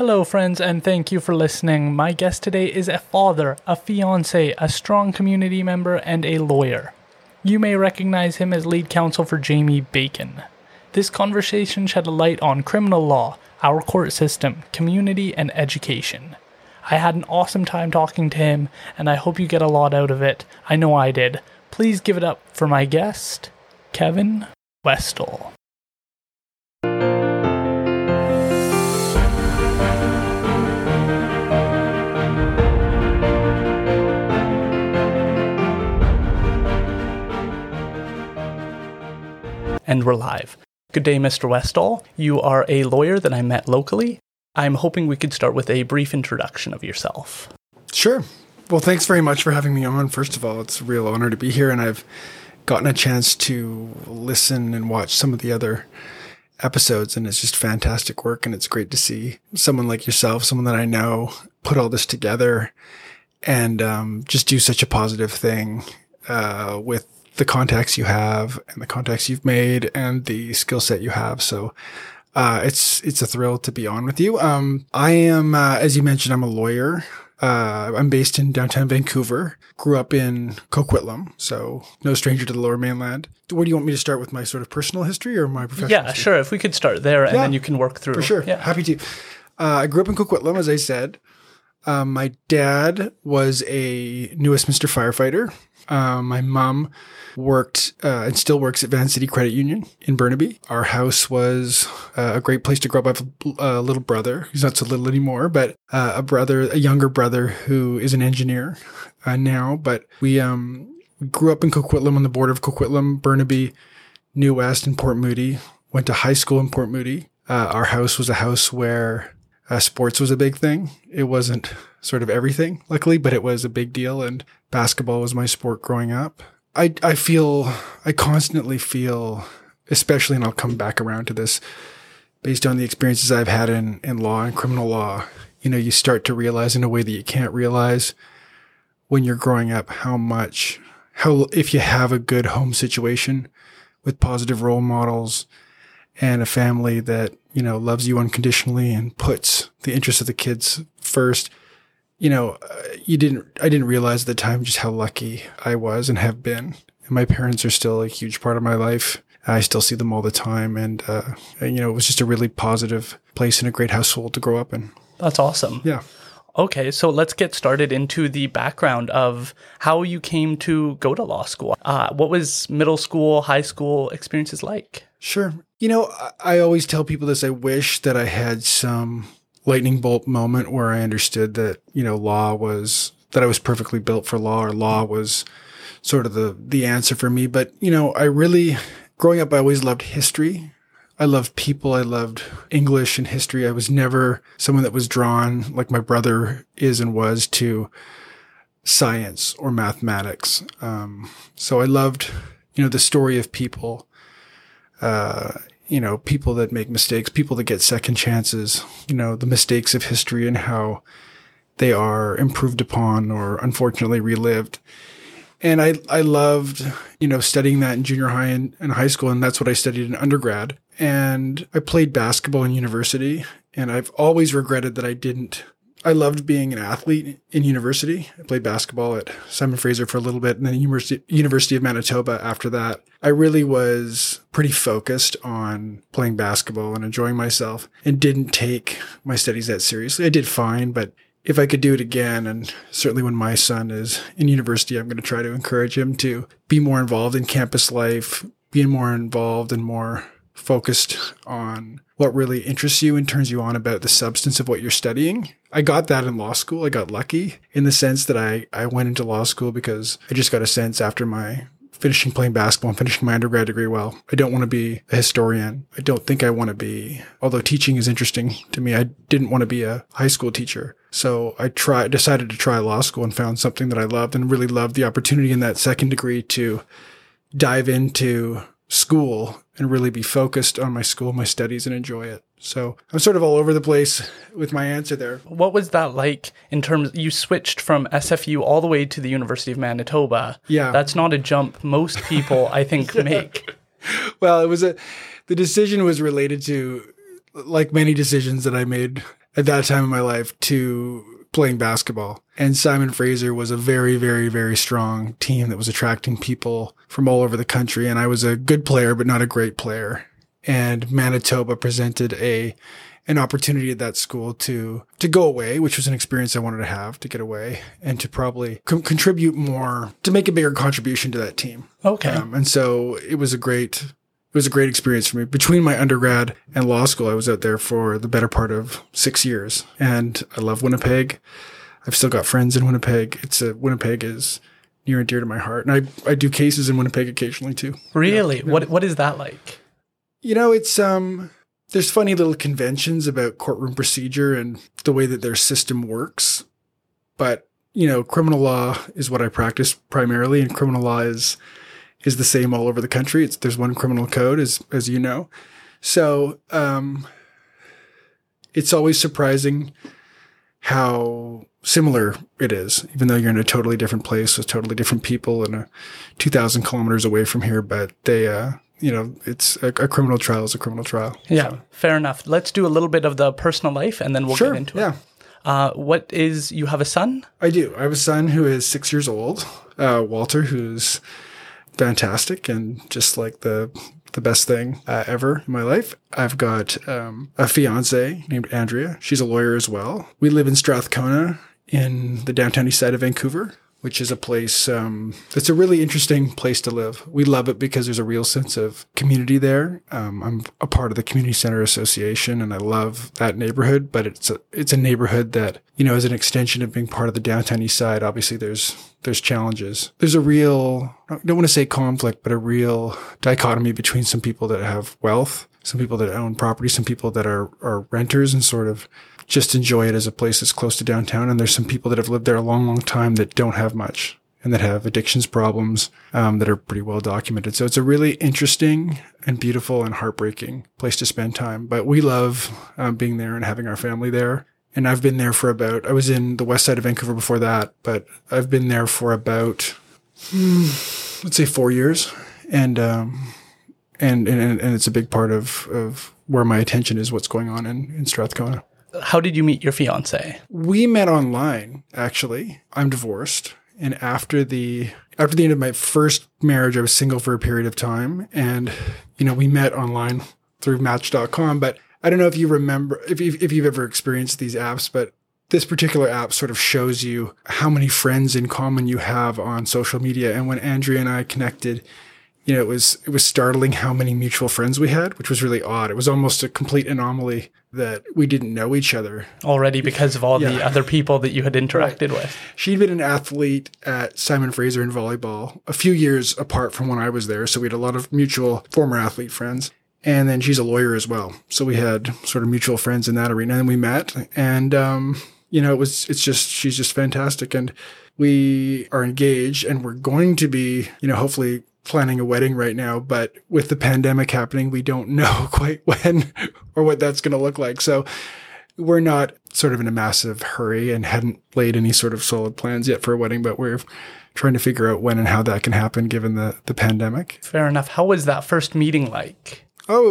Hello friends, and thank you for listening. My guest today is a father, a fiancé, a strong community member, and a lawyer. You may recognize him as lead counsel for Jamie Bacon. This conversation shed a light on criminal law, our court system, community, and education. I had an awesome time talking to him, and I hope you get a lot out of it. I know I did. Please give it up for my guest, Kevin Westell. And we're live. Good day, Mr. Westell. You are a lawyer that I met locally. I'm hoping we could start with a brief introduction of yourself. Sure. Well, thanks very much for having me on. First of all, it's a real honor to be here, and I've gotten a chance to listen and watch some of the other episodes, and it's just fantastic work, and it's great to see someone like yourself, someone that I know, put all this together and just do such a positive thing with the contacts you have and the contacts you've made and the skill set you have. So it's a thrill to be on with you. I am, as you mentioned, I'm a lawyer. I'm based in downtown Vancouver, grew up in Coquitlam, so no stranger to the lower mainland. Where do you want me to start with my sort of personal history or my professional history? Sure. If we could start there and then you can work through. For sure. Yeah. Happy to. I grew up in Coquitlam, as I said. My dad was a New Westminster firefighter. My mom worked and still works at Vancity Credit Union in Burnaby. Our house was a great place to grow up. I have a little brother. He's not so little anymore, but a younger brother who is an engineer now. But we grew up in Coquitlam, on the border of Coquitlam, Burnaby, New West, and Port Moody. Went to high school in Port Moody. Our house was a house where sports was a big thing. It wasn't sort of everything, luckily, but it was a big deal. And basketball was my sport growing up. I constantly feel, especially, and I'll come back around to this, based on the experiences I've had in law and criminal law, you know, you start to realize in a way that you can't realize when you're growing up how if you have a good home situation with positive role models and a family that, you know, loves you unconditionally and puts the interests of the kids first. You know, I didn't realize at the time just how lucky I was and have been. And my parents are still a huge part of my life. I still see them all the time. And, you know, it was just a really positive place and a great household to grow up in. That's awesome. Yeah. Okay, so let's get started into the background of how you came to go to law school. What was middle school, high school experiences like? Sure. You know, I always tell people this. I wish that I had some lightning bolt moment where I understood that, you know, that I was perfectly built for law, or law was sort of the answer for me. But, you know, growing up, I always loved history. I loved people. I loved English and history. I was never someone that was drawn, like my brother is and was, to science or mathematics. So I loved, you know, the story of people. You know, people that make mistakes, people that get second chances, you know, the mistakes of history and how they are improved upon or unfortunately relived. And I loved, you know, studying that in junior high and high school. And that's what I studied in undergrad. And I played basketball in university. And I've always regretted that I loved being an athlete in university. I played basketball at Simon Fraser for a little bit and then University of Manitoba after that. I really was pretty focused on playing basketball and enjoying myself and didn't take my studies that seriously. I did fine, but if I could do it again, and certainly when my son is in university, I'm going to try to encourage him to be more involved in campus life, be more involved and more focused on what really interests you and turns you on about the substance of what you're studying. I got that in law school. I got lucky in the sense that I went into law school because I just got a sense after my finishing playing basketball and finishing my undergrad degree, well, I don't want to be a historian. I don't think I want to be, although teaching is interesting to me, I didn't want to be a high school teacher. So I decided to try law school and found something that I loved and really loved the opportunity in that second degree to dive into school and really be focused on my school, my studies, and enjoy it. So I'm sort of all over the place with my answer there. What was that like in terms, you switched from SFU all the way to the University of Manitoba. Yeah. That's not a jump most people, I think, make. Well, the decision was related to, like many decisions that I made at that time in my life to playing basketball. And Simon Fraser was a very, very, very strong team that was attracting people from all over the country. And I was a good player, but not a great player. And Manitoba presented an opportunity at that school to go away, which was an experience I wanted to have, to get away and to probably contribute more, to make a bigger contribution to that team. Okay. And so it was a great experience for me. Between my undergrad and law school, I was out there for the better part of 6 years, and I love Winnipeg. I've still got friends in Winnipeg. Winnipeg is near and dear to my heart, and I do cases in Winnipeg occasionally too. Really? Yeah. What is that like? You know, it's there's funny little conventions about courtroom procedure and the way that their system works, but you know, criminal law is what I practice primarily, and criminal law is the same all over the country. There's one criminal code, as you know. So it's always surprising how similar it is, even though you're in a totally different place with totally different people and 2,000 kilometers away from here. But they, it's a criminal trial is a criminal trial. Yeah, so. Fair enough. Let's do a little bit of the personal life and then we'll get into it. You have a son? I do. I have a son who is 6 years old, Walter, who's fantastic and just like the best thing ever in my life. I've got a fiance named Andrea. She's a lawyer as well. We live in Strathcona in the downtown east side of Vancouver, which is a place that's a really interesting place to live. We love it because there's a real sense of community there. I'm a part of the Community Center Association, and I love that neighborhood, but it's a neighborhood that, you know, as an extension of being part of the downtown east side, obviously there's challenges. There's a real, I don't want to say conflict, but a real dichotomy between some people that have wealth, some people that own property, some people that are renters and sort of just enjoy it as a place that's close to downtown. And there's some people that have lived there a long, long time that don't have much and that have addictions problems that are pretty well documented. So it's a really interesting and beautiful and heartbreaking place to spend time. But we love being there and having our family there. And I've been there for about, I was in the west side of Vancouver before that, but I've been there for about, let's say 4 years. And it's a big part of where my attention is, what's going on in Strathcona. How did you meet your fiance? We met online, actually. I'm divorced. And after the end of my first marriage, I was single for a period of time. And, you know, we met online through Match.com. But I don't know if you remember, if you've ever experienced these apps, but this particular app sort of shows you how many friends in common you have on social media. And when Andrea and I connected, you know, it was startling how many mutual friends we had, which was really odd. It was almost a complete anomaly that we didn't know each other. Already because of all the other people that you had interacted with. She'd been an athlete at Simon Fraser in volleyball a few years apart from when I was there. So we had a lot of mutual former athlete friends. And then she's a lawyer as well. So we had sort of mutual friends in that arena. And we met. And, you know, she's just fantastic. And we are engaged and we're going to be, you know, hopefully planning a wedding right now, but with the pandemic happening, we don't know quite when or what that's going to look like. So we're not sort of in a massive hurry and hadn't laid any sort of solid plans yet for a wedding, but we're trying to figure out when and how that can happen given the pandemic. Fair enough. How was that first meeting like? Oh,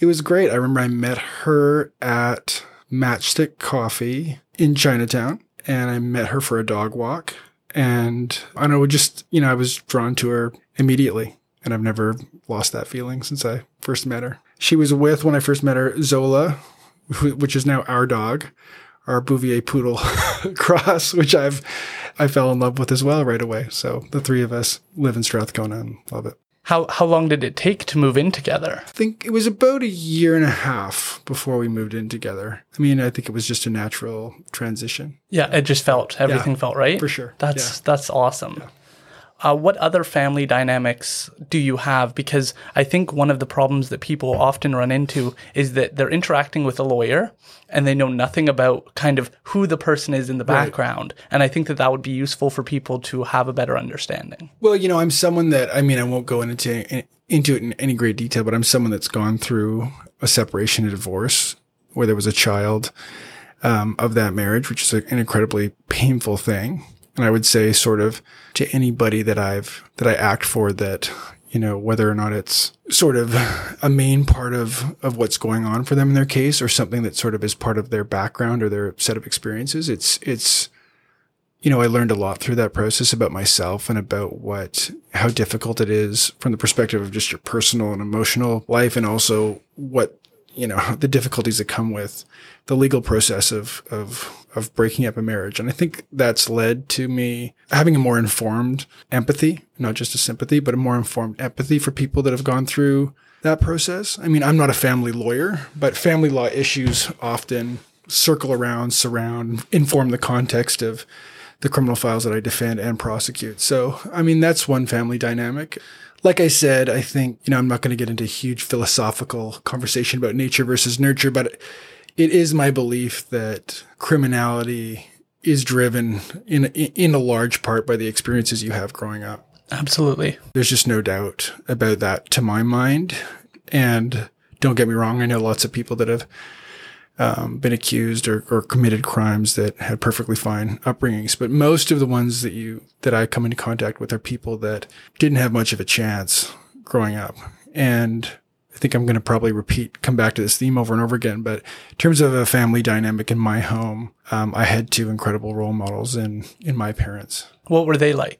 it was great. I remember I met her at Matchstick Coffee in Chinatown, and I met her for a dog walk. And I know, just, you know, I was drawn to her immediately. And I've never lost that feeling since I first met her. She was with, when I first met her, Zola, which is now our dog, our Bouvier poodle cross, which I fell in love with as well right away. So the three of us live in Strathcona and love it. How long did it take to move in together? I think it was about a year and a half before we moved in together. I mean, I think it was just a natural transition. Yeah, it just felt, everything felt right. For sure. That's awesome. Yeah. What other family dynamics do you have? Because I think one of the problems that people often run into is that they're interacting with a lawyer and they know nothing about kind of who the person is in the background. Right. And I think that would be useful for people to have a better understanding. Well, you know, I'm someone that, I mean, I won't go into it in any great detail, but I'm someone that's gone through a separation and divorce where there was a child of that marriage, which is an incredibly painful thing. And I would say sort of to anybody that I act for that, you know, whether or not it's sort of a main part of what's going on for them in their case or something that sort of is part of their background or their set of experiences. It's, you know, I learned a lot through that process about myself and about how difficult it is from the perspective of just your personal and emotional life, and also what, you know, the difficulties that come with the legal process of breaking up a marriage. And I think that's led to me having a more informed empathy, not just a sympathy, but a more informed empathy for people that have gone through that process. I mean, I'm not a family lawyer, but family law issues often circle around, surround, inform the context of the criminal files that I defend and prosecute. So, I mean, that's one family dynamic. Like I said, I think, you know, I'm not going to get into a huge philosophical conversation about nature versus nurture, but it is my belief that criminality is driven in a large part by the experiences you have growing up. Absolutely. There's just no doubt about that to my mind. And don't get me wrong, I know lots of people that have been accused or committed crimes that had perfectly fine upbringings. But most of the ones that I come into contact with are people that didn't have much of a chance growing up. And I think I'm going to probably come back to this theme over and over again. But in terms of a family dynamic in my home, I had two incredible role models in my parents. What were they like?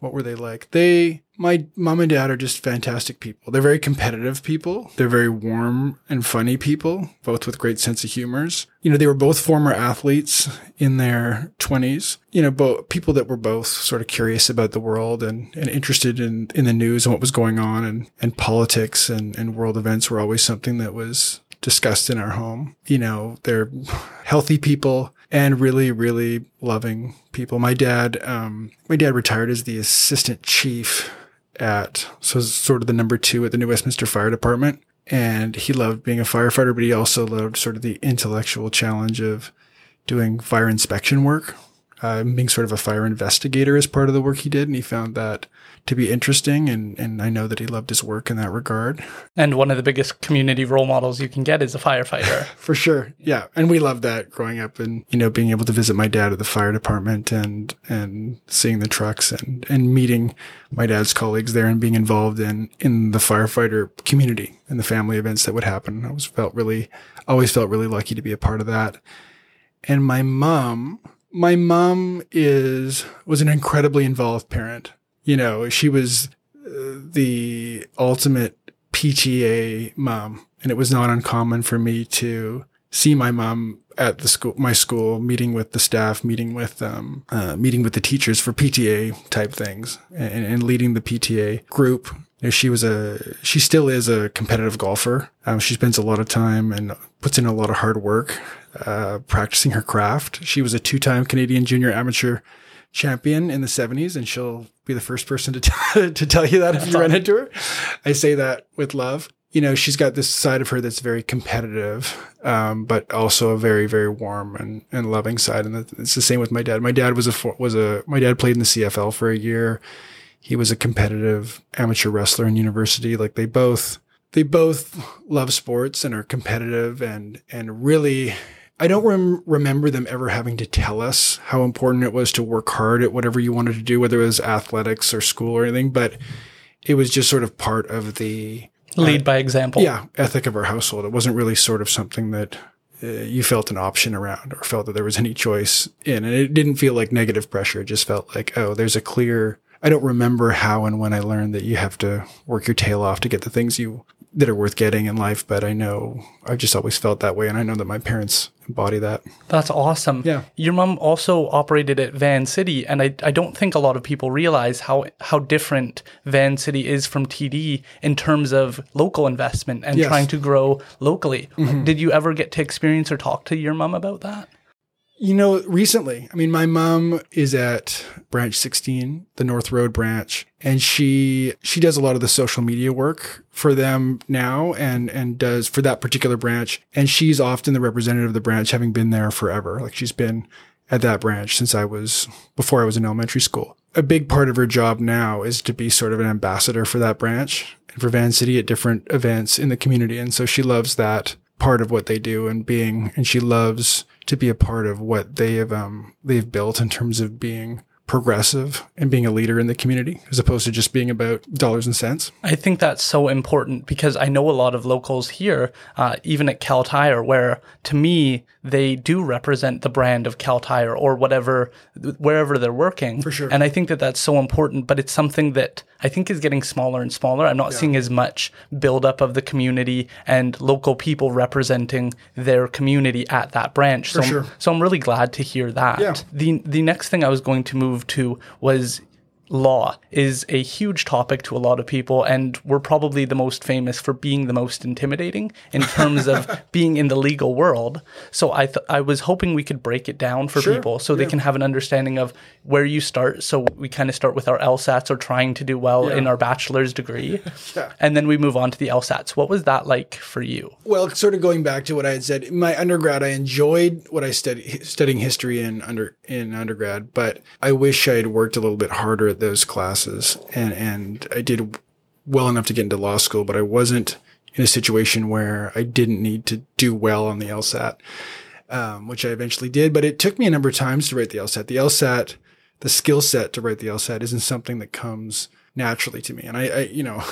My mom and dad are just fantastic people. They're very competitive people. They're very warm and funny people, both with great sense of humors. You know, they were both former athletes in their 20s. You know, people that were both sort of curious about the world and interested in the news and what was going on, and politics and world events were always something that was discussed in our home. You know, they're healthy people and really, really loving people. My dad retired as the assistant chief sort of the number two at the New Westminster Fire Department. And he loved being a firefighter, but he also loved sort of the intellectual challenge of doing fire inspection work, being sort of a fire investigator as part of the work he did. And he found that to be interesting. And I know that he loved his work in that regard. And one of the biggest community role models you can get is a firefighter. For sure. Yeah. And we loved that growing up, and, you know, being able to visit my dad at the fire department and seeing the trucks and meeting my dad's colleagues there and being involved in the firefighter community and the family events that would happen. I always felt really lucky to be a part of that. And my mom was an incredibly involved parent. You know, she was the ultimate PTA mom, and it was not uncommon for me to see my mom at my school, meeting with the staff, meeting with the teachers for PTA type things, and leading the PTA group. You know, she still is a competitive golfer. She spends a lot of time and puts in a lot of hard work practicing her craft. She was a two-time Canadian junior amateur champion in the 70s, and she'll be the first person to tell you that if you run into her. I say that with love. You know, she's got this side of her that's very competitive, but also a very, very warm and loving side. And it's the same with my dad. My dad my dad played in the CFL for a year. He was a competitive amateur wrestler in university. Like they both love sports and are competitive and really, I don't remember them ever having to tell us how important it was to work hard at whatever you wanted to do, whether it was athletics or school or anything, but it was just sort of part of the lead by example. Yeah. Ethic of our household. It wasn't really sort of something that you felt an option around or felt that there was any choice in. And it didn't feel like negative pressure. It just felt like, oh, there's a clear, I don't remember how and when I learned that you have to work your tail off to get the things that are worth getting in life. But I know I've just always felt that way. And I know that my parents embody that. That's awesome. Yeah. Your mom also operated at Vancity. And I don't think a lot of people realize how different Vancity is from TD in terms of local investment and trying to grow locally. Mm-hmm. Did you ever get to experience or talk to your mom about that? You know, recently, I mean, my mom is at branch 16, the North Road branch, and she does a lot of the social media work for them now and does for that particular branch. And she's often the representative of the branch, having been there forever. Like she's been at that branch since before I was in elementary school. A big part of her job now is to be sort of an ambassador for that branch and for Vancity at different events in the community. And so she loves that part of what they do and she loves to be a part of what they've built in terms of being progressive and being a leader in the community as opposed to just being about dollars and cents? I think that's so important because I know a lot of locals here, even at Kal Tire, where to me, they do represent the brand of Kal Tire or whatever, wherever they're working. For sure. And I think that that's so important, but it's something that I think is getting smaller and smaller. I'm not seeing as much buildup of the community and local people representing their community at that branch. For sure. So I'm really glad to hear that. Yeah. The next thing I was going to move to was law is a huge topic to a lot of people, and we're probably the most famous for being the most intimidating in terms of being in the legal world. So I was hoping we could break it down for people so they can have an understanding of where you start. So we kind of start with our LSATs or trying to do well in our bachelor's degree. And then we move on to the LSATs. What was that like for you? Well, sort of going back to what I had said, in my undergrad, I enjoyed what I studying history in undergrad, but I wish I had worked a little bit harder at those classes, and I did well enough to get into law school, but I wasn't in a situation where I didn't need to do well on the LSAT, which I eventually did. But it took me a number of times to write the LSAT. The skill set to write the LSAT isn't something that comes naturally to me. And I you know,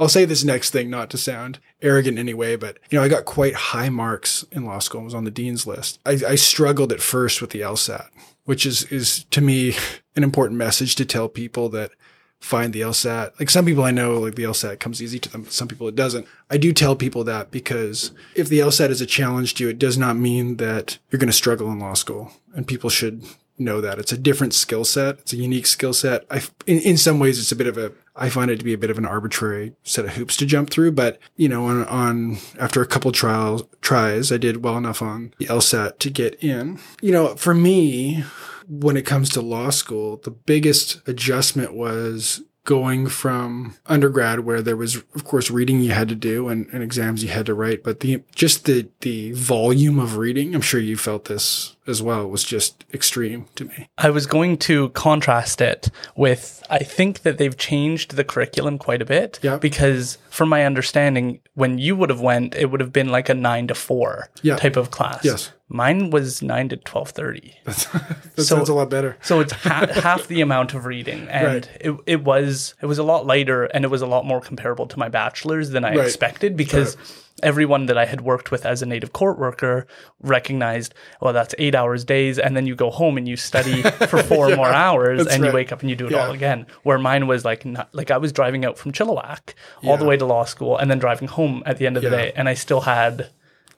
I'll say this next thing not to sound arrogant anyway, but you know, I got quite high marks in law school. I was on the dean's list. I struggled at first with the LSAT, which is to me an important message to tell people that find the LSAT. Like some people I know, like the LSAT comes easy to them. Some people it doesn't. I do tell people that because if the LSAT is a challenge to you, it does not mean that you're going to struggle in law school, and people should know that. It's a different skill set. It's a unique skill set. In some ways, it's a bit of a, I find it to be a bit of an arbitrary set of hoops to jump through. But, you know, on after a couple tries, I did well enough on the LSAT to get in. You know, for me, when it comes to law school, the biggest adjustment was going from undergrad, where there was, of course, reading you had to do and exams you had to write, but the volume of reading, I'm sure you felt this as well, was just extreme to me. I was going to contrast it with, I think that they've changed the curriculum quite a bit because from my understanding, when you would have went, it would have been like a 9 to 4 type of class. Yes. Mine was 9 to 12:30. That sounds a lot better. So it's half the amount of reading, and it was a lot lighter, and it was a lot more comparable to my bachelor's than I expected because everyone that I had worked with as a native court worker recognized, well, that's 8 hours days, and then you go home and you study for four more hours, and you wake up and you do it all again. Where mine was like I was driving out from Chilliwack all the way to law school, and then driving home at the end of the day, and I still had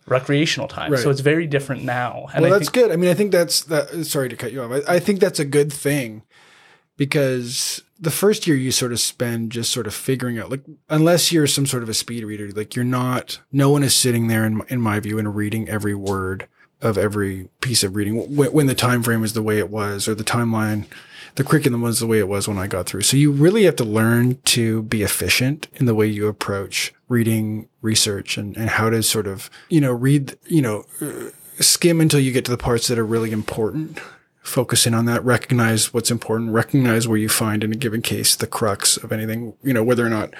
recreational time. Right. So it's very different now. And well, that's good. I mean, I think sorry to cut you off. I think that's a good thing because the first year you sort of spend just sort of figuring out, like, unless you're some sort of a speed reader, like no one is sitting there in my view and reading every word of every piece of reading when the time frame is the way it was, or the timeline, the curriculum was the way it was when I got through. So you really have to learn to be efficient in the way you approach reading, research, and how to sort of, you know, read, you know, skim until you get to the parts that are really important, focus in on that, recognize what's important, recognize where you find in a given case the crux of anything, you know, whether or not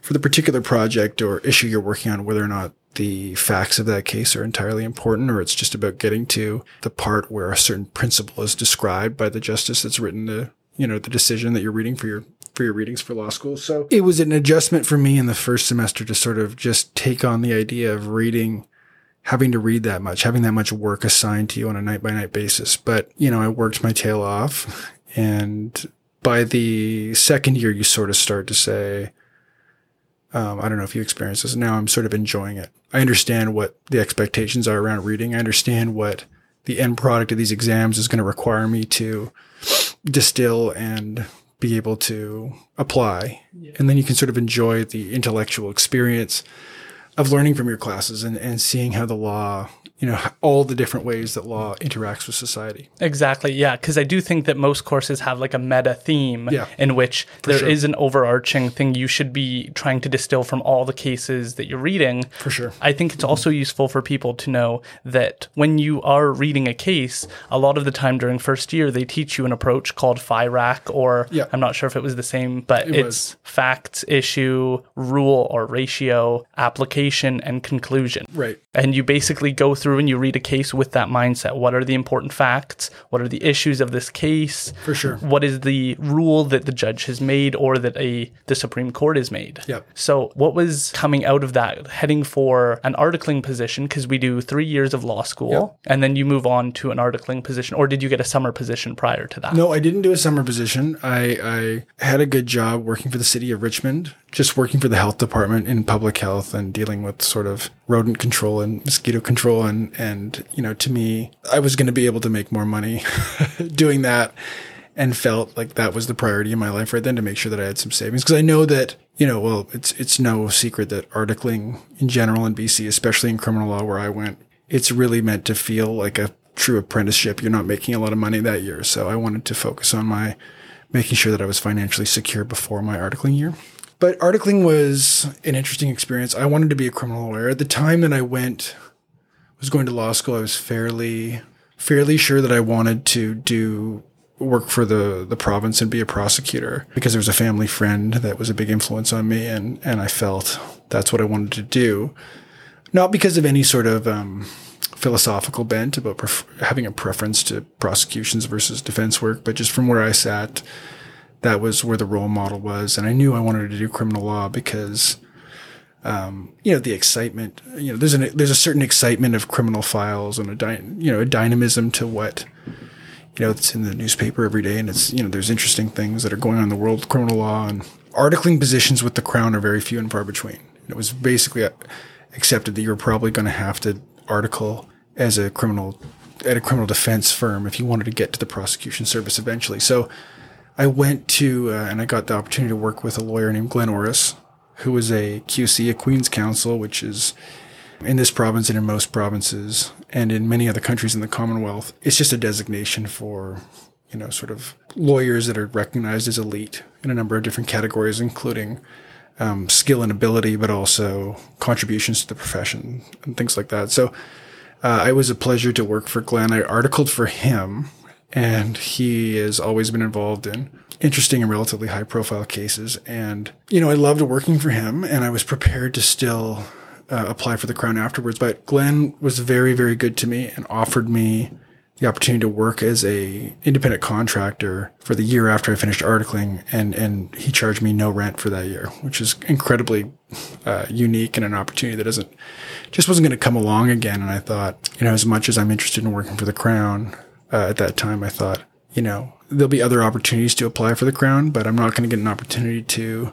for the particular project or issue you're working on, whether or not the facts of that case are entirely important, or it's just about getting to the part where a certain principle is described by the justice that's written the, you know, the decision that you're reading for your readings for law school. So it was an adjustment for me in the first semester to sort of just take on the idea of reading, having to read that much, having that much work assigned to you on a night by night basis. But, you know, I worked my tail off, and by the second year, you sort of start to say, I don't know if you experience this. Now I'm sort of enjoying it. I understand what the expectations are around reading. I understand what the end product of these exams is going to require me to distill and be able to apply. Yeah. And then you can sort of enjoy the intellectual experience of learning from your classes and seeing how the law, you know, all the different ways that law interacts with society. Exactly. Yeah. Because I do think that most courses have like a meta theme in which there is an overarching thing you should be trying to distill from all the cases that you're reading. For sure. I think it's also useful for people to know that when you are reading a case, a lot of the time during first year, they teach you an approach called FIRAC, or I'm not sure if it was the same, but it's facts, issue, rule or ratio, application and conclusion. Right. And you basically go through through and you read a case with that mindset. What are the important facts? What are the issues of this case? For sure. What is the rule that the judge has made or that the Supreme Court has made? Yep. So what was coming out of that, heading for an articling position, because we do 3 years of law school, yep, and then you move on to an articling position, or did you get a summer position prior to that? No, I didn't do a summer position. I had a good job working for the city of Richmond, just working for the health department in public health and dealing with sort of rodent control and mosquito control. And you know, to me, I was going to be able to make more money doing that, and felt like that was the priority in my life right then, to make sure that I had some savings. Because I know that, you know, well, it's no secret that articling in general in BC, especially in criminal law where I went, it's really meant to feel like a true apprenticeship. You're not making a lot of money that year. So I wanted to focus on making sure that I was financially secure before my articling year. But articling was an interesting experience. I wanted to be a criminal lawyer. At the time that I was going to law school, I was fairly sure that I wanted to do work for the province and be a prosecutor, because there was a family friend that was a big influence on me, and I felt that's what I wanted to do. Not because of any sort of philosophical bent about having a preference to prosecutions versus defense work, but just from where I sat, that was where the role model was. And I knew I wanted to do criminal law because, you know, the excitement, you know, there's a certain excitement of criminal files and a dynamism to what, you know, it's in the newspaper every day, and it's, you know, there's interesting things that are going on in the world of criminal law, and articling positions with the Crown are very few and far between. It was basically accepted that you were probably going to have to article as a criminal at a criminal defense firm if you wanted to get to the prosecution service eventually. So I went to, and I got the opportunity to work with a lawyer named Glenn Orris, who was a QC, a Queen's Counsel, which is in this province and in most provinces and in many other countries in the Commonwealth, it's just a designation for, you know, sort of lawyers that are recognized as elite in a number of different categories, including skill and ability, but also contributions to the profession and things like that. So it was a pleasure to work for Glenn. I articled for him, and he has always been involved in interesting and relatively high profile cases. And, you know, I loved working for him, and I was prepared to still apply for the Crown afterwards. But Glenn was very, very good to me and offered me the opportunity to work as a independent contractor for the year after I finished articling. And he charged me no rent for that year, which is incredibly unique and an opportunity that wasn't going to come along again. And I thought, you know, as much as I'm interested in working for the Crown at that time, I thought, you know, there'll be other opportunities to apply for the Crown, but I'm not going to get an opportunity to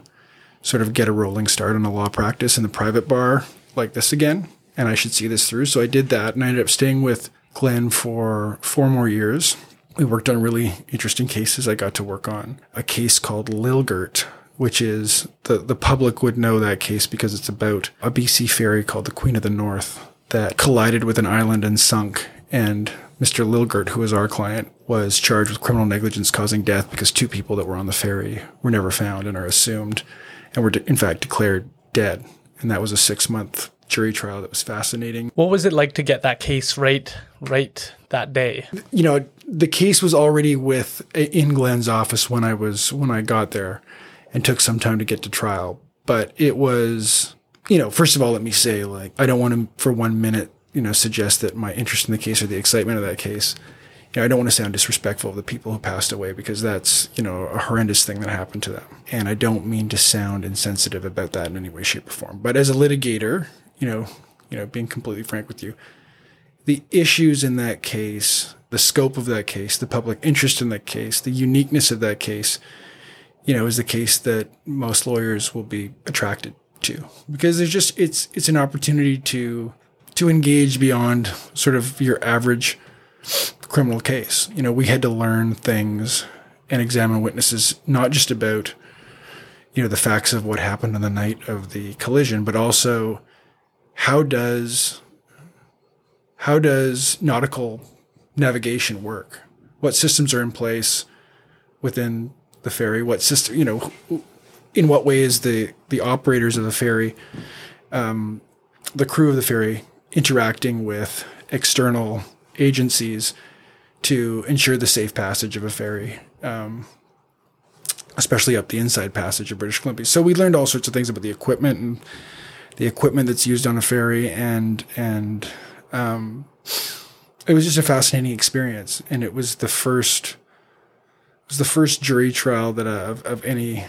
sort of get a rolling start on a law practice in the private bar like this again, and I should see this through. So I did that, and I ended up staying with Glenn for 4 more years. We worked on really interesting cases. I got to work on a case called Lilgert, which is the public would know that case because it's about a BC ferry called the Queen of the North that collided with an island and sunk. And Mr. Lilgert, who was our client, was charged with criminal negligence causing death because 2 people that were on the ferry were never found and are assumed and were in fact declared dead. And that was a 6-month jury trial that was fascinating. What was it like to get that case right that day? You know, the case was already in Glenn's office when I got there, and took some time to get to trial. But it was, you know, first of all, let me say, like, I don't want to for 1 minute, you know, suggest that my interest in the case or the excitement of that case, you know, I don't want to sound disrespectful of the people who passed away, because that's, you know, a horrendous thing that happened to them. And I don't mean to sound insensitive about that in any way, shape, or form. But as a litigator, you know, being completely frank with you, the issues in that case, the scope of that case, the public interest in that case, the uniqueness of that case, you know, is the case that most lawyers will be attracted to. Because there's just, it's an opportunity to engage beyond sort of your average criminal case. You know, we had to learn things and examine witnesses, not just about, you know, the facts of what happened on the night of the collision, but also how does nautical navigation work? What systems are in place within the ferry? What system, you know, in what way is the operators of the ferry, the crew of the ferry interacting with external agencies to ensure the safe passage of a ferry, especially up the inside passage of British Columbia. So we learned all sorts of things about the equipment that's used on a ferry, and It was just a fascinating experience, and it was the first jury trial that It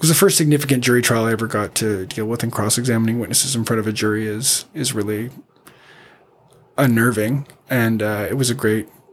was the first significant jury trial I ever got to deal with, and cross-examining witnesses in front of a jury is really unnerving. And I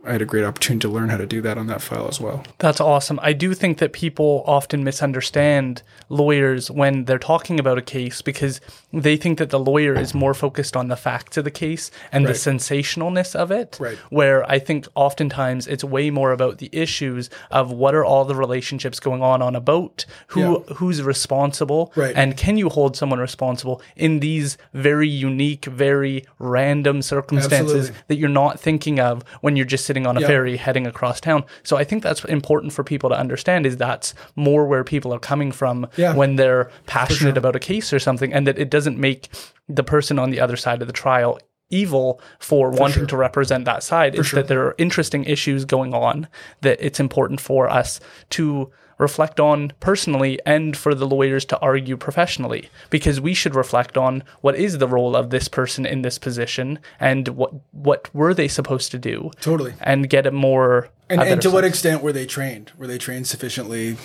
had a great opportunity to learn how to do that on that file as well. That's awesome. I do think that people often misunderstand lawyers when they're talking about a case, because they think that the lawyer is more focused on the facts of the case and the sensationalness of it, where I think oftentimes it's way more about the issues of what are all the relationships going on a boat, who's responsible, and can you hold someone responsible in these very unique, very random circumstances that you're not thinking of when you're just sitting on a ferry heading across town. So I think that's important for people to understand, is that's more where people are coming from when they're passionate about a case or something, and that it doesn't make the person on the other side of the trial evil for wanting to represent that side. It's that there are interesting issues going on that it's important for us to reflect on personally, and for the lawyers to argue professionally, because we should reflect on what is the role of this person in this position, and what were they supposed to do, and get a more and to sense. What extent were they trained? Were they trained sufficiently,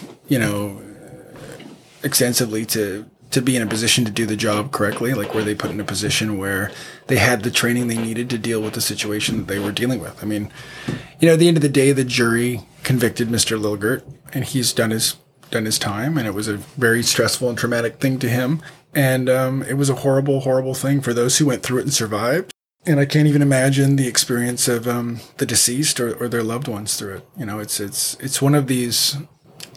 extensively to be in a position to do the job correctly? Like, were they put in a position where they had the training they needed to deal with the situation that they were dealing with? I mean, at the end of the day, the jury convicted Mr. Lilgert, and he's done his time, and it was a very stressful and traumatic thing to him. And it was a horrible, horrible thing for those who went through it and survived. And I can't even imagine the experience of the deceased or their loved ones through it. It's one of these.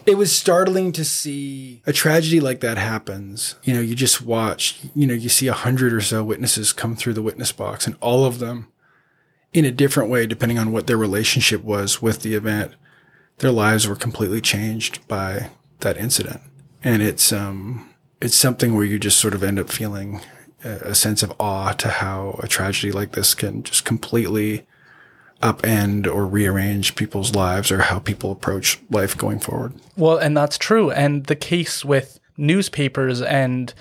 It was startling to see a tragedy like that happens. You just watch, you see 100 or so witnesses come through the witness box, and all of them, in a different way, depending on what their relationship was with the event, their lives were completely changed by that incident. And it's something where you just sort of end up feeling a sense of awe to how a tragedy like this can just completely upend or rearrange people's lives, or how people approach life going forward. Well, and that's true. And the case with newspapers and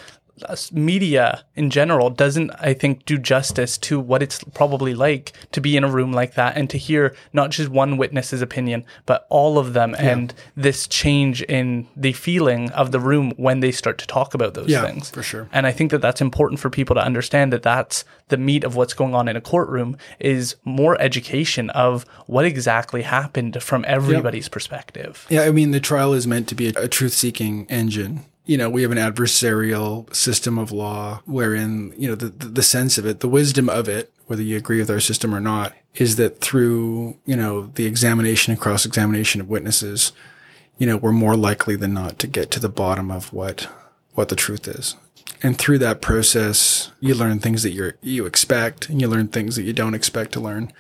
media in general doesn't, I think, do justice to what it's probably like to be in a room like that and to hear not just one witness's opinion, but all of them, and this change in the feeling of the room when they start to talk about those things. For sure. And I think that that's important for people to understand, that that's the meat of what's going on in a courtroom, is more education of what exactly happened from everybody's perspective. Yeah, I mean, the trial is meant to be a truth-seeking engine. We have an adversarial system of law wherein, the sense of it, the wisdom of it, whether you agree with our system or not, is that through, the examination and cross-examination of witnesses, we're more likely than not to get to the bottom of what the truth is. And through that process, you learn things that you expect, and you learn things that you don't expect to learn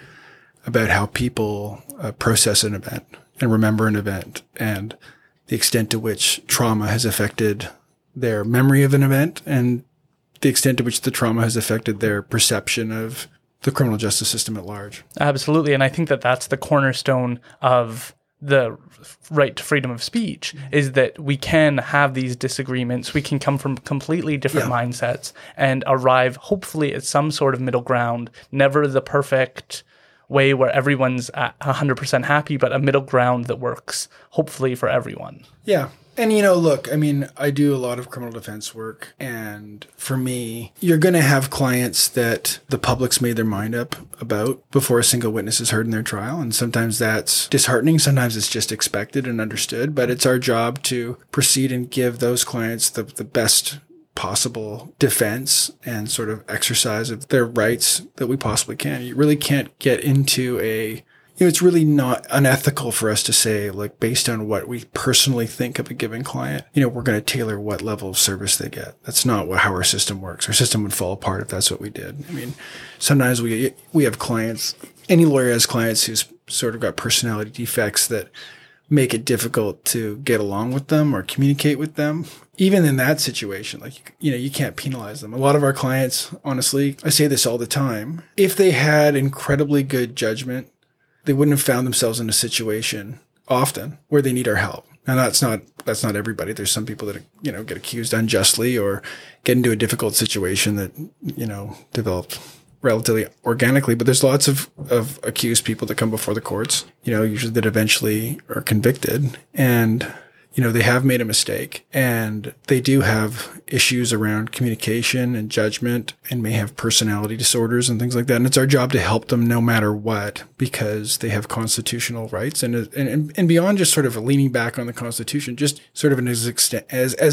about how people process an event and remember an event, and the extent to which trauma has affected their memory of an event, and the extent to which the trauma has affected their perception of the criminal justice system at large. Absolutely. And I think that that's the cornerstone of the right to freedom of speech, is that we can have these disagreements. We can come from completely different mindsets and arrive hopefully at some sort of middle ground, never the perfect way where everyone's 100% happy, but a middle ground that works, hopefully, for everyone. Yeah. And, look, I mean, I do a lot of criminal defense work. And for me, you're going to have clients that the public's made their mind up about before a single witness is heard in their trial. And sometimes that's disheartening. Sometimes it's just expected and understood. But it's our job to proceed and give those clients the best possible defense and sort of exercise of their rights that we possibly can. You really can't get into it's really not unethical for us to say, like, based on what we personally think of a given client, we're going to tailor what level of service they get. That's not how our system works. Our system would fall apart if that's what we did. I mean, sometimes we have clients, any lawyer has clients who's sort of got personality defects that make it difficult to get along with them or communicate with them. Even in that situation, like, you can't penalize them. A lot of our clients, honestly, I say this all the time, if they had incredibly good judgment, they wouldn't have found themselves in a situation often where they need our help. Now that's not everybody. There's some people that, you know, get accused unjustly or get into a difficult situation that, you know, developed relatively organically. But there's lots of accused people that come before the courts, you know, usually that eventually are convicted, and, you know, they have made a mistake, and they do have issues around communication and judgment, and may have personality disorders and things like that. And it's our job to help them no matter what, because they have constitutional rights, and beyond just sort of leaning back on the Constitution, just sort of as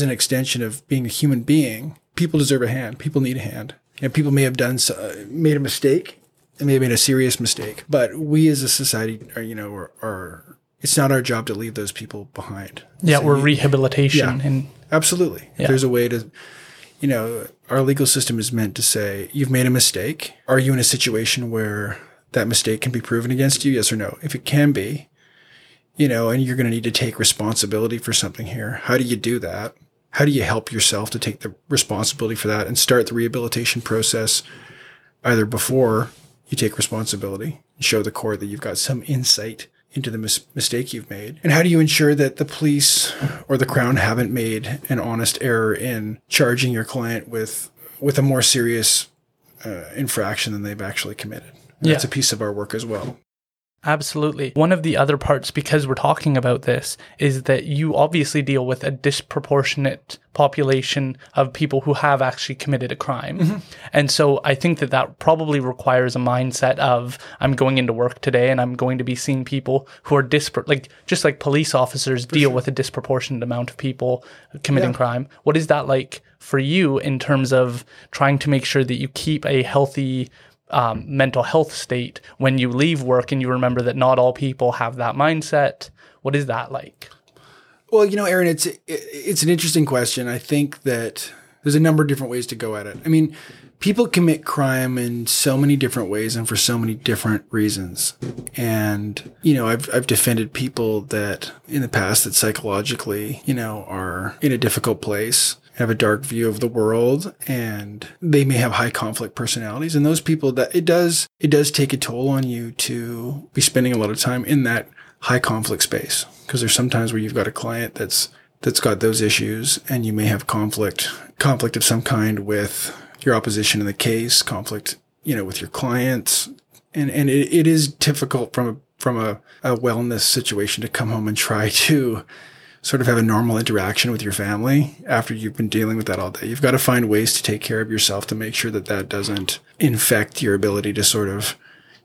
an extension of being a human being. People deserve a hand. People need a hand. And people may have made a mistake, and may have made a serious mistake. But we as a society are, you know, are it's not our job to leave those people behind. Yeah, so rehabilitation. Yeah, and absolutely. Yeah. There's a way to, you know, our legal system is meant to say, you've made a mistake. Are you in a situation where that mistake can be proven against you? Yes or no? If it can be, you know, and you're going to need to take responsibility for something here. How do you do that? How do you help yourself to take the responsibility for that and start the rehabilitation process either before you take responsibility and show the court that you've got some insight into the mistake you've made? And how do you ensure that the police or the Crown haven't made an honest error in charging your client with a more serious infraction than they've actually committed? And yeah. That's a piece of our work as well. Absolutely. One of the other parts, because we're talking about this, is that you obviously deal with a disproportionate population of people who have actually committed a crime. Mm-hmm. And so I think that that probably requires a mindset of, I'm going into work today and I'm going to be seeing people who are just like police officers deal with a disproportionate amount of people committing crime. What is that like for you in terms of trying to make sure that you keep a healthy mental health state when you leave work, and you remember that not all people have that mindset? What is that like? Well, you know, Aaron, it's an interesting question. I think that there's a number of different ways to go at it. I mean, people commit crime in so many different ways and for so many different reasons. And, you know, I've defended people that in the past that psychologically, you know, are in a difficult place, have a dark view of the world, and they may have high conflict personalities. And those people, that it does take a toll on you to be spending a lot of time in that high conflict space. Because there's sometimes where you've got a client that's got those issues, and you may have conflict of some kind with your opposition in the case, conflict, you know, with your clients. And it is difficult from a wellness situation to come home and try to sort of have a normal interaction with your family after you've been dealing with that all day. You've got to find ways to take care of yourself to make sure that that doesn't infect your ability to sort of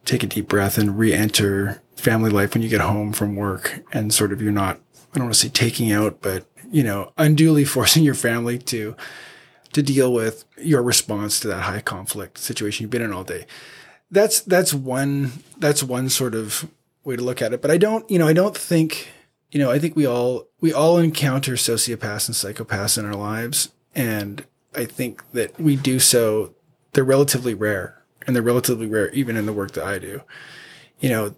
take a deep breath and re-enter family life when you get home from work, and sort of you're not, I don't want to say taking out, but, you know, unduly forcing your family to deal with your response to that high conflict situation you've been in all day. That's one sort of way to look at it. But I think we all encounter sociopaths and psychopaths in our lives, and I think that we do so. They're relatively rare, and they're relatively rare even in the work that I do. You know,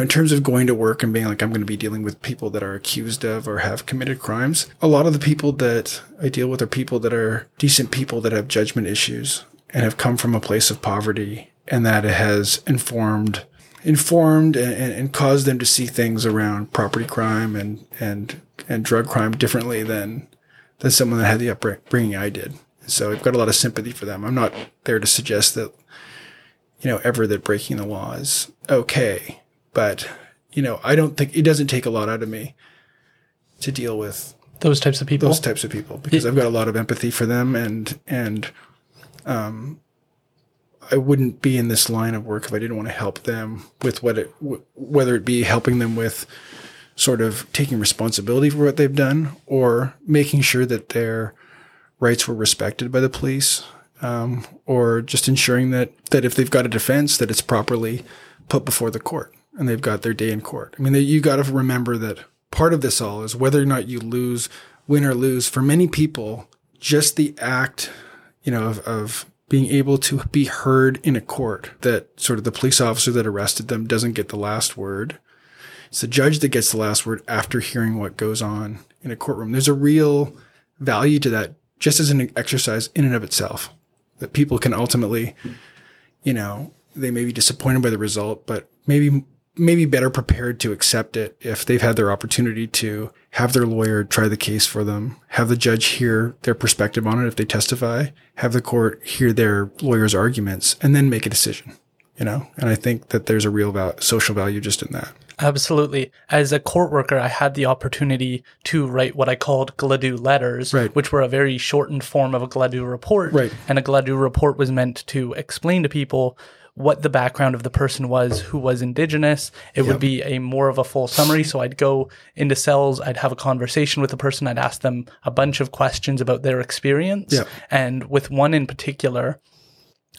in terms of going to work and being like, I'm going to be dealing with people that are accused of or have committed crimes. A lot of the people that I deal with are people that are decent people that have judgment issues and have come from a place of poverty, and that it has informed and caused them to see things around property crime and drug crime differently than someone that had the upbringing I did. So I've got a lot of sympathy for them. I'm not there to suggest that, you know, ever that breaking the law is okay, but, you know, I don't think it doesn't take a lot out of me to deal with those types of people because I've got a lot of empathy for them, and I wouldn't be in this line of work if I didn't want to help them with whether it be helping them with sort of taking responsibility for what they've done, or making sure that their rights were respected by the police, or just ensuring that if they've got a defense, that it's properly put before the court and they've got their day in court. I mean, you got to remember that part of this all is whether or not you win or lose. For many people, just the act, you know, of being able to be heard in a court, that sort of the police officer that arrested them doesn't get the last word. It's the judge that gets the last word after hearing what goes on in a courtroom. There's a real value to that just as an exercise in and of itself, that people can ultimately, you know, they may be disappointed by the result, but maybe maybe better prepared to accept it if they've had their opportunity to have their lawyer try the case for them, have the judge hear their perspective on it if they testify, have the court hear their lawyer's arguments, and then make a decision, you know? And I think that there's a real social value just in that. Absolutely. As a court worker, I had the opportunity to write what I called Gladue letters, right, which were a very shortened form of a Gladue report. Right. And a Gladue report was meant to explain to people what the background of the person was who was Indigenous. It would be a more of a full summary. So I'd go into cells, I'd have a conversation with the person, I'd ask them a bunch of questions about their experience. Yep. And with one in particular,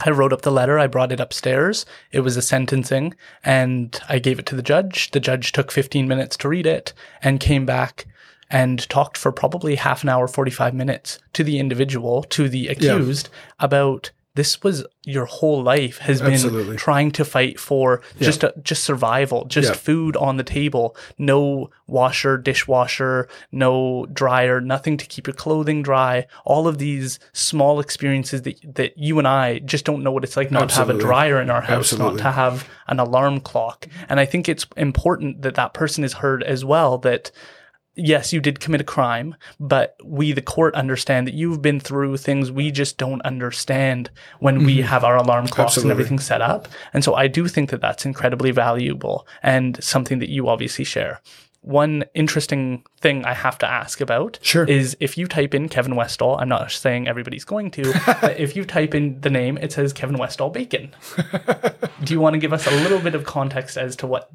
I wrote up the letter, I brought it upstairs, it was a sentencing, and I gave it to the judge. The judge took 15 minutes to read it and came back and talked for probably half an hour, 45 minutes to the individual, to the accused, about this was your whole life has been trying to fight for just survival, just food on the table, no washer, dishwasher, no dryer, nothing to keep your clothing dry. All of these small experiences that you and I just don't know what it's like not to have a dryer in our house, not to have an alarm clock. And I think it's important that that person is heard as well, that yes, you did commit a crime, but we, the court, understand that you've been through things we just don't understand when we have our alarm clocks and everything set up. And so I do think that that's incredibly valuable and something that you obviously share. One interesting thing I have to ask about is if you type in Kevin Westell, I'm not saying everybody's going to, but if you type in the name, it says Kevin Westell Bacon. Do you want to give us a little bit of context as to what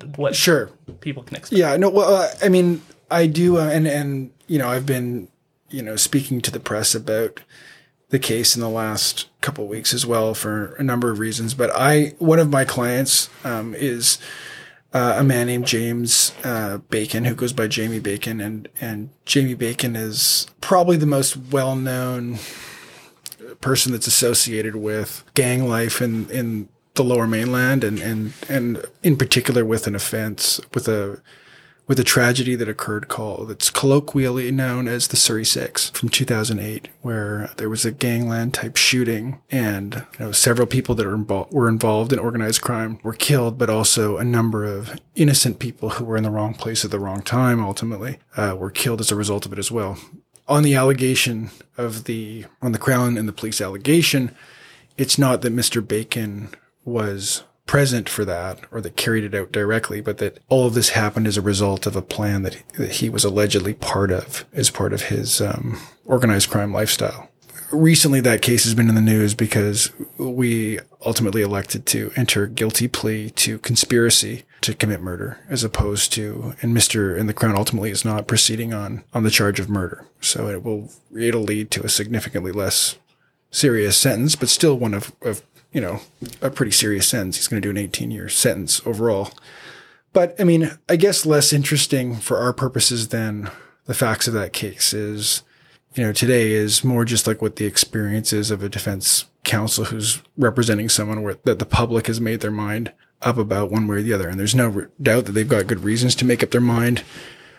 people can expect? Yeah, no, well, I mean, I do, and you know, I've been, you know, speaking to the press about the case in the last couple of weeks as well for a number of reasons. But one of my clients is a man named James Bacon, who goes by Jamie Bacon, and Jamie Bacon is probably the most well-known person that's associated with gang life in the Lower Mainland, and in particular with an offense with a tragedy that occurred that's colloquially known as the Surrey Six from 2008, where there was a gangland type shooting, and you know, several people that were involved in organized crime were killed, but also a number of innocent people who were in the wrong place at the wrong time ultimately were killed as a result of it as well. On the allegation on the Crown and the police allegation, it's not that Mr. Bacon was present for that or that carried it out directly, but that all of this happened as a result of a plan that he was allegedly part of as part of his organized crime lifestyle. Recently, that case has been in the news because we ultimately elected to enter a guilty plea to conspiracy to commit murder as opposed to, and the Crown ultimately is not proceeding on the charge of murder. So it'll lead to a significantly less serious sentence, but still one of you know, a pretty serious sentence. He's going to do an 18-year sentence overall. But, I mean, I guess less interesting for our purposes than the facts of that case is, you know, today is more just like what the experience is of a defense counsel who's representing someone that the public has made their mind up about one way or the other. And there's no doubt that they've got good reasons to make up their mind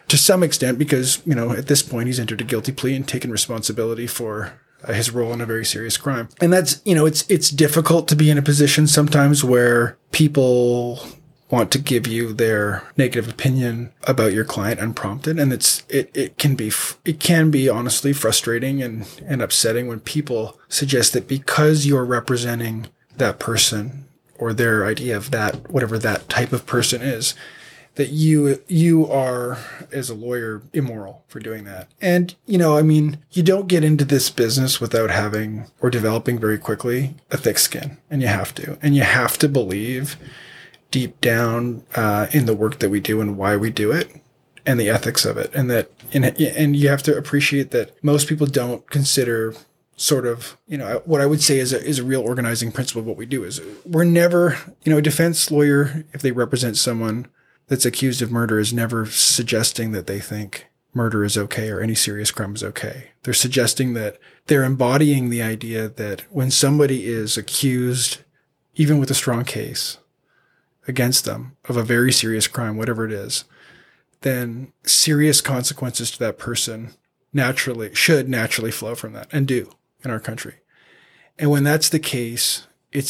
to some extent because, you know, at this point he's entered a guilty plea and taken responsibility for his role in a very serious crime. And that's, you know, it's difficult to be in a position sometimes where people want to give you their negative opinion about your client unprompted. And it can be honestly frustrating and upsetting when people suggest that because you're representing that person or their idea of that, whatever that type of person is, that you are, as a lawyer, immoral for doing that. And, you know, I mean, you don't get into this business without having or developing very quickly a thick skin. And you have to. And you have to believe deep down in the work that we do and why we do it and the ethics of it. And you have to appreciate that most people don't consider sort of, you know, what I would say is a real organizing principle of what we do is we're never, you know, a defense lawyer, if they represent someone that's accused of murder, is never suggesting that they think murder is okay or any serious crime is okay. They're suggesting that they're embodying the idea that when somebody is accused, even with a strong case against them of a very serious crime, whatever it is, then serious consequences to that person should naturally flow from that and do in our country. And when that's the case, it's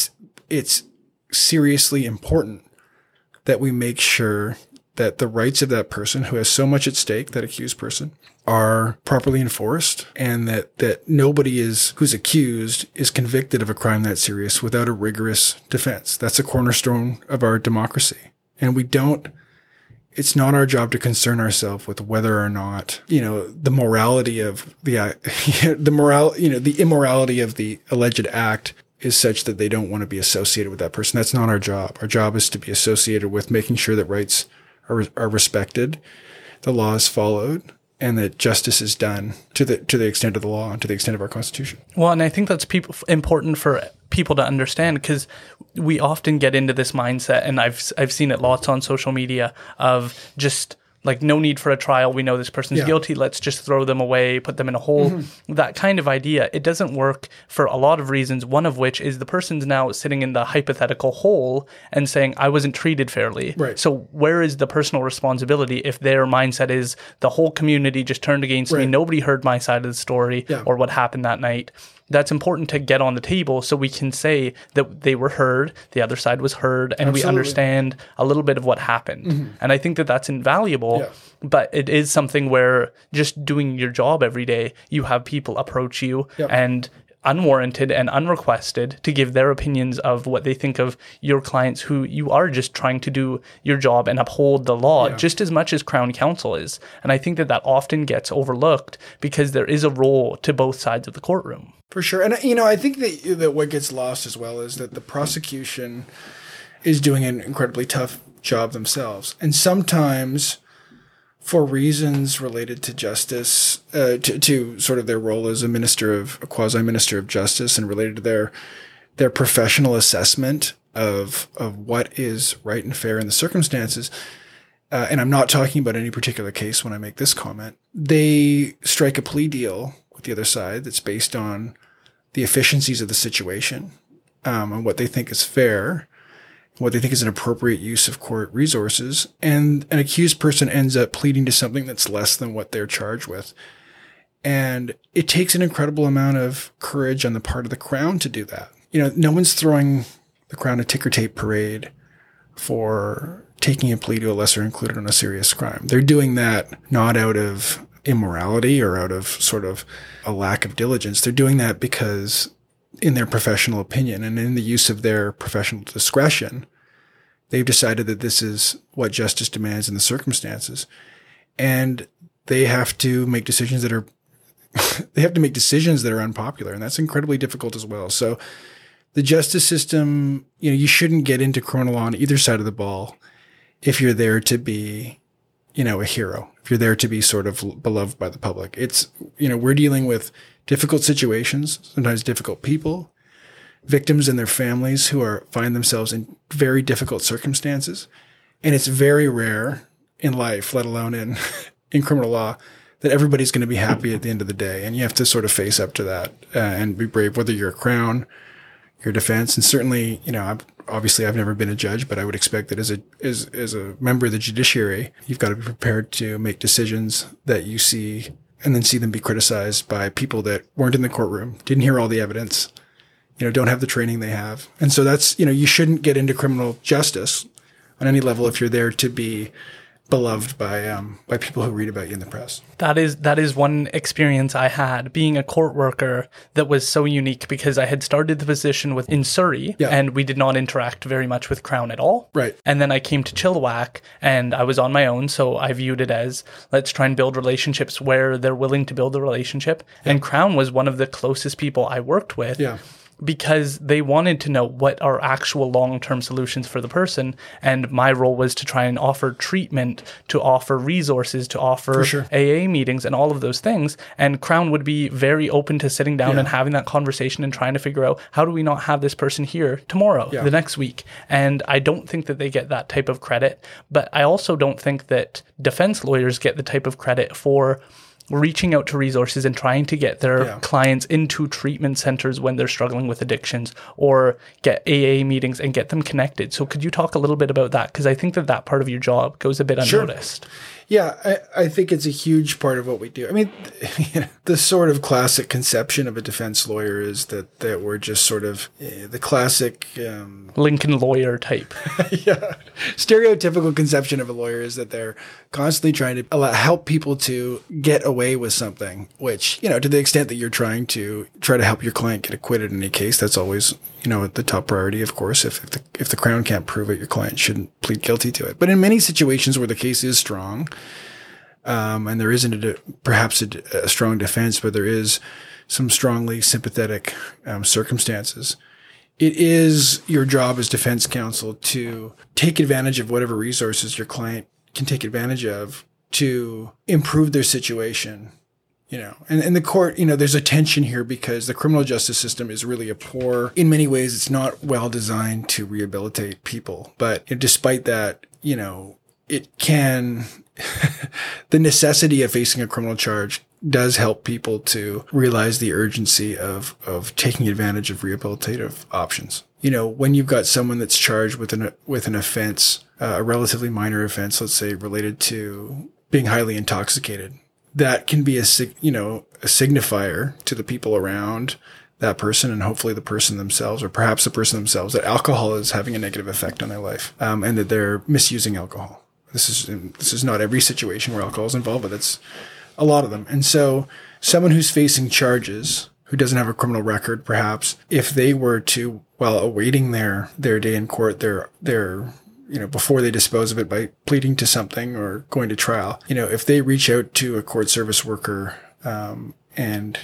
seriously important that we make sure that the rights of that person who has so much at stake, that accused person, are properly enforced, and that nobody who's accused is convicted of a crime that serious without a rigorous defense. That's a cornerstone of our democracy. And it's not our job to concern ourselves with whether or not, the morality of the immorality of the alleged act is such that they don't want to be associated with that person. That's not our job. Our job is to be associated with making sure that rights are respected, the law is followed, and that justice is done to the extent of the law and to the extent of our Constitution. Well, and I think that's important for people to understand, because we often get into this mindset, and I've seen it lots on social media, of just like, no need for a trial. We know this person's guilty. Let's just throw them away, put them in a hole. Mm-hmm. That kind of idea. It doesn't work for a lot of reasons, one of which is the person's now sitting in the hypothetical hole and saying, I wasn't treated fairly. Right. So where is the personal responsibility if their mindset is the whole community just turned against me, nobody heard my side of the story or what happened that night? That's important to get on the table so we can say that they were heard, the other side was heard, and we understand a little bit of what happened. Mm-hmm. And I think that that's invaluable, but it is something where just doing your job every day, you have people approach you and unwarranted and unrequested to give their opinions of what they think of your clients, who you are just trying to do your job and uphold the law just as much as Crown Counsel is. And I think that often gets overlooked because there is a role to both sides of the courtroom. For sure. And, I think that what gets lost as well is that the prosecution is doing an incredibly tough job themselves. And sometimes for reasons related to justice, to sort of their role as a quasi-minister of justice, and related to their professional assessment of what is right and fair in the circumstances, and I'm not talking about any particular case when I make this comment, they strike a plea deal with the other side that's based on the efficiencies of the situation, and what they think is fair, what they think is an appropriate use of court resources, and an accused person ends up pleading to something that's less than what they're charged with. And it takes an incredible amount of courage on the part of the Crown to do that. No one's throwing the Crown a ticker tape parade for taking a plea to a lesser included on a serious crime. They're doing that not out of immorality or out of sort of a lack of diligence. They're doing that because, in their professional opinion and in the use of their professional discretion, they've decided that this is what justice demands in the circumstances. And they have to make decisions that are unpopular. And that's incredibly difficult as well. So the justice system, you shouldn't get into criminal law on either side of the ball if you're there to be, a hero, if you're there to be sort of beloved by the public. It's, we're dealing with difficult situations, sometimes difficult people, victims and their families who find themselves in very difficult circumstances. And it's very rare in life, let alone in criminal law, that everybody's going to be happy at the end of the day. And you have to sort of face up to that and be brave, whether you're a Crown, your defense. And certainly, obviously I've never been a judge, but I would expect that as a member of the judiciary, you've got to be prepared to make decisions that you see and then see them be criticized by people that weren't in the courtroom, didn't hear all the evidence, don't have the training they have. And so that's, you shouldn't get into criminal justice on any level if you're there to be beloved by people who read about you in the press. That is one experience I had being a court worker that was so unique, because I had started the position in Surrey and we did not interact very much with Crown at all. Right. And then I came to Chilliwack and I was on my own, so I viewed it as, let's try and build relationships where they're willing to build the relationship. Yeah. And Crown was one of the closest people I worked with. Yeah. Because they wanted to know what are actual long-term solutions for the person. And my role was to try and offer treatment, to offer resources, to offer AA meetings and all of those things. And Crown would be very open to sitting down and having that conversation and trying to figure out, how do we not have this person here tomorrow, the next week? And I don't think that they get that type of credit. But I also don't think that defense lawyers get the type of credit for reaching out to resources and trying to get their clients into treatment centers when they're struggling with addictions, or get AA meetings and get them connected. So could you talk a little bit about that? Because I think that part of your job goes a bit unnoticed. Sure. Yeah, I think it's a huge part of what we do. I mean, the sort of classic conception of a defense lawyer is that we're just sort of the classic Lincoln lawyer type. stereotypical conception of a lawyer is that they're constantly trying to help people to get away with something, which, you know, to the extent that you're trying to help your client get acquitted in any case, that's always, you know, at the top priority, of course. If the Crown can't prove it, your client shouldn't plead guilty to it. But in many situations where the case is strong, and there isn't perhaps a strong defense, but there is some strongly sympathetic circumstances, it is your job as defense counsel to take advantage of whatever resources your client can take advantage of to improve their situation. You know, and the court, you know, there's a tension here because the criminal justice system is really in many ways, it's not well designed to rehabilitate people. But despite that, you know, it can, the necessity of facing a criminal charge does help people to realize the urgency of taking advantage of rehabilitative options. You know, when you've got someone that's charged with an offense, a relatively minor offense, let's say related to being highly intoxicated, that can be a signifier to the people around that person and hopefully the person themselves, or perhaps the person themselves, that alcohol is having a negative effect on their life, and that they're misusing alcohol. This is not every situation where alcohol is involved, but that's a lot of them. And so someone who's facing charges, who doesn't have a criminal record, perhaps, if they were to, while awaiting their day in court, their you know, before they dispose of it by pleading to something or going to trial, you know, if they reach out to a court service worker and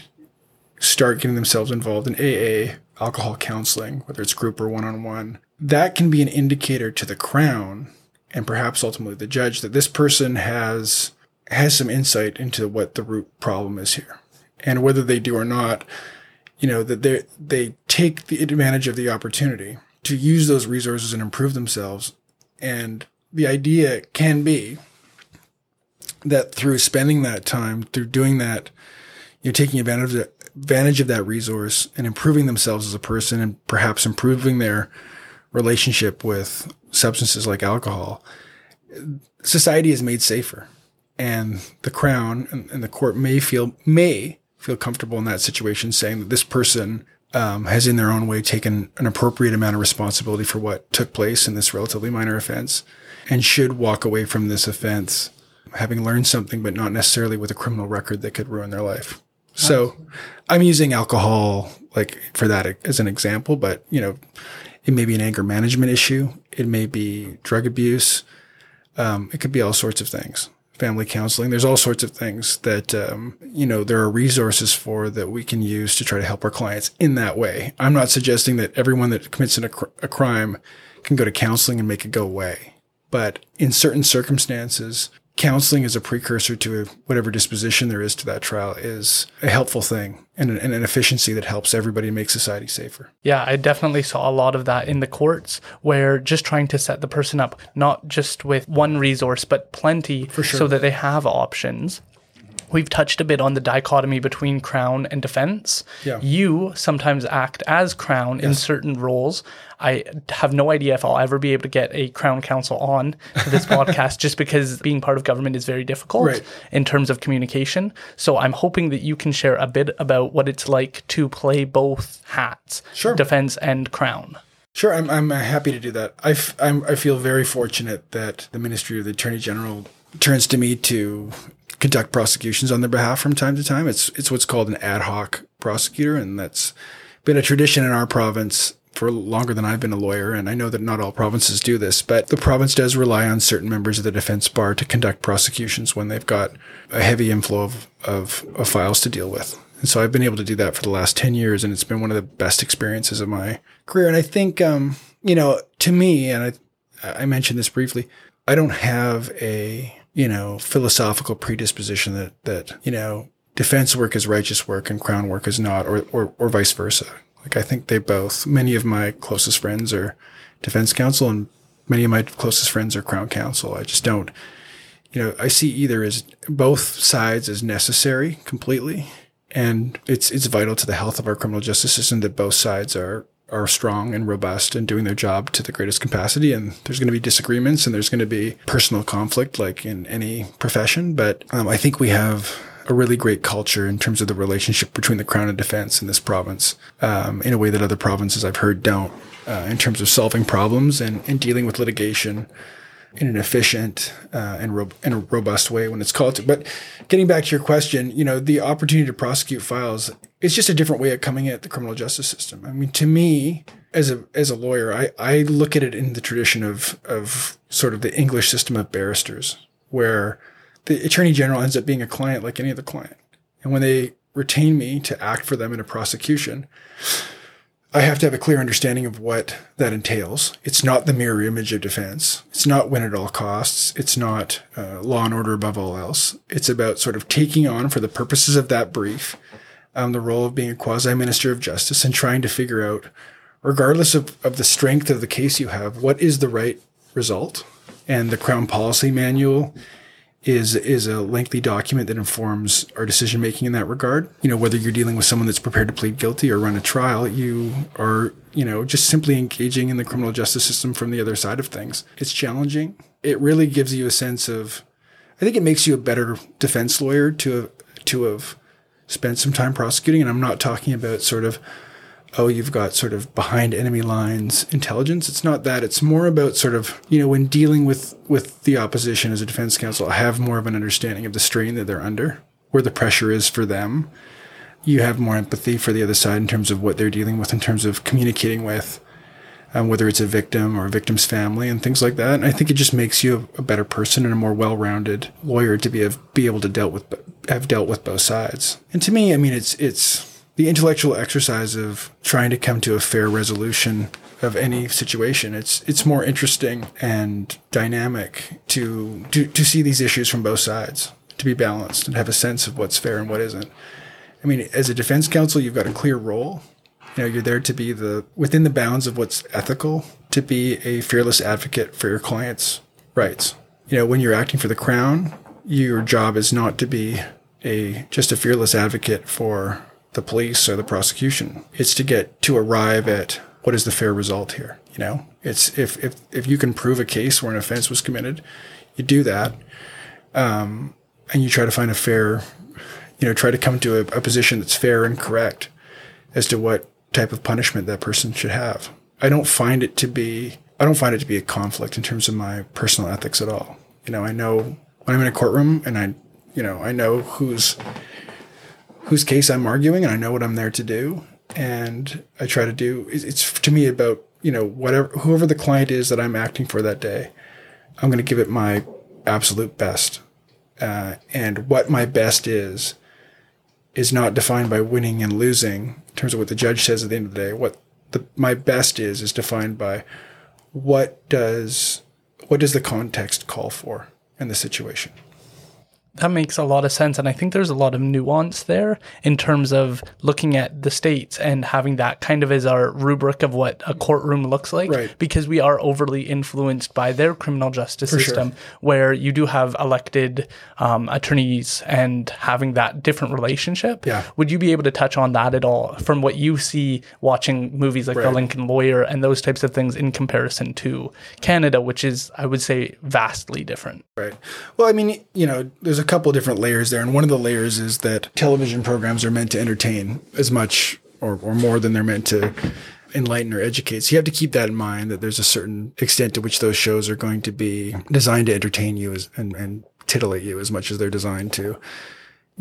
start getting themselves involved in AA, alcohol counseling, whether it's group or one-on-one, that can be an indicator to the Crown and perhaps ultimately the judge that this person has some insight into what the root problem is here. And whether they do or not, you know, that they take the advantage of the opportunity to use those resources and improve themselves. And the idea can be that through spending that time, through doing that, you're taking advantage of that resource and improving themselves as a person and perhaps improving their relationship with substances like alcohol. Society is made safer. And the Crown and the court may feel comfortable in that situation saying that this person has in their own way taken an appropriate amount of responsibility for what took place in this relatively minor offense and should walk away from this offense having learned something, but not necessarily with a criminal record that could ruin their life. So I'm using alcohol like for that as an example, but you know, it may be an anger management issue. It may be drug abuse. It could be all sorts of things. Family counseling. There's all sorts of things that, you know, there are resources for that we can use to try to help our clients in that way. I'm not suggesting that everyone that commits a crime can go to counseling and make it go away. But in certain circumstances, counseling is a precursor to whatever disposition there is to that trial is a helpful thing and an efficiency that helps everybody make society safer. Yeah, I definitely saw a lot of that in the courts where just trying to set the person up, not just with one resource, but plenty for sure, so that they have options. We've touched a bit on the dichotomy between Crown and defense. Yeah. You sometimes act as Crown in certain roles. I have no idea if I'll ever be able to get a Crown counsel on to this podcast just because being part of government is very difficult in terms of communication. So I'm hoping that you can share a bit about what it's like to play both hats, defense and Crown. Sure, I'm happy to do that. I feel very fortunate that the Ministry of the Attorney General turns to me to conduct prosecutions on their behalf from time to time. It's what's called an ad hoc prosecutor, and that's been a tradition in our province for longer than I've been a lawyer, and I know that not all provinces do this, but the province does rely on certain members of the defense bar to conduct prosecutions when they've got a heavy inflow of files to deal with. And so I've been able to do that for the last 10 years, and it's been one of the best experiences of my career. And I think, you know, to me, and I mentioned this briefly, I don't have a philosophical predisposition that, you know, defense work is righteous work and Crown work is not, or vice versa. Like, I think they both, many of my closest friends are defense counsel and many of my closest friends are Crown counsel. I just don't, you know, I see either as both sides as necessary completely. And it's vital to the health of our criminal justice system that both sides are strong and robust and doing their job to the greatest capacity. And there's going to be disagreements and there's going to be personal conflict like in any profession. But I think we have a really great culture in terms of the relationship between the Crown and defense in this province, in a way that other provinces I've heard don't, in terms of solving problems and dealing with litigation in an efficient and a robust way when it's called to. But getting back to your question, you know, the opportunity to prosecute files, it's just a different way of coming at the criminal justice system. I mean, to me, as a lawyer, I look at it in the tradition of sort of the English system of barristers, where the Attorney General ends up being a client like any other client. And when they retain me to act for them in a prosecution, I have to have a clear understanding of what that entails. It's not the mirror image of defense. It's not win at all costs. It's not law and order above all else. It's about sort of taking on, for the purposes of that brief, the role of being a quasi-minister of justice and trying to figure out, regardless of the strength of the case you have, what is the right result. And the Crown Policy Manual is a lengthy document that informs our decision-making in that regard. You know, whether you're dealing with someone that's prepared to plead guilty or run a trial, you are, you know, just simply engaging in the criminal justice system from the other side of things. It's challenging. It really gives you a sense of, I think it makes you a better defense lawyer to have spent some time prosecuting. And I'm not talking about sort of, oh, you've got sort of behind enemy lines intelligence. It's not that. It's more about sort of, you know, when dealing with the opposition as a defense counsel, I have more of an understanding of the strain that they're under, where the pressure is for them. You have more empathy for the other side in terms of what they're dealing with, in terms of communicating with, whether it's a victim or a victim's family and things like that. And I think it just makes you a better person and a more well-rounded lawyer to be able to have dealt with both sides. And to me, I mean, it's the intellectual exercise of trying to come to a fair resolution of any situation. It's more interesting and dynamic to see these issues from both sides, to be balanced and have a sense of what's fair and what isn't. I mean, as a defense counsel, you've got a clear role. You know, you're there to be within the bounds of what's ethical, to be a fearless advocate for your client's rights. You know, when you're acting for the Crown, your job is not to be just a fearless advocate for the police or the prosecution. It's to arrive at what is the fair result here. You know, it's if you can prove a case where an offense was committed, you do that, and you try to find a fair, you know, try to come to a position that's fair and correct as to what type of punishment that person should have. I don't find it to be a conflict in terms of my personal ethics at all. You know, I know when I'm in a courtroom, and I know whose case I'm arguing, and I know what I'm there to do. And I try to do, it's to me about, you know, whoever the client is that I'm acting for that day, I'm going to give it my absolute best. And what my best is not defined by winning and losing in terms of what the judge says at the end of the day. What my best is defined by what does the context call for in the situation. That makes a lot of sense. And I think there's a lot of nuance there in terms of looking at the states and having that kind of as our rubric of what a courtroom looks like, right? Because we are overly influenced by their criminal justice system, sure, where you do have elected attorneys and having that different relationship. Yeah. Would you be able to touch on that at all from what you see watching movies like, right, The Lincoln Lawyer and those types of things in comparison to Canada, which is, I would say, vastly different? Right. Well, I mean, you know, there's a couple different layers there, and one of the layers is that television programs are meant to entertain as much or more than they're meant to enlighten or educate. So you have to keep that in mind, that there's a certain extent to which those shows are going to be designed to entertain you and titillate you as much as they're designed to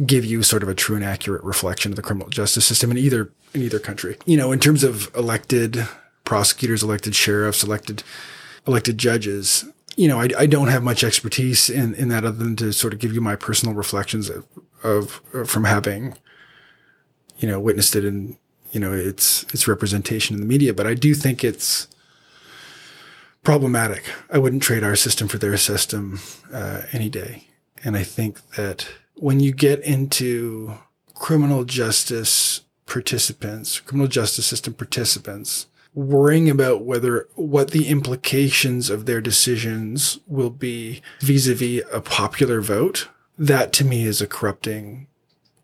give you sort of a true and accurate reflection of the criminal justice system in either country. You know, in terms of elected prosecutors, elected sheriffs, elected judges, you know, I don't have much expertise in that, other than to sort of give you my personal reflections of from having, you know, witnessed it in, you know, its representation in the media. But I do think it's problematic. I wouldn't trade our system for their system any day. And I think that when you get into criminal justice system participants, worrying about what the implications of their decisions will be vis-a-vis a popular vote, that to me is a corrupting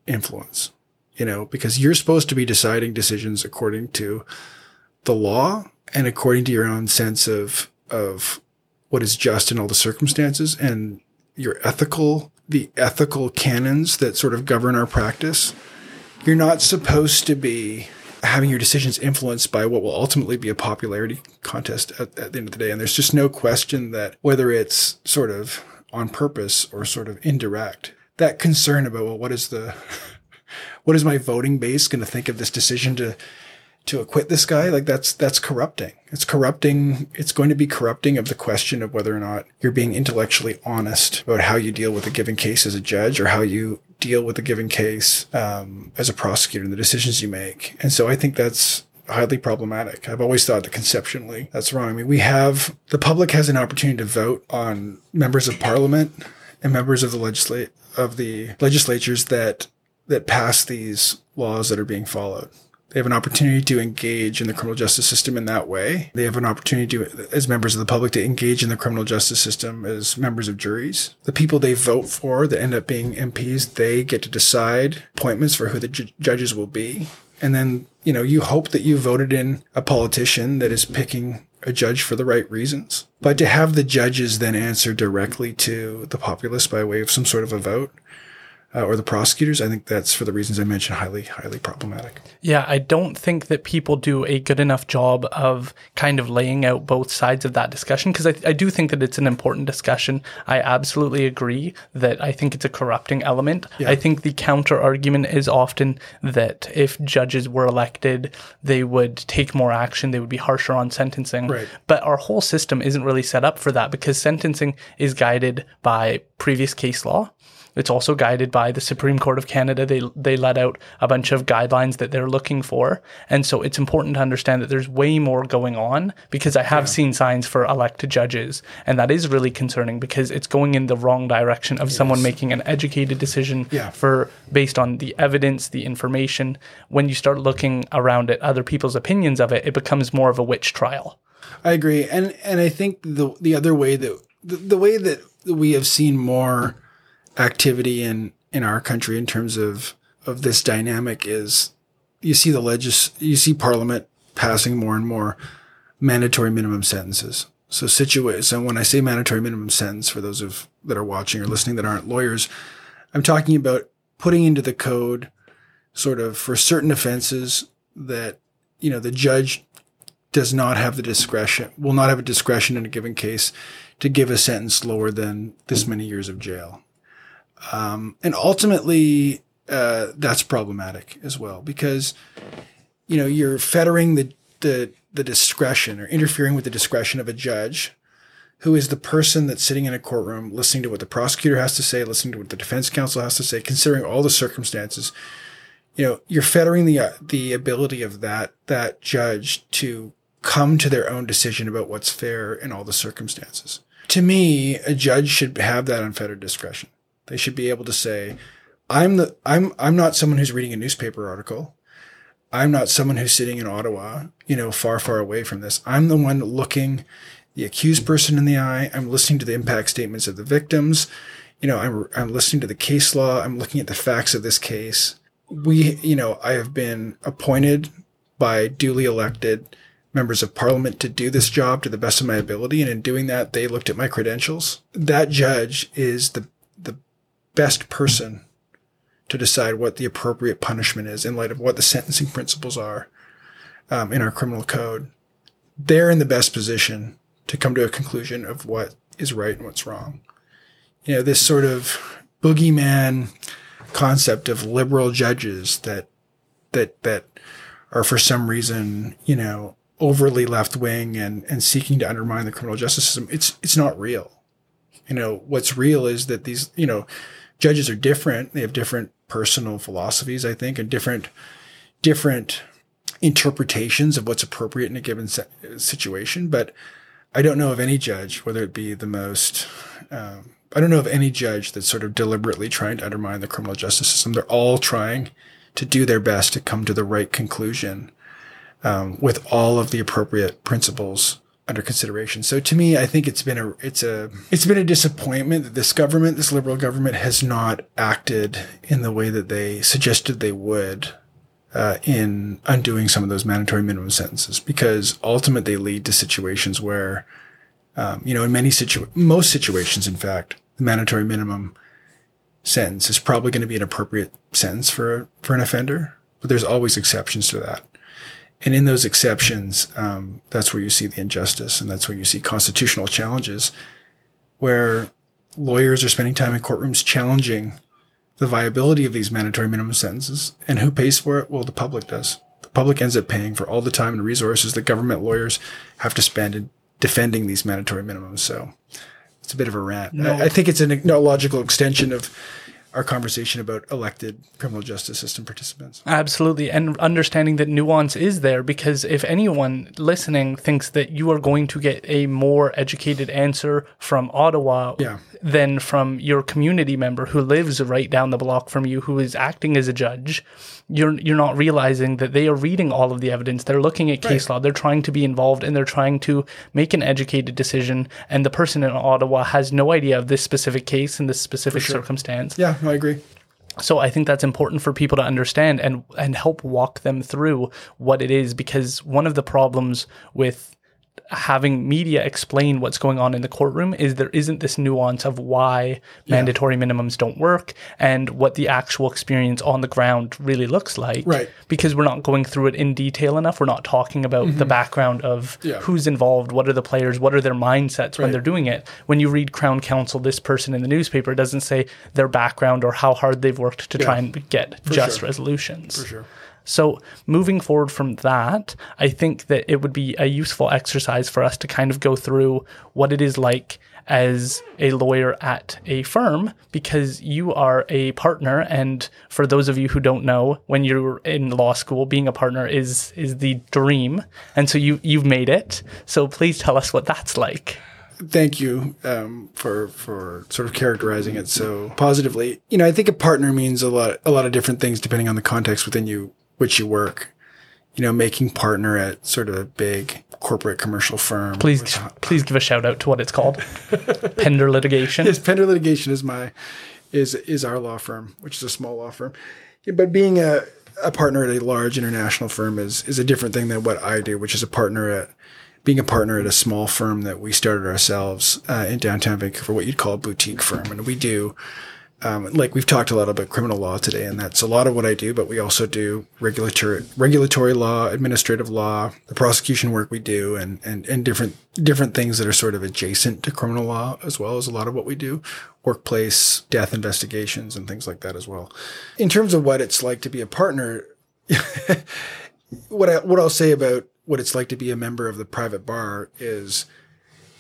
influence, you know, because you're supposed to be deciding decisions according to the law and according to your own sense of what is just in all the circumstances and your ethical the ethical canons that sort of govern our practice, you're not supposed to be having your decisions influenced by what will ultimately be a popularity contest at the end of the day. And there's just no question that whether it's sort of on purpose or sort of indirect, that concern about, well, what is my voting base going to think of this decision to acquit this guy? Like that's corrupting. It's corrupting. It's going to be corrupting of the question of whether or not you're being intellectually honest about how you deal with a given case as a judge or how you deal with a given case as a prosecutor and the decisions you make. And so I think that's highly problematic. I've always thought that conceptually that's wrong. I mean, the public has an opportunity to vote on members of parliament and members of the legislatures that pass these laws that are being followed. They have an opportunity to engage in the criminal justice system in that way. They have an opportunity to, as members of the public, to engage in the criminal justice system as members of juries. The people they vote for that end up being MPs, they get to decide appointments for who the judges will be. And then, you know, you hope that you voted in a politician that is picking a judge for the right reasons. But to have the judges then answer directly to the populace by way of some sort of a vote, or the prosecutors, I think that's, for the reasons I mentioned, highly, highly problematic. Yeah, I don't think that people do a good enough job of kind of laying out both sides of that discussion, because I do think that it's an important discussion. I absolutely agree that I think it's a corrupting element. Yeah. I think the counter argument is often that if judges were elected, they would take more action, they would be harsher on sentencing. Right. But our whole system isn't really set up for that, because sentencing is guided by previous case law. It's also guided by the Supreme Court of Canada. They let out a bunch of guidelines that they're looking for. And so it's important to understand that there's way more going on, because I have seen signs for elected judges. And that is really concerning, because it's going in the wrong direction of someone making an educated decision based on the evidence, the information. When you start looking around at other people's opinions of it, it becomes more of a witch trial. I agree. And I think the other way that the way that we have seen more activity in our country in terms of this dynamic is you see Parliament passing more and more mandatory minimum sentences. So when I say mandatory minimum sentence, for those that are watching or listening that aren't lawyers, I'm talking about putting into the code sort of for certain offenses that, you know, the judge does not have the discretion, will not have a discretion in a given case to give a sentence lower than this many years of jail. And ultimately, that's problematic as well, because, you know, you're fettering the discretion or interfering with the discretion of a judge, who is the person that's sitting in a courtroom, listening to what the prosecutor has to say, listening to what the defense counsel has to say, considering all the circumstances. You know, you're fettering the ability of that judge to come to their own decision about what's fair in all the circumstances. To me, a judge should have that unfettered discretion. They should be able to say, I'm not someone who's reading a newspaper article. I'm not someone who's sitting in Ottawa, you know, far, far away from this. I'm the one looking the accused person in the eye. I'm listening to the impact statements of the victims. You know, I'm listening to the case law. I'm looking at the facts of this case. I have been appointed by duly elected members of parliament to do this job to the best of my ability. And in doing that, they looked at my credentials. That judge is the best person to decide what the appropriate punishment is in light of what the sentencing principles are in our criminal code. They're in the best position to come to a conclusion of what is right and what's wrong. You know, this sort of boogeyman concept of liberal judges that are for some reason, you know, overly left-wing and seeking to undermine the criminal justice system, it's not real. You know, what's real is that these, you know, judges are different. They have different personal philosophies, I think, and different interpretations of what's appropriate in a given situation. But I don't know of any judge, whether it be I don't know of any judge that's sort of deliberately trying to undermine the criminal justice system. They're all trying to do their best to come to the right conclusion with all of the appropriate principles under consideration. So to me, I think it's been a disappointment that this Liberal government has not acted in the way that they suggested they would in undoing some of those mandatory minimum sentences, because ultimately they lead to situations where, most situations, in fact, the mandatory minimum sentence is probably going to be an appropriate sentence for an offender, but there's always exceptions to that. And in those exceptions, that's where you see the injustice, and that's where you see constitutional challenges where lawyers are spending time in courtrooms challenging the viability of these mandatory minimum sentences. And who pays for it? Well, the public does. The public ends up paying for all the time and resources that government lawyers have to spend in defending these mandatory minimums. So it's a bit of a rant. No. I think it's a logical extension of our conversation about elected criminal justice system participants. Absolutely. And understanding that nuance is there, because if anyone listening thinks that you are going to get a more educated answer from Ottawa than from your community member who lives right down the block from you, who is acting as a judge, you're not realizing that they are reading all of the evidence. They're looking at case law. They're trying to be involved, and they're trying to make an educated decision. And the person in Ottawa has no idea of this specific case and this specific circumstance. Yeah. I agree. So I think that's important for people to understand and help walk them through what it is, because one of the problems with having media explain what's going on in the courtroom is there isn't this nuance of why mandatory minimums don't work and what the actual experience on the ground really looks like, because we're not going through it in detail enough. We're not talking about the background of who's involved, what are the players, what are their mindsets when they're doing it. When you read Crown Counsel, this person in the newspaper, it doesn't say their background or how hard they've worked to try and get resolutions. For sure. So moving forward from that, I think that it would be a useful exercise for us to kind of go through what it is like as a lawyer at a firm, because you are a partner. And for those of you who don't know, when you're in law school, being a partner is the dream. And so you've made it. So please tell us what that's like. Thank you for sort of characterizing it so positively. You know, I think a partner means a lot of different things depending on the context within which you work, you know, making partner at sort of a big corporate commercial firm. Please give a shout out to what it's called. Pender Litigation. Yes, Pender Litigation is our law firm, which is a small law firm. Yeah, but being a partner at a large international firm is a different thing than what I do, which is being a partner at a small firm that we started ourselves in downtown Vancouver, what you'd call a boutique firm. And we do like we've talked a lot about criminal law today, and that's a lot of what I do, but we also do regulatory law, administrative law, the prosecution work we do, and different things that are sort of adjacent to criminal law, as well as a lot of what we do, workplace death investigations and things like that as well. In terms of what it's like to be a partner, what I'll say about what it's like to be a member of the private bar is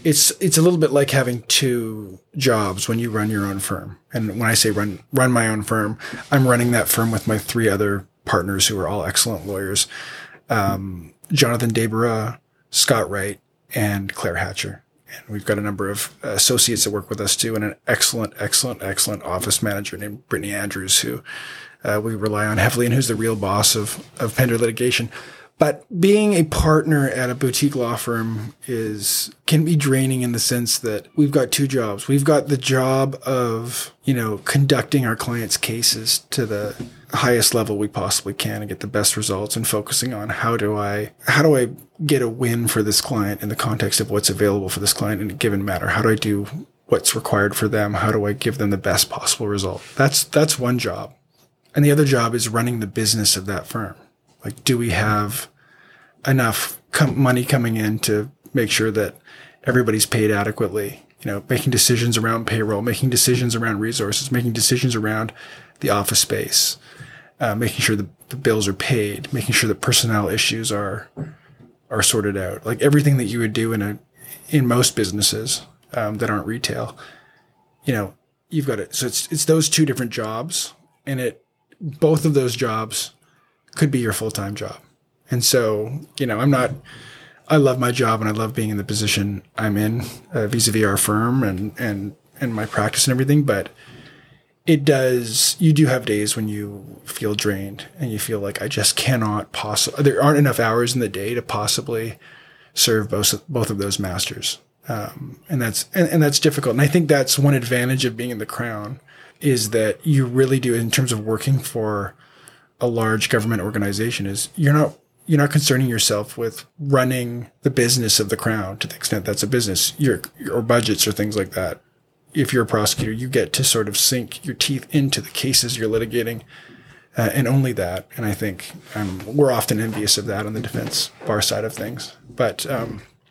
it's a little bit like having two jobs when you run your own firm. And when I say run my own firm, I'm running that firm with my three other partners who are all excellent lawyers. Jonathan Desbarats, Scott Wright, and Claire Hatcher. And we've got a number of associates that work with us too, and an excellent office manager named Brittany Andrews, who we rely on heavily and who's the real boss of Pender Litigation. But being a partner at a boutique law firm can be draining in the sense that we've got two jobs. We've got the job of, you know, conducting our clients' cases to the highest level we possibly can and get the best results, and focusing on how do I get a win for this client in the context of what's available for this client in a given matter. How do I do what's required for them? How do I give them the best possible result? That's one job. And the other job is running the business of that firm. Like, do we have enough money coming in to make sure that everybody's paid adequately, you know, making decisions around payroll, making decisions around resources, making decisions around the office space, making sure the bills are paid, making sure that personnel issues are sorted out. Like everything that you would do in most businesses that aren't retail, you know, you've got it. So it's those two different jobs, and both of those jobs could be your full-time job. And so, you know, I love my job, and I love being in the position I'm in vis-a-vis our firm and my practice and everything. But you do have days when you feel drained and you feel like there aren't enough hours in the day to possibly serve both of those masters. And that's difficult. And I think that's one advantage of being in the Crown, is that you really do, in terms of working for a large government organization, is you're not concerning yourself with running the business of the Crown to the extent that's a business, or budgets or things like that. if you're a prosecutor, you get to sort of sink your teeth into the cases you're litigating, and only that. And I think we're often envious of that on the defense bar side of things. But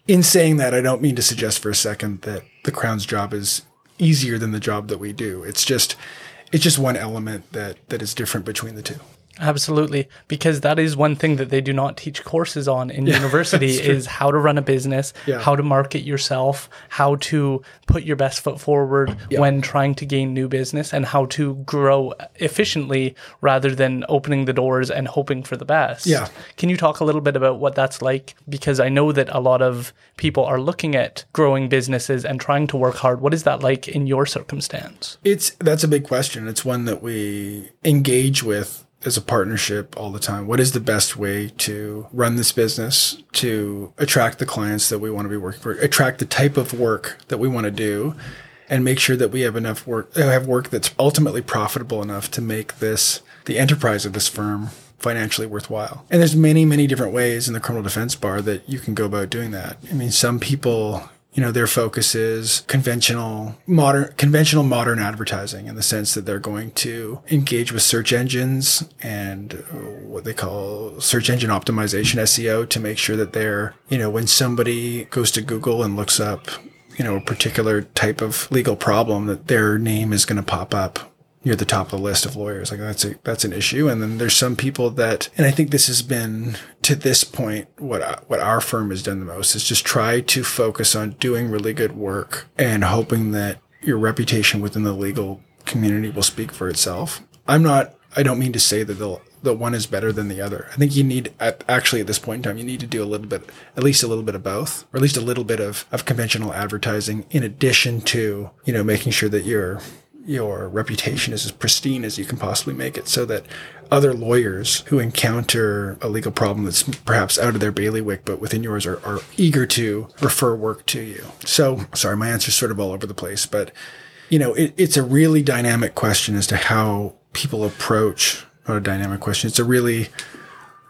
in saying that, I don't mean to suggest for a second that the Crown's job is easier than the job that we do. It's just one element that is different between the two. Absolutely, because that is one thing that they do not teach courses on in university is how to run a business, how to market yourself, how to put your best foot forward when trying to gain new business, and how to grow efficiently rather than opening the doors and hoping for the best. Yeah. Can you talk a little bit about what that's like? Because I know that a lot of people are looking at growing businesses and trying to work hard. What is that like in your circumstance? That's a big question. It's one that we engage with as a partnership all the time. What is the best way to run this business, to attract the clients that we want to be working for, attract the type of work that we want to do, and make sure that we have enough work, have work that's ultimately profitable enough to make this, the enterprise of this firm, financially worthwhile. And there's many, many different ways in the criminal defense bar that you can go about doing that. I mean, some people, their focus is conventional modern advertising, in the sense that they're going to engage with search engines and what they call search engine optimization, SEO, to make sure that they're, when somebody goes to Google and looks up, a particular type of legal problem, that their name is going to pop up near the top of the list of lawyers. Like that's an issue. And then there's some people that, and I think this has been to this point what our firm has done the most, is just try to focus on doing really good work and hoping that your reputation within the legal community will speak for itself. I don't mean to say that that one is better than the other. I think you need, actually at this point in time, you need to do at least a little bit of both, or at least a little bit of conventional advertising, in addition to, making sure that your reputation is as pristine as you can possibly make it, so that other lawyers who encounter a legal problem that's perhaps out of their bailiwick but within yours are eager to refer work to you. So, sorry, my answer's sort of all over the place, but it's a really dynamic question as to how people approach, not a dynamic question.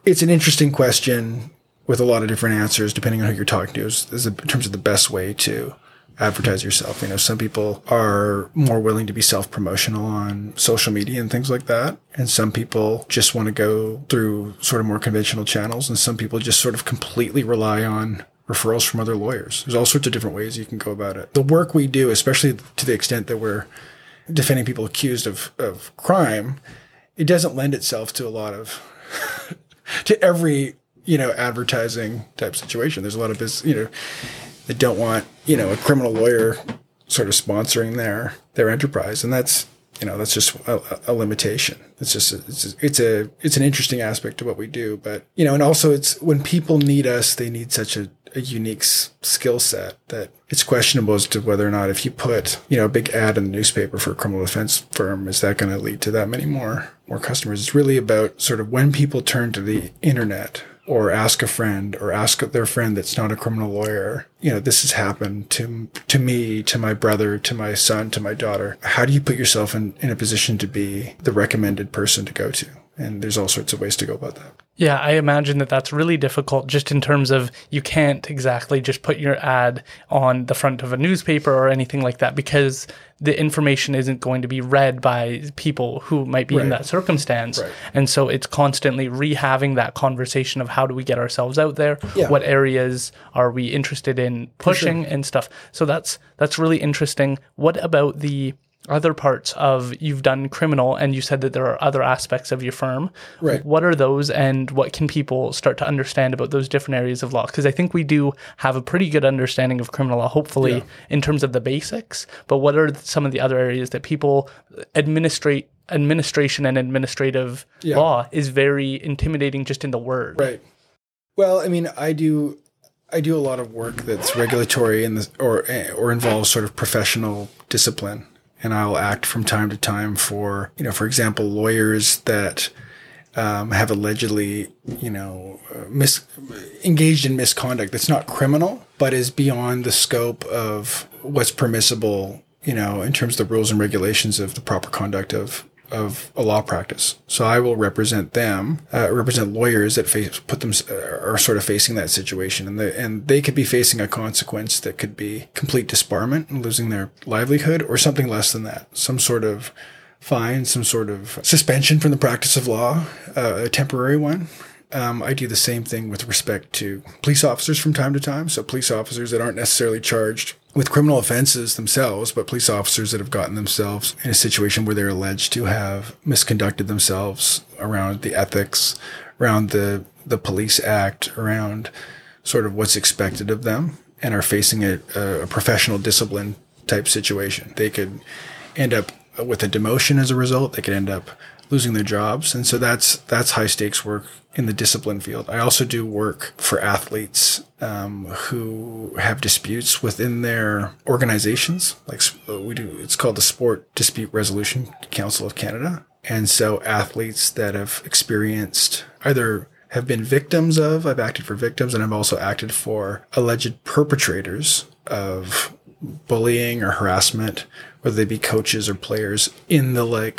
It's an interesting question with a lot of different answers, depending on who you're talking to, in terms of the best way to advertise yourself. Some people are more willing to be self-promotional on social media and things like that. And some people just want to go through sort of more conventional channels. And some people just sort of completely rely on referrals from other lawyers. There's all sorts of different ways you can go about it. The work we do, especially to the extent that we're defending people accused of crime, it doesn't lend itself to a lot of, to every, advertising type situation. There's a lot of business, they don't want, a criminal lawyer sort of sponsoring their enterprise. And that's, that's just a limitation. It's an interesting aspect to what we do. But, and also it's when people need us, they need such a unique skill set that it's questionable as to whether or not, if you put, a big ad in the newspaper for a criminal defense firm, is that going to lead to that many more customers? It's really about sort of when people turn to the internet, or ask a friend, or ask their friend that's not a criminal lawyer, this has happened to me, to my brother, to my son, to my daughter. How do you put yourself in a position to be the recommended person to go to? And there's all sorts of ways to go about that. Yeah, I imagine that's really difficult, just in terms of you can't exactly just put your ad on the front of a newspaper or anything like that, because the information isn't going to be read by people who might be in that circumstance. Right. And so it's constantly rehaving that conversation of how do we get ourselves out there? Yeah. What areas are we interested in pushing and stuff? So that's really interesting. What about the other parts of, you've done criminal, and you said that there are other aspects of your firm. Right. What are those, and what can people start to understand about those different areas of law? Because I think we do have a pretty good understanding of criminal law, hopefully, in terms of the basics. But what are some of the other areas that people administration and administrative law is very intimidating just in the word? Right. Well, I do a lot of work that's regulatory or involves sort of professional discipline. And I'll act from time to time for, for example, lawyers that have allegedly, engaged in misconduct that's not criminal, but is beyond the scope of what's permissible, in terms of the rules and regulations of the proper conduct of of a law practice. So I will represent them, represent lawyers that are sort of facing that situation, and they could be facing a consequence that could be complete disbarment and losing their livelihood, or something less than that, some sort of fine, some sort of suspension from the practice of law, a temporary one. I do the same thing with respect to police officers from time to time. So police officers that aren't necessarily charged with criminal offenses themselves, but police officers that have gotten themselves in a situation where they're alleged to have misconducted themselves around the ethics, around the Police Act, around sort of what's expected of them, and are facing a professional discipline type situation. They could end up with a demotion as a result. They could end up losing their jobs. And so that's high stakes work in the discipline field. I also do work for athletes who have disputes within their organizations. Like we do, it's called the Sport Dispute Resolution Council of Canada. And so athletes that have experienced either have been victims of, I've acted for victims, and I've also acted for alleged perpetrators of bullying or harassment, whether they be coaches or players in the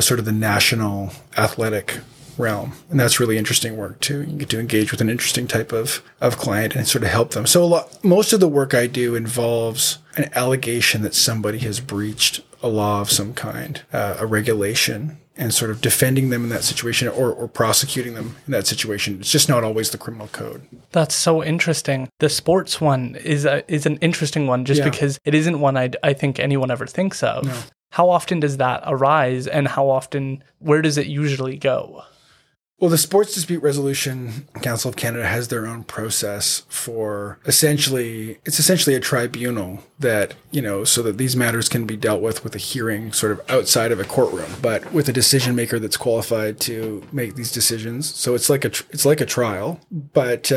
sort of the national athletic realm. And that's really interesting work too. You get to engage with an interesting type of client and sort of help them. So most of the work I do involves an allegation that somebody has breached a law of some kind, a regulation, and sort of defending them in that situation or prosecuting them in that situation. It's just not always the criminal code. That's so interesting. The sports one is an interesting one because it isn't one I think anyone ever thinks of. No. How often does that arise, and where does it usually go? Well, the Sports Dispute Resolution Council of Canada has their own process for essentially a tribunal that, so that these matters can be dealt with a hearing sort of outside of a courtroom, but with a decision maker that's qualified to make these decisions. So it's like a trial, but,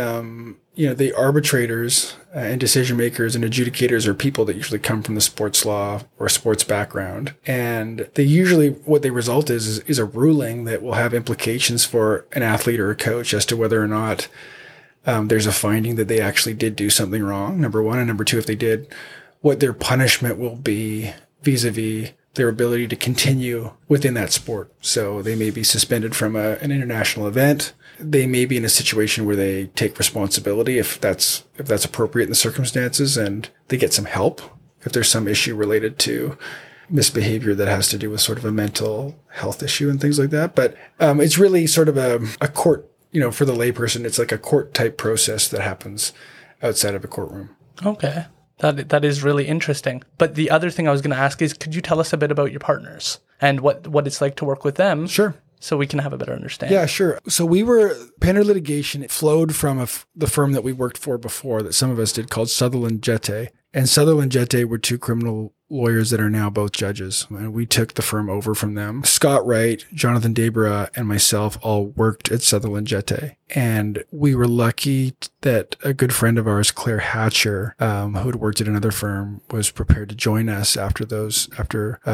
the arbitrators and decision makers and adjudicators are people that usually come from the sports law or sports background. And they usually, what they result is a ruling that will have implications for an athlete or a coach as to whether or not there's a finding that they actually did do something wrong, number one. And number two, if they did, what their punishment will be vis-a-vis their ability to continue within that sport. So they may be suspended from an international event. They may be in a situation where they take responsibility if that's appropriate in the circumstances, and they get some help if there's some issue related to misbehavior that has to do with sort of a mental health issue and things like that. But it's really sort of a court, for the layperson, it's like a court type process that happens outside of a courtroom. Okay. That is really interesting. But the other thing I was going to ask is, could you tell us a bit about your partners and what it's like to work with them? Sure. So we can have a better understanding. Yeah, sure. So Pender Litigation flowed from the firm that we worked for before that some of us did, called Sutherland Jette. And Sutherland Jette were two criminal lawyers that are now both judges. And we took the firm over from them. Scott Wright, Jonathan Desbarats, and myself all worked at Sutherland Jette. And we were lucky that a good friend of ours, Claire Hatcher, who had worked at another firm, was prepared to join us after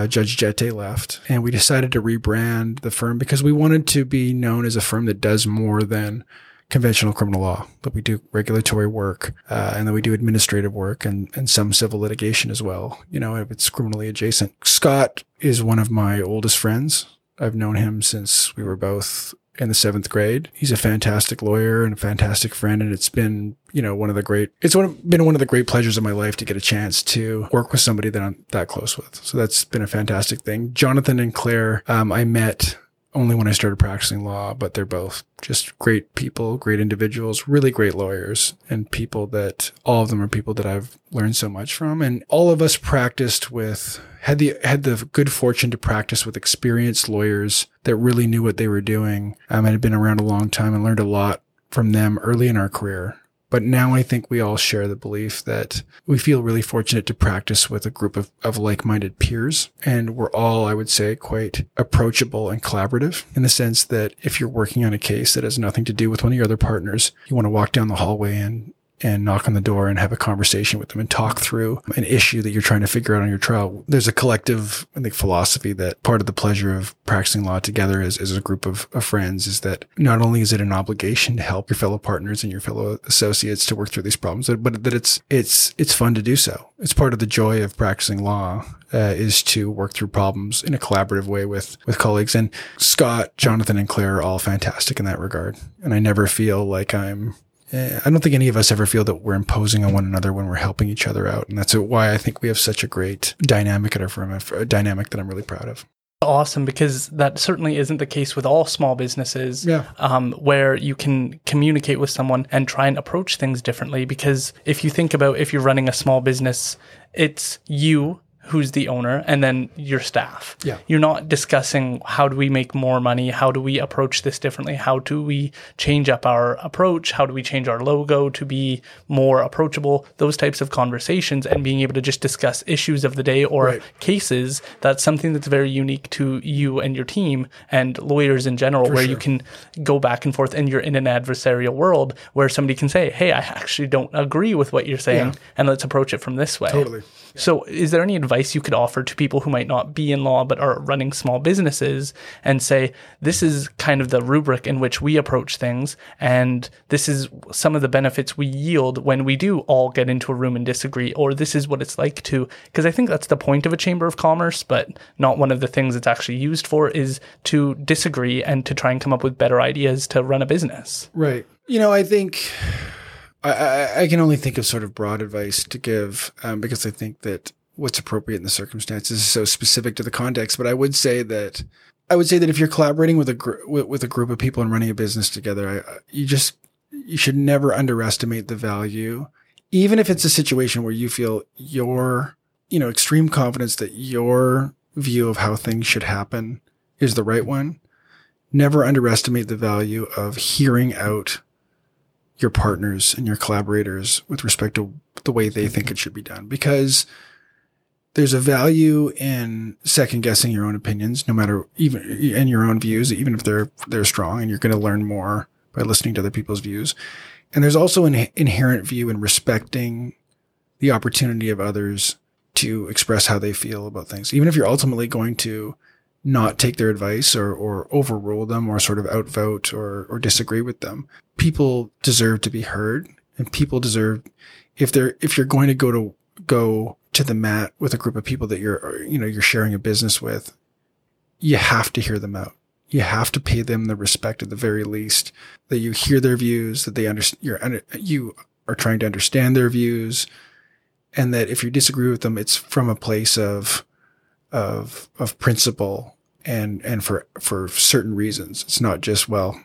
Judge Jette left. And we decided to rebrand the firm because we wanted to be known as a firm that does more than conventional criminal law, but we do regulatory work, and then we do administrative work and some civil litigation as well, if it's criminally adjacent. Scott is one of my oldest friends. I've known him since we were both in the 7th grade. He's a fantastic lawyer and a fantastic friend, and it's been, been one of the great pleasures of my life to get a chance to work with somebody that I'm that close with. So that's been a fantastic thing. Jonathan and Claire, I met only when I started practicing law, but they're both just great people, great individuals, really great lawyers, and all of them are people that I've learned so much from. And all of us had the good fortune to practice with experienced lawyers that really knew what they were doing, and had been around a long time, and learned a lot from them early in our career. But now I think we all share the belief that we feel really fortunate to practice with a group of like-minded peers. And we're all, I would say, quite approachable and collaborative, in the sense that if you're working on a case that has nothing to do with one of your other partners, you want to walk down the hallway and and knock on the door and have a conversation with them and talk through an issue that you're trying to figure out on your trial. There's a collective, I think, philosophy that part of the pleasure of practicing law together as a group of friends is that not only is it an obligation to help your fellow partners and your fellow associates to work through these problems, but that it's fun to do so. It's part of the joy of practicing law. Is to work through problems in a collaborative way with colleagues. And Scott, Jonathan, and Claire are all fantastic in that regard. And I never feel like I don't think any of us ever feel that we're imposing on one another when we're helping each other out. And that's why I think we have such a great dynamic at our firm, a dynamic that I'm really proud of. Awesome, because that certainly isn't the case with all small businesses, where you can communicate with someone and try and approach things differently. Because if you think about if you're running a small business, it's you who's the owner, and then your staff. Yeah. You're not discussing how do we make more money, how do we approach this differently, how do we change up our approach, how do we change our logo to be more approachable, those types of conversations, and being able to just discuss issues of the day or cases. That's something that's very unique to you and your team and lawyers in general, you can go back and forth, and you're in an adversarial world where somebody can say, hey, I actually don't agree with what you're saying, and let's approach it from this way. Totally. Yeah. So is there any advice you could offer to people who might not be in law but are running small businesses and say, this is kind of the rubric in which we approach things, and this is some of the benefits we yield when we do all get into a room and disagree, or this is what it's like to, because I think that's the point of a chamber of commerce, but not one of the things it's actually used for, is to disagree and to try and come up with better ideas to run a business. Right. You know, I think I can only think of sort of broad advice to give, because I think that what's appropriate in the circumstances is so specific to the context. But I would say that if you're collaborating with a group of people and running a business together, you should never underestimate the value, even if it's a situation where you feel your extreme confidence that your view of how things should happen is the right one. Never underestimate the value of hearing out your partners and your collaborators with respect to the way they think it should be done, because there's a value in second guessing your own opinions, and your own views, even if they're strong, and you're going to learn more by listening to other people's views. And there's also an inherent view in respecting the opportunity of others to express how they feel about things, even if you're ultimately going to not take their advice or overrule them or sort of outvote or disagree with them. People deserve to be heard, and people deserve, if you're going to go to the mat with a group of people that you're sharing a business with, you have to hear them out. You have to pay them the respect, at the very least, that you hear their views, that they you are trying to understand their views, and that if you disagree with them, it's from a place of principle and for certain reasons. It's not just, well,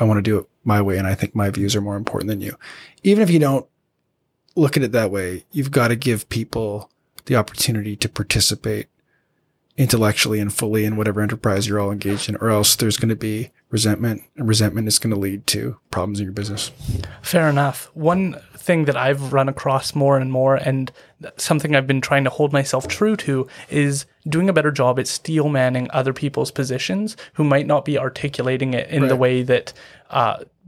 I want to do it my way and I think my views are more important than you. Even if you don't look at it that way, you've got to give people the opportunity to participate intellectually and fully in whatever enterprise you're all engaged in, or else there's going to be resentment, and resentment is going to lead to problems in your business. Fair enough. One thing that I've run across more and more, and something I've been trying to hold myself true to, is doing a better job at steelmanning other people's positions who might not be articulating it in the way that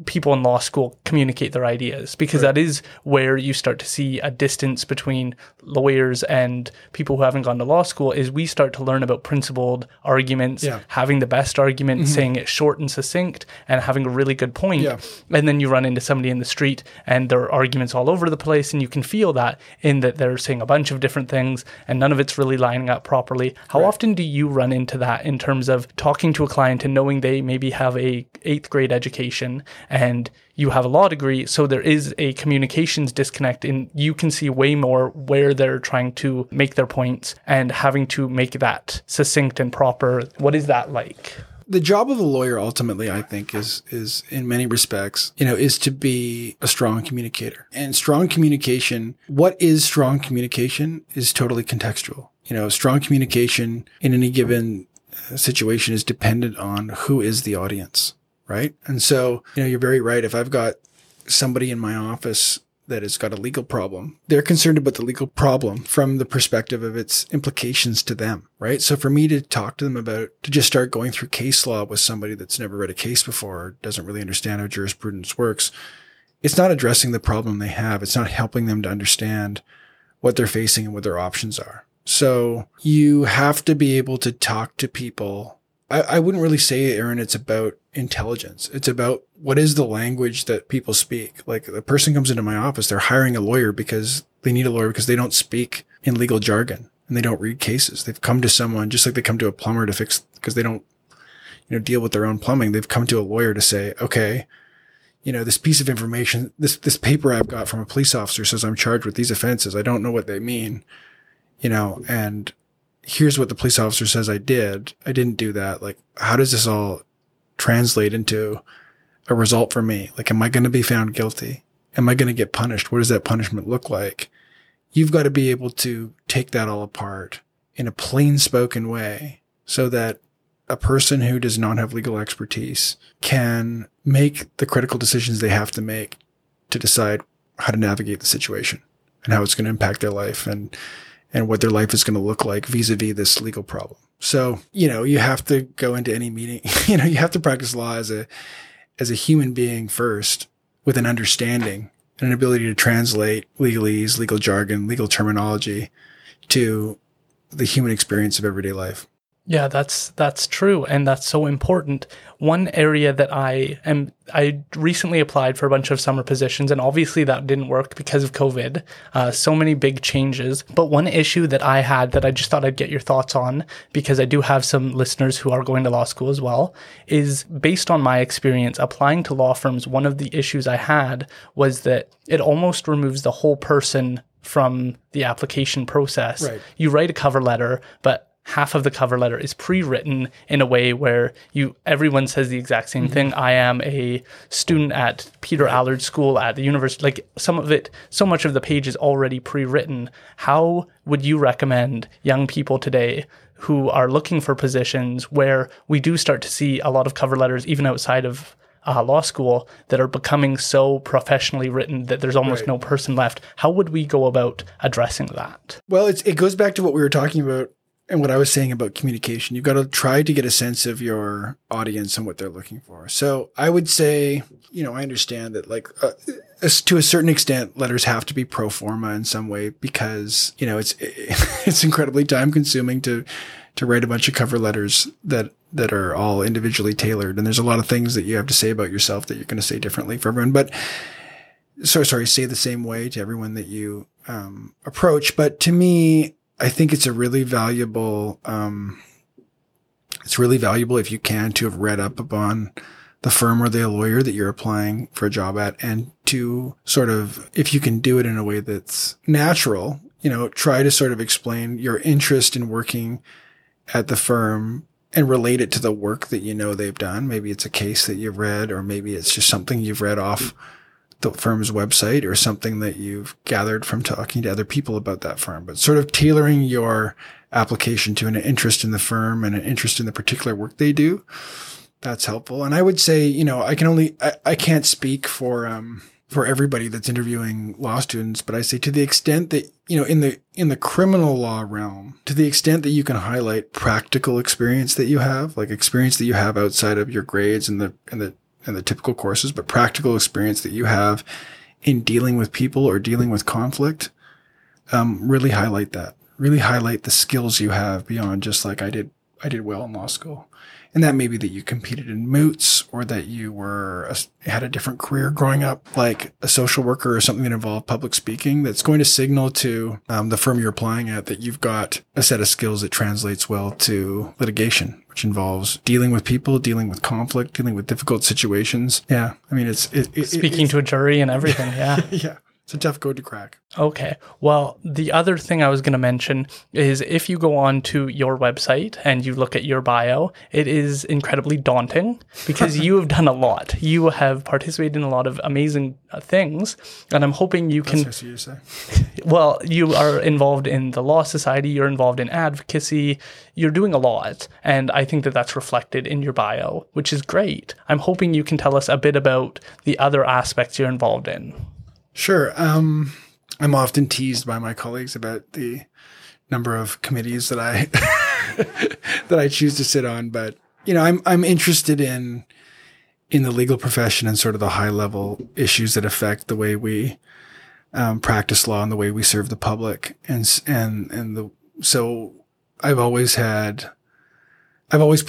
people in law school communicate their ideas, because that is where you start to see a distance between lawyers and people who haven't gone to law school, is we start to learn about principled arguments, having the best argument, saying it short and succinct, and having a really good point. Yeah. And then you run into somebody in the street and there are arguments all over the place, and you can feel that in that they're saying a bunch of different things and none of it's really lining up properly. How often do you run into that in terms of talking to a client and knowing they maybe have a 8th grade education and you have a law degree, so there is a communications disconnect, and you can see way more where they're trying to make their points and having to make that succinct and proper? What is that like? The job of a lawyer ultimately, I think, is in many respects, is to be a strong communicator. And strong communication, what is strong communication, is totally contextual. Strong communication in any given situation is dependent on who is the audience, right? And so, you're very right. If I've got somebody in my office that has got a legal problem, they're concerned about the legal problem from the perspective of its implications to them, right? So for me to talk to them to just start going through case law with somebody that's never read a case before, or doesn't really understand how jurisprudence works, it's not addressing the problem they have. It's not helping them to understand what they're facing and what their options are. So you have to be able to talk to people. I wouldn't really say, Aaron, it's about intelligence. It's about what is the language that people speak. Like, the person comes into my office, they're hiring a lawyer because they need a lawyer because they don't speak in legal jargon and they don't read cases. They've come to someone just like they come to a plumber to fix, because they don't, deal with their own plumbing. They've come to a lawyer to say, okay, this piece of information, this paper I've got from a police officer says I'm charged with these offenses. I don't know what they mean, and here's what the police officer says I did. I didn't do that. Like, how does this all translate into a result for me? Like, am I going to be found guilty? Am I going to get punished? What does that punishment look like? You've got to be able to take that all apart in a plain spoken way so that a person who does not have legal expertise can make the critical decisions they have to make to decide how to navigate the situation and how it's going to impact their life and what their life is going to look like vis-a-vis this legal problem. So, you have to go into any meeting, you have to practice law as a human being first, with an understanding and an ability to translate legalese, legal jargon, legal terminology to the human experience of everyday life. Yeah, that's true. And that's so important. One area that I recently applied for a bunch of summer positions, and obviously that didn't work because of COVID. So many big changes. But one issue that I had that I just thought I'd get your thoughts on, because I do have some listeners who are going to law school as well, is based on my experience applying to law firms, one of the issues I had was that it almost removes the whole person from the application process. Right. You write a cover letter, but half of the cover letter is pre-written in a way where everyone says the exact same thing. I am a student at Peter Allard School at the university. Like, so much of the page is already pre-written. How would you recommend young people today who are looking for positions where we do start to see a lot of cover letters, even outside of law school, that are becoming so professionally written that there's almost no person left? How would we go about addressing that? Well, it goes back to what we were talking about and what I was saying about communication. You've got to try to get a sense of your audience and what they're looking for. So I would say, I understand that, like, to a certain extent, letters have to be pro forma in some way because, it's incredibly time consuming to write a bunch of cover letters that are all individually tailored. And there's a lot of things that you have to say about yourself that you're going to say differently for everyone. But say the same way to everyone that you approach. But to me, I think it's really valuable if you can to have read up upon the firm or the lawyer that you're applying for a job at, and to sort of, if you can do it in a way that's natural, try to sort of explain your interest in working at the firm and relate it to the work that they've done. Maybe it's a case that you've read, or maybe it's just something you've read off the firm's website, or something that you've gathered from talking to other people about that firm, but sort of tailoring your application to an interest in the firm and an interest in the particular work they do. That's helpful. And I would say, I can't speak for everybody that's interviewing law students, but I say, to the extent that, in the criminal law realm, to the extent that you can highlight practical experience that you have, like experience that you have outside of your grades and the typical courses, but practical experience that you have in dealing with people or dealing with conflict, really highlight that. Really highlight the skills you have beyond just like I did well in law school. And that may be that you competed in moots, or that you had a different career growing up, like a social worker or something that involved public speaking. That's going to signal to the firm you're applying at that you've got a set of skills that translates well to litigation, which involves dealing with people, dealing with conflict, dealing with difficult situations. Yeah. I mean, it's speaking to a jury and everything. Yeah. Yeah. It's a tough code to crack. Okay. Well, the other thing I was going to mention is, if you go on to your website and you look at your bio, it is incredibly daunting because you have done a lot. You have participated in a lot of amazing things, and I'm hoping you can... That's what you say. Well, you are involved in the Law Society. You're involved in advocacy. You're doing a lot, and I think that that's reflected in your bio, which is great. I'm hoping you can tell us a bit about the other aspects you're involved in. Sure. I'm often teased by my colleagues about the number of committees that I that I choose to sit on, but I'm interested in in the legal profession and sort of the high level issues that affect the way we practice law and the way we serve the public. So I've always put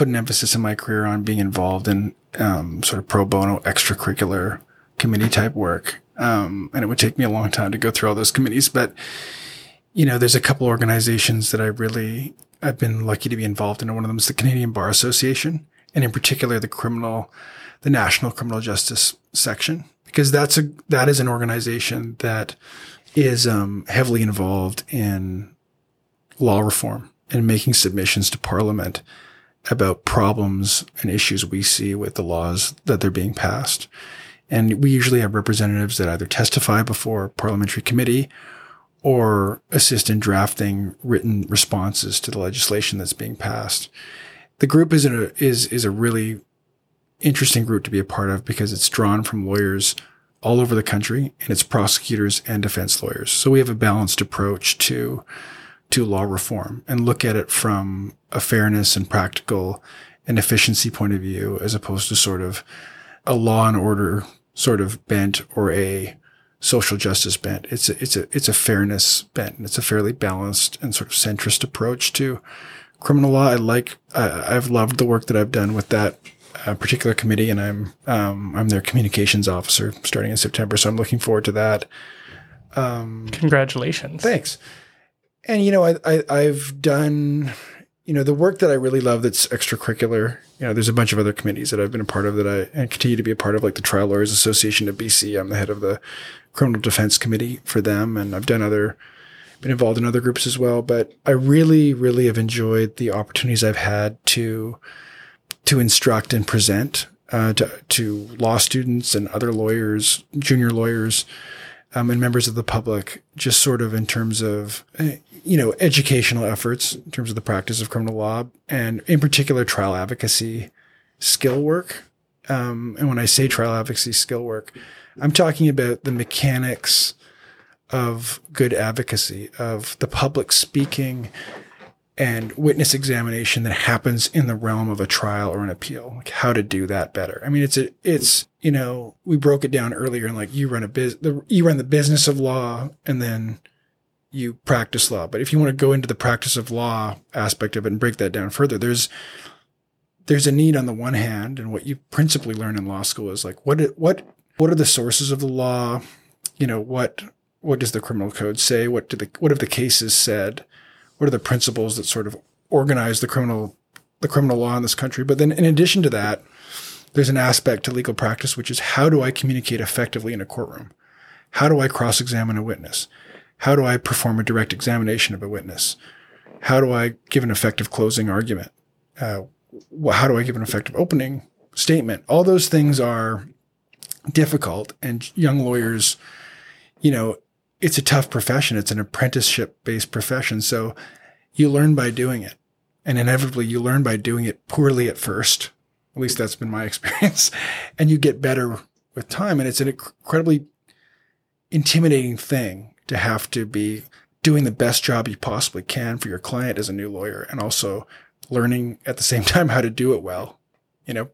an emphasis in my career on being involved in sort of pro bono extracurricular committee type work. And it would take me a long time to go through all those committees, but you know, there's a couple organizations that I've been lucky to be involved in. And one of them is the Canadian Bar Association, and in particular the National Criminal Justice section, because that is an organization that is heavily involved in law reform and making submissions to Parliament about problems and issues we see with the laws that they're being passed. And we usually have representatives that either testify before a parliamentary committee or assist in drafting written responses to the legislation that's being passed. The group is a really interesting group to be a part of because it's drawn from lawyers all over the country, and it's prosecutors and defense lawyers. So we have a balanced approach to law reform and look at it from a fairness and practical and efficiency point of view, as opposed to sort of a law and order sort of bent or a social justice bent. It's a fairness bent, and it's a fairly balanced and sort of centrist approach to criminal law. I've loved the work that I've done with that particular committee, and I'm their communications officer starting in September. So I'm looking forward to that. Congratulations. Thanks. And, you know, I've done, you know, the work that I really love that's extracurricular. You know, there's a bunch of other committees that I've been a part of that I continue to be a part of, like the Trial Lawyers Association of BC. I'm the head of the criminal defense committee for them. And I've done been involved in other groups as well, but I really, really have enjoyed the opportunities I've had to instruct and present to law students and other lawyers, junior lawyers, and members of the public, just sort of in terms of, you know, educational efforts in terms of the practice of criminal law, and in particular trial advocacy skill work. And when I say trial advocacy skill work, I'm talking about the mechanics of good advocacy, of the public speaking and witness examination that happens in the realm of a trial or an appeal, like how to do that better. I mean, it's you know, we broke it down earlier, and like you run the business of law and then you practice law. But if you want to go into the practice of law aspect of it and break that down further, there's a need on the one hand, and what you principally learn in law school is like what are the sources of the law, you know, what does the criminal code say? What have the cases said? What are the principles that sort of organize the criminal law in this country? But then in addition to that, there's an aspect to legal practice, which is how do I communicate effectively in a courtroom? How do I cross-examine a witness? How do I perform a direct examination of a witness? How do I give an effective closing argument? How do I give an effective opening statement? All those things are difficult, and young lawyers, you know, it's a tough profession. It's an apprenticeship-based profession. So you learn by doing it. And inevitably, you learn by doing it poorly at first. At least that's been my experience. And you get better with time. And it's an incredibly intimidating thing to have to be doing the best job you possibly can for your client as a new lawyer, and also learning at the same time how to do it well, you know?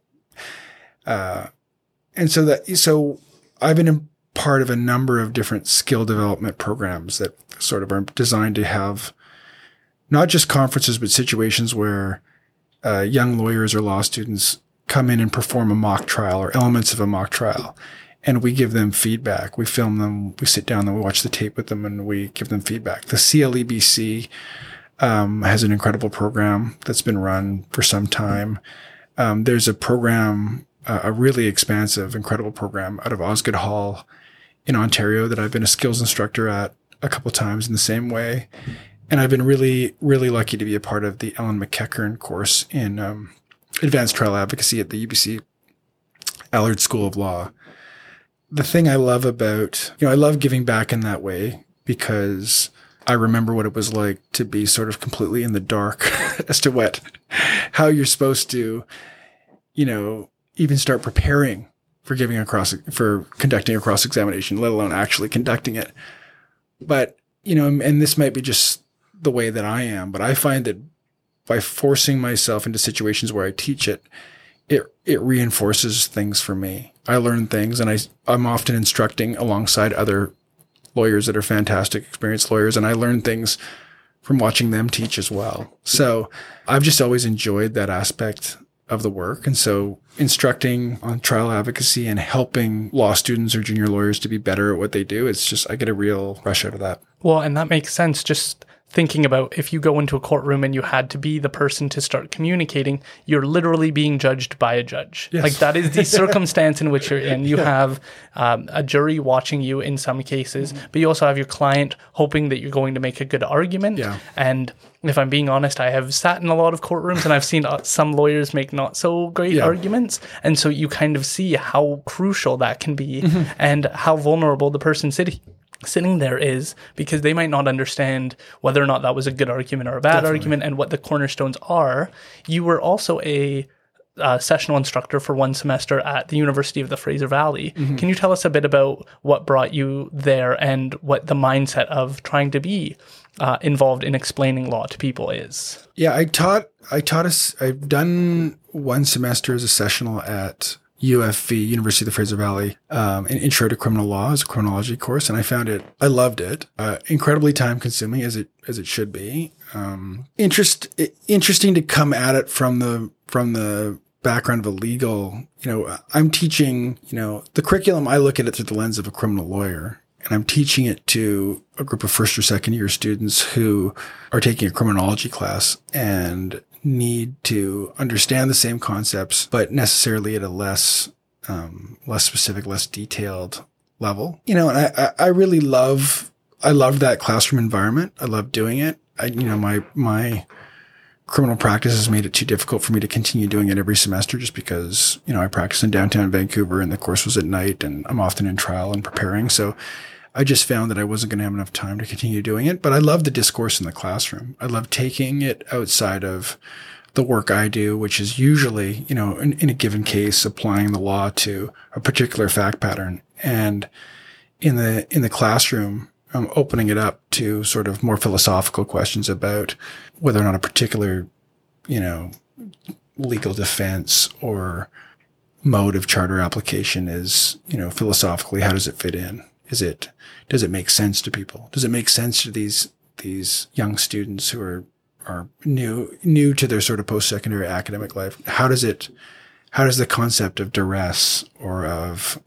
So I've been part of a number of different skill development programs that sort of are designed to have not just conferences, but situations where young lawyers or law students come in and perform a mock trial or elements of a mock trial. And we give them feedback. We film them. We sit down and we watch the tape with them, and we give them feedback. The CLEBC has an incredible program that's been run for some time. There's a program, a really expansive, incredible program out of Osgoode Hall in Ontario that I've been a skills instructor at a couple of times in the same way. And I've been really, really lucky to be a part of the Ellen McEachern course in advanced trial advocacy at the UBC Allard School of Law. The thing I love about, you know, I love giving back in that way, because I remember what it was like to be sort of completely in the dark as to how you're supposed to, you know, even start preparing for conducting a cross-examination, let alone actually conducting it. But, you know, and this might be just the way that I am, but I find that by forcing myself into situations where I teach it, it reinforces things for me. I learn things, and I'm often instructing alongside other lawyers that are fantastic, experienced lawyers, and I learn things from watching them teach as well. So I've just always enjoyed that aspect of the work. And so instructing on trial advocacy and helping law students or junior lawyers to be better at what they do, it's just, I get a real rush out of that. Well, and that makes sense. Just thinking about if you go into a courtroom and you had to be the person to start communicating, you're literally being judged by a judge. Yes. Like that is the circumstance in which you're in. You have a jury watching you in some cases, but you also have your client hoping that you're going to make a good argument. Yeah. And if I'm being honest, I have sat in a lot of courtrooms and I've seen some lawyers make not so great arguments. And so you kind of see how crucial that can be and how vulnerable the person sitting there is, because they might not understand whether or not that was a good argument or a bad argument and what the cornerstones are. You were also a sessional instructor for one semester at the University of the Fraser Valley. Mm-hmm. Can you tell us a bit about what brought you there and what the mindset of trying to be involved in explaining law to people is? Yeah, I've done one semester as a sessional at UFV, University of the Fraser Valley, an intro to criminal law as a criminology course. And I loved it, incredibly time consuming as it should be. Interesting to come at it from the background of a legal, I'm teaching, the curriculum, I look at it through the lens of a criminal lawyer, and I'm teaching it to a group of first or second year students who are taking a criminology class and need to understand the same concepts, but necessarily at a less specific, less detailed level. And I loved that classroom environment. I loved doing it. My criminal practice has made it too difficult for me to continue doing it every semester, just because, I practice in downtown Vancouver and the course was at night and I'm often in trial and preparing. So I just found that I wasn't going to have enough time to continue doing it, but I love the discourse in the classroom. I love taking it outside of the work I do, which is usually, in a given case, applying the law to a particular fact pattern. And in the classroom, I'm opening it up to sort of more philosophical questions about whether or not a particular, legal defense or mode of charter application is, philosophically, how does it fit in? Does it make sense to people? Does it make sense to these young students who are new to their sort of post-secondary academic life? How does the concept of duress or of,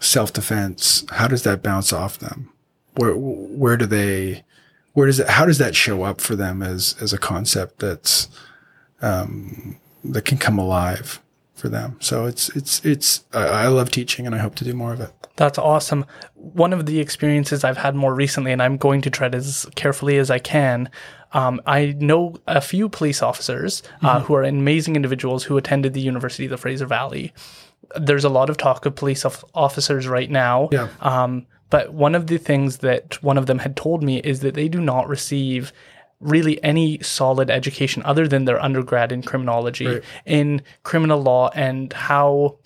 self-defense, how does that bounce off them? How does that show up for them as a concept that's, that can come alive for them? So I love teaching and I hope to do more of it. That's awesome. One of the experiences I've had more recently, and I'm going to tread as carefully as I can, I know a few police officers who are amazing individuals who attended the University of the Fraser Valley. There's a lot of talk of police officers right now. Yeah. But one of the things that one of them had told me is that they do not receive really any solid education other than their undergrad in criminology, in criminal law and how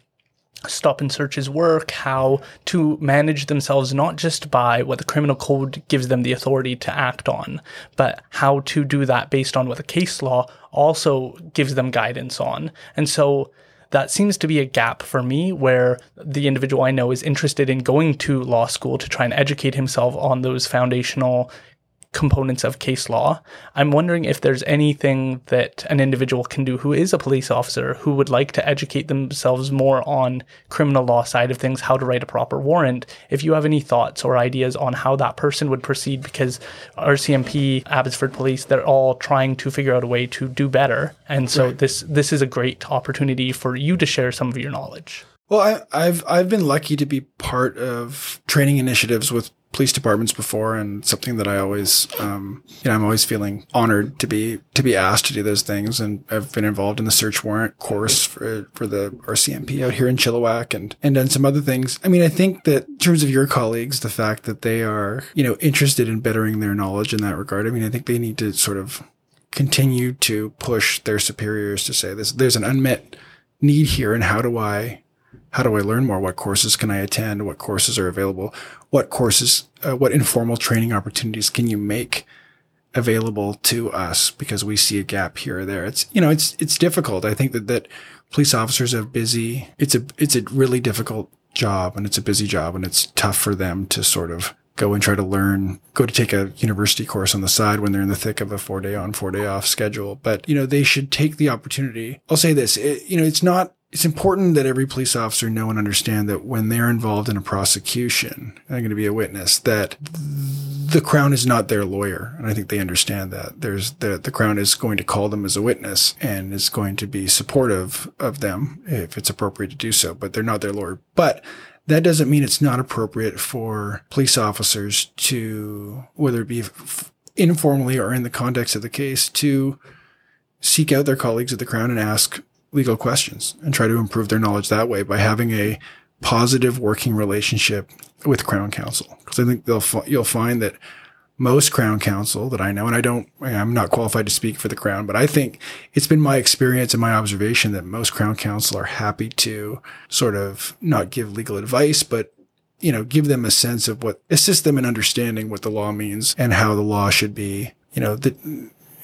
stop and searches work, how to manage themselves, not just by what the criminal code gives them the authority to act on, but how to do that based on what the case law also gives them guidance on. And so that seems to be a gap for me, where the individual I know is interested in going to law school to try and educate himself on those foundational components of case law. I'm wondering if there's anything that an individual can do who is a police officer who would like to educate themselves more on criminal law side of things, how to write a proper warrant. If you have any thoughts or ideas on how that person would proceed, because RCMP, Abbotsford Police, they're all trying to figure out a way to do better. And so this is a great opportunity for you to share some of your knowledge. Well, I've been lucky to be part of training initiatives with police departments before, and something that I always, I'm always feeling honored to be asked to do those things. And I've been involved in the search warrant course for the RCMP out here in Chilliwack and done some other things. I mean, I think that in terms of your colleagues, the fact that they are, interested in bettering their knowledge in that regard, I mean, I think they need to sort of continue to push their superiors to say this, there's an unmet need here. And how do I learn more? What courses can I attend? What courses are available? What informal training opportunities can you make available to us because we see a gap here or there. It's difficult. I think that police officers are busy. It's a really difficult job, and it's a busy job, and it's tough for them to sort of go and try to learn, go to take a university course on the side when they're in the thick of a 4-day on, 4-day off schedule. But, they should take the opportunity. I'll say this, it's important that every police officer know and understand that when they're involved in a prosecution, and I'm going to be a witness, that the Crown is not their lawyer. And I think they understand that. The Crown is going to call them as a witness and is going to be supportive of them if it's appropriate to do so, but they're not their lawyer. But that doesn't mean it's not appropriate for police officers to, whether it be informally or in the context of the case, to seek out their colleagues at the Crown and ask legal questions and try to improve their knowledge that way by having a positive working relationship with Crown Counsel. Because I think you'll find that most Crown Counsel that I know, and I'm not qualified to speak for the Crown, but I think it's been my experience and my observation that most Crown Counsel are happy to sort of not give legal advice, but, give them a sense of assist them in understanding what the law means and how the law should be,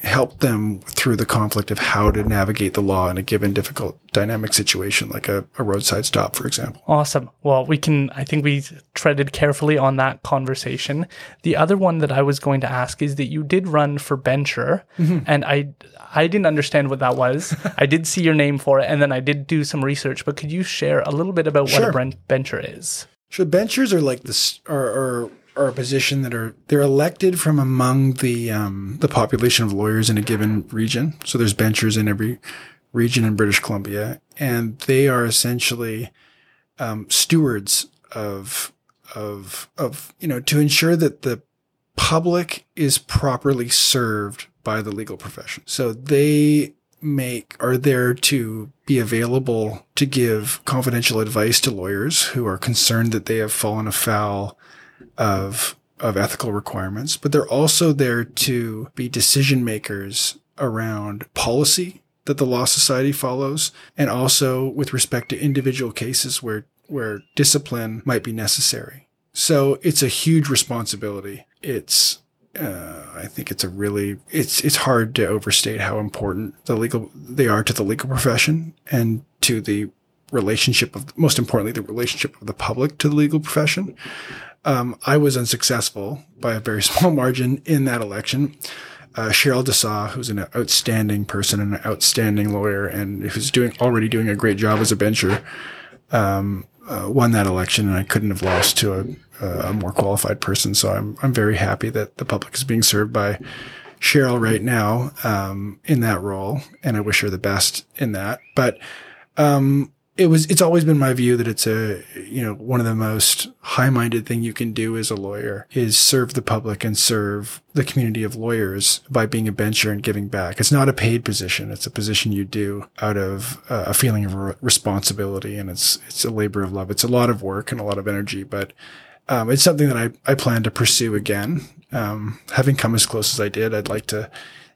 help them through the conflict of how to navigate the law in a given difficult dynamic situation, like a roadside stop, for example. Awesome. Well, I think we treaded carefully on that conversation. The other one that I was going to ask is that you did run for bencher, mm-hmm. and I didn't understand what that was. I did see your name for it, and then I did do some research, but could you share a little bit about what a bencher is? Sure. Benchers are like this, or a position that they're elected from among the population of lawyers in a given region. So there's benchers in every region in British Columbia, and they are essentially stewards of to ensure that the public is properly served by the legal profession. So they are there to be available to give confidential advice to lawyers who are concerned that they have fallen afoul of ethical requirements, but they're also there to be decision makers around policy that the Law Society follows, and also with respect to individual cases where discipline might be necessary. So it's a huge responsibility. I think it's hard to overstate how important they are to the legal profession and to the relationship of, most importantly, the relationship of the public to the legal profession. I was unsuccessful by a very small margin in that election. Cheryl Dessau, who's an outstanding person and an outstanding lawyer and who's already doing a great job as a bencher, won that election, and I couldn't have lost to a more qualified person. So I'm very happy that the public is being served by Cheryl right now, in that role, and I wish her the best in that. But, it's always been my view that it's one of the most high-minded thing you can do as a lawyer is serve the public and serve the community of lawyers by being a bencher and giving back. It's not a paid position. It's a position you do out of a feeling of responsibility, and it's a labor of love. It's a lot of work and a lot of energy, but it's something that I plan to pursue again. Having come as close as I did, I'd like to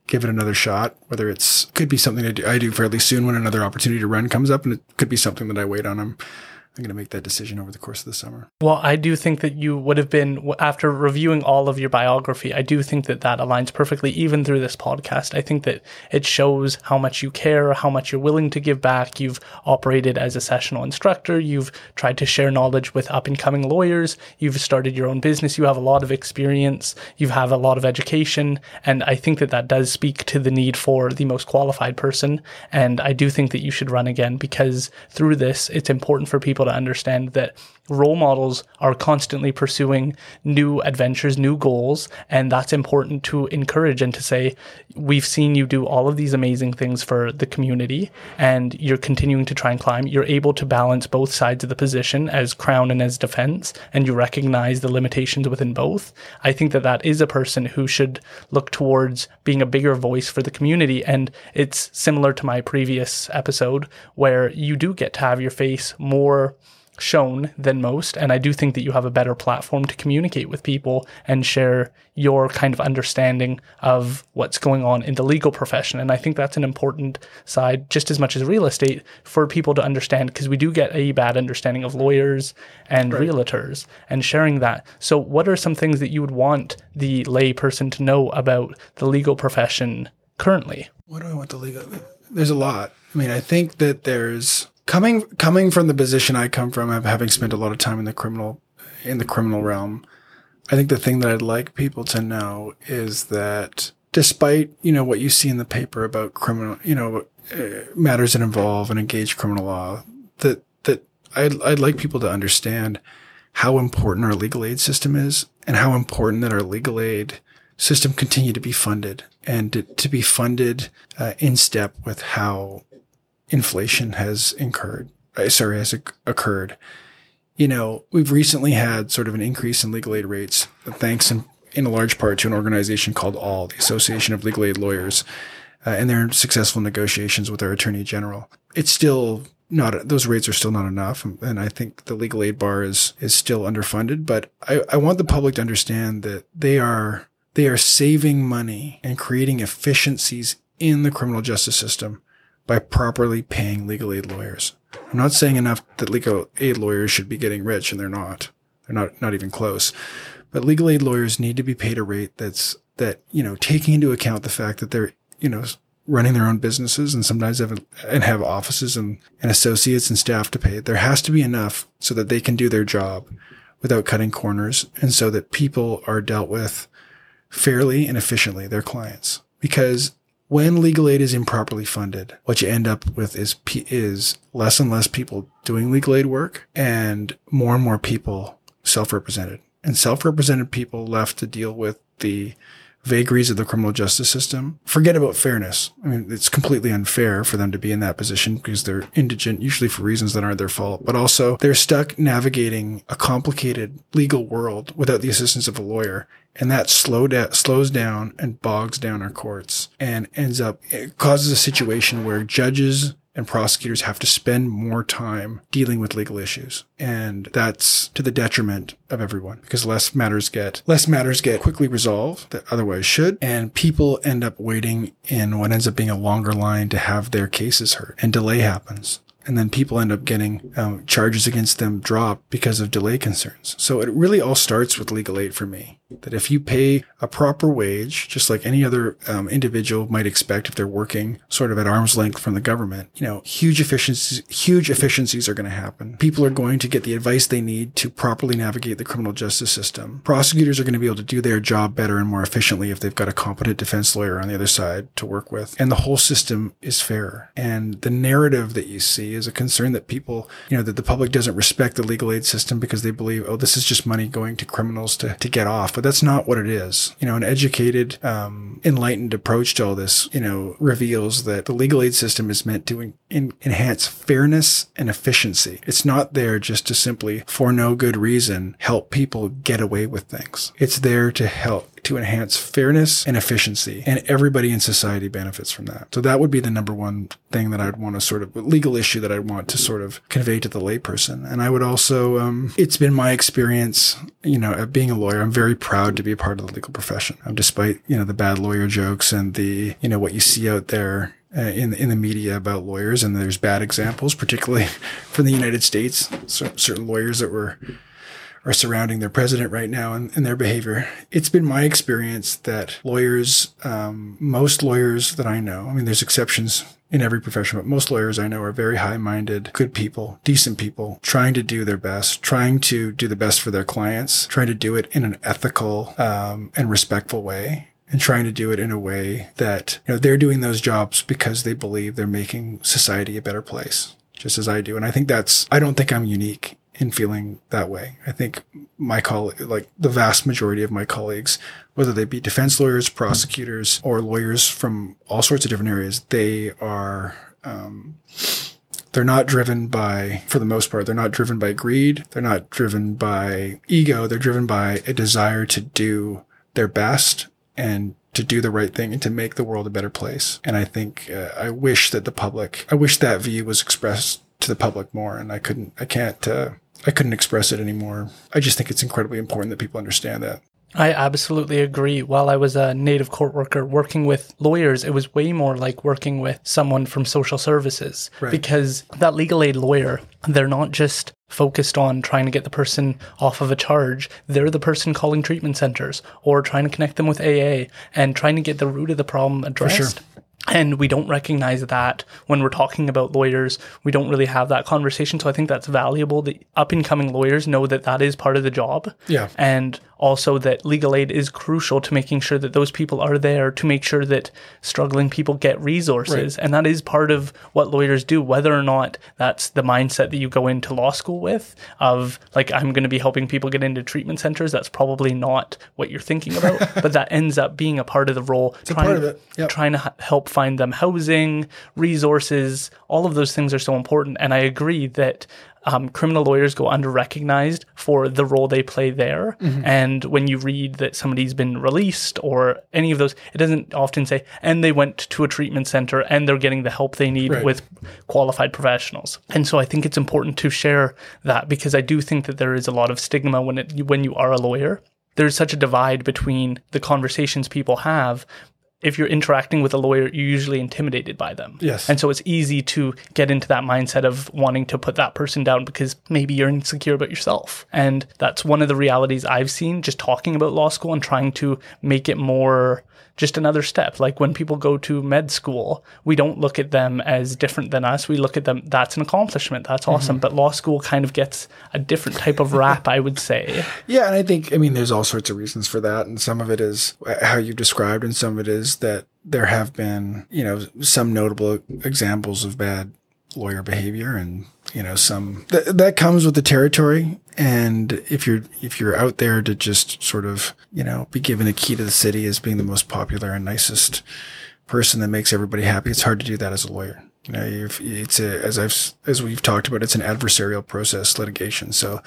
give it another shot, whether could be something I do fairly soon when another opportunity to run comes up, and it could be something that I wait on. I'm going to make that decision over the course of the summer. Well, I do think that you would have been, after reviewing all of your biography, I do think that aligns perfectly, even through this podcast. I think that it shows how much you care, how much you're willing to give back. You've operated as a sessional instructor. You've tried to share knowledge with up-and-coming lawyers. You've started your own business. You have a lot of experience. You have a lot of education. And I think that does speak to the need for the most qualified person. And I do think that you should run again, because through this, it's important for people to understand that role models are constantly pursuing new adventures, new goals, and that's important to encourage and to say, we've seen you do all of these amazing things for the community, and you're continuing to try and climb. You're able to balance both sides of the position as Crown and as defense, and you recognize the limitations within both. I think that is a person who should look towards being a bigger voice for the community, and it's similar to my previous episode where you do get to have your face more shown than most. And I do think that you have a better platform to communicate with people and share your kind of understanding of what's going on in the legal profession. And I think that's an important side, just as much as real estate, for people to understand, because we do get a bad understanding of lawyers and realtors, and sharing that. So what are some things that you would want the lay person to know about the legal profession currently? What do I want the legal? There's a lot. I mean, I think that there's coming from the position I come from, having spent a lot of time in the criminal realm. I think the thing that I'd like people to know is that despite, you know, what you see in the paper about criminal, you know, matters that involve and engage criminal law, that I'd like people to understand how important our legal aid system is, and how important that our legal aid system continue to be funded, and to be funded in step with how inflation has occurred. You know, we've recently had sort of an increase in legal aid rates, thanks in a large part to an organization called ALL, the Association of Legal Aid Lawyers, and their successful negotiations with our Attorney General. It's still not, those rates are still not enough. And I think the legal aid bar is still underfunded, but I want the public to understand that they are saving money and creating efficiencies in the criminal justice system by properly paying legal aid lawyers. I'm not saying enough that legal aid lawyers should be getting rich, and they're not. They're not even close. But legal aid lawyers need to be paid a rate that's you know, taking into account the fact that they're, you know, running their own businesses and sometimes have offices and associates and staff to pay. There has to be enough so that they can do their job without cutting corners, and so that people are dealt with fairly and efficiently, their clients. Because when legal aid is improperly funded, what you end up with is less and less people doing legal aid work, and more people self-represented. And self-represented people left to deal with the vagaries of the criminal justice system. Forget about fairness. I mean, it's completely unfair for them to be in that position because they're indigent, usually for reasons that aren't their fault, but also they're stuck navigating a complicated legal world without the assistance of a lawyer. And that slows down and bogs down our courts, and it causes a situation where judges and prosecutors have to spend more time dealing with legal issues. And that's to the detriment of everyone, because less matters get quickly resolved that otherwise should. And people end up waiting in what ends up being a longer line to have their cases heard, and delay happens. And then people end up getting charges against them dropped because of delay concerns. So it really all starts with legal aid for me. That if you pay a proper wage, just like any other individual might expect if they're working sort of at arm's length from the government, you know, huge efficiencies are going to happen. People are going to get the advice they need to properly navigate the criminal justice system. Prosecutors are going to be able to do their job better and more efficiently if they've got a competent defense lawyer on the other side to work with. And the whole system is fairer. And the narrative that you see is a concern that people, you know, that the public doesn't respect the legal aid system because they believe, oh, this is just money going to criminals to get off. But that's not what it is. You know, an educated, enlightened approach to all this, you know, reveals that the legal aid system is meant to enhance fairness and efficiency. It's not there just to simply, for no good reason, help people get away with things. It's there to help, to enhance fairness and efficiency, and everybody in society benefits from that. So that would be the number one thing that I'd want to sort of, legal issue that I'd want to sort of convey to the layperson. And I would also, it's been my experience, you know, at being a lawyer, I'm very proud to be a part of the legal profession. Despite, you know, the bad lawyer jokes and the, you know, what you see out there in the media about lawyers, and there's bad examples, particularly from the United States, certain lawyers that are surrounding their president right now and their behavior. It's been my experience that lawyers, most lawyers that I know, I mean, there's exceptions in every profession, but most lawyers I know are very high-minded, good people, decent people, trying to do their best, trying to do the best for their clients, trying to do it in an ethical and respectful way, and trying to do it in a way that, you know, they're doing those jobs because they believe they're making society a better place, just as I do. And I think I don't think I'm unique in feeling that way. I think the vast majority of my colleagues, whether they be defense lawyers, prosecutors, or lawyers from all sorts of different areas, they are, they're not driven by, for the most part, they're not driven by greed. They're not driven by ego. They're driven by a desire to do their best and to do the right thing and to make the world a better place. And I think, I wish that that view was expressed to the public more. And I can't, I couldn't express it anymore. I just think it's incredibly important that people understand that. I absolutely agree. While I was a native court worker working with lawyers, it was way more like working with someone from social services. Right. Because that legal aid lawyer, they're not just focused on trying to get the person off of a charge. They're the person calling treatment centers or trying to connect them with AA and trying to get the root of the problem addressed. For sure. And we don't recognize that when we're talking about lawyers. We don't really have that conversation. So I think that's valuable. The up-and-coming lawyers know that that is part of the job. Yeah. And also that legal aid is crucial to making sure that those people are there to make sure that struggling people get resources. Right. And that is part of what lawyers do, whether or not that's the mindset that you go into law school with of like, I'm going to be helping people get into treatment centers. That's probably not what you're thinking about, but that ends up being a part of the role, trying to help find them housing, resources, all of those things are so important. And I agree that criminal lawyers go under-recognized for the role they play there. Mm-hmm. And when you read that somebody's been released or any of those, it doesn't often say, and they went to a treatment center and they're getting the help they need. Right. With qualified professionals. And so I think it's important to share that because I do think that there is a lot of stigma when you are a lawyer. There's such a divide between the conversations people have. If you're interacting with a lawyer, you're usually intimidated by them. Yes. And so it's easy to get into that mindset of wanting to put that person down because maybe you're insecure about yourself. And that's one of the realities I've seen just talking about law school and trying to make it more just another step. Like when people go to med school, we don't look at them as different than us. We look at them, that's an accomplishment. That's awesome. Mm-hmm. But law school kind of gets a different type of rap, I would say. Yeah. And I think, there's all sorts of reasons for that. And some of it is how you described and some of it is that there have been, some notable examples of bad lawyer behavior and, some that comes with the territory. And if you're out there to just sort of, be given the key to the city as being the most popular and nicest person that makes everybody happy, it's hard to do that as a lawyer. As we've talked about, it's an adversarial process, litigation. So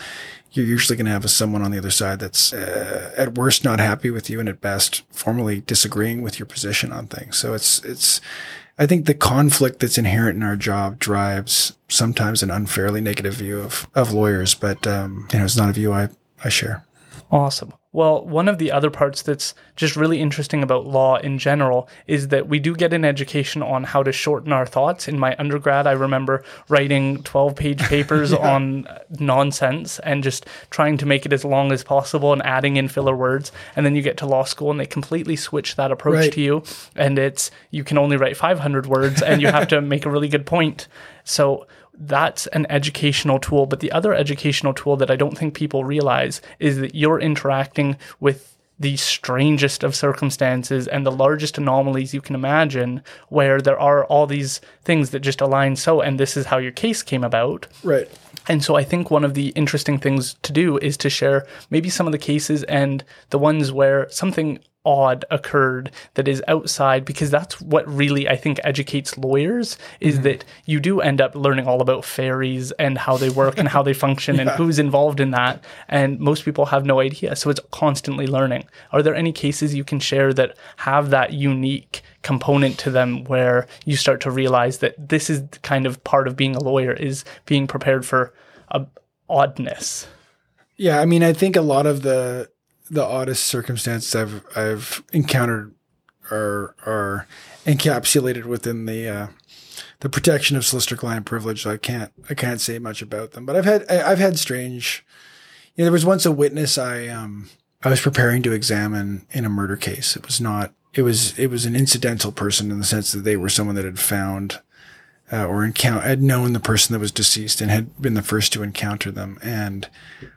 you're usually going to have someone on the other side that's at worst not happy with you and at best formally disagreeing with your position on things. So I think the conflict that's inherent in our job drives sometimes an unfairly negative view of lawyers, but it's not a view I share. Awesome. Well, one of the other parts that's just really interesting about law in general is that we do get an education on how to shorten our thoughts. In my undergrad, I remember writing 12-page papers on nonsense and just trying to make it as long as possible and adding in filler words. And then you get to law school and they completely switch that approach to you. And you can only write 500 words and you have to make a really good point. So that's an educational tool. But the other educational tool that I don't think people realize is that you're interacting with the strangest of circumstances and the largest anomalies you can imagine, where there are all these things that just align. And this is how your case came about. Right. And so I think one of the interesting things to do is to share maybe some of the cases and the ones where something odd occurred that is outside, because that's what really I think educates lawyers is that you do end up learning all about fairies and how they work and how they function and who's involved in that, and most people have no idea. So it's constantly learning. Are there any cases you can share that have that unique component to them where you start to realize that this is kind of part of being a lawyer, is being prepared for oddness? Yeah, I think a lot of the oddest circumstances I've encountered are encapsulated within the protection of solicitor-client privilege. So I can't say much about them, but I've had strange. There was once a witness I was preparing to examine in a murder case. It was an incidental person in the sense that they were someone that had found had known the person that was deceased and had been the first to encounter them. And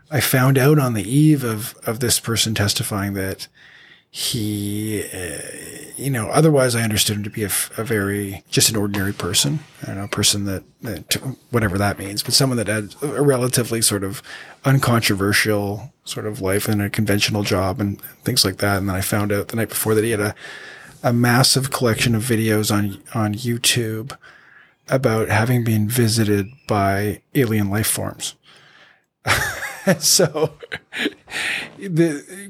I found out on the eve of this person testifying that he, otherwise I understood him to be just an ordinary person. I don't know, person that whatever that means, but someone that had a relatively sort of uncontroversial sort of life and a conventional job and things like that. And then I found out the night before that he had a massive collection of videos on YouTube about having been visited by alien life forms. So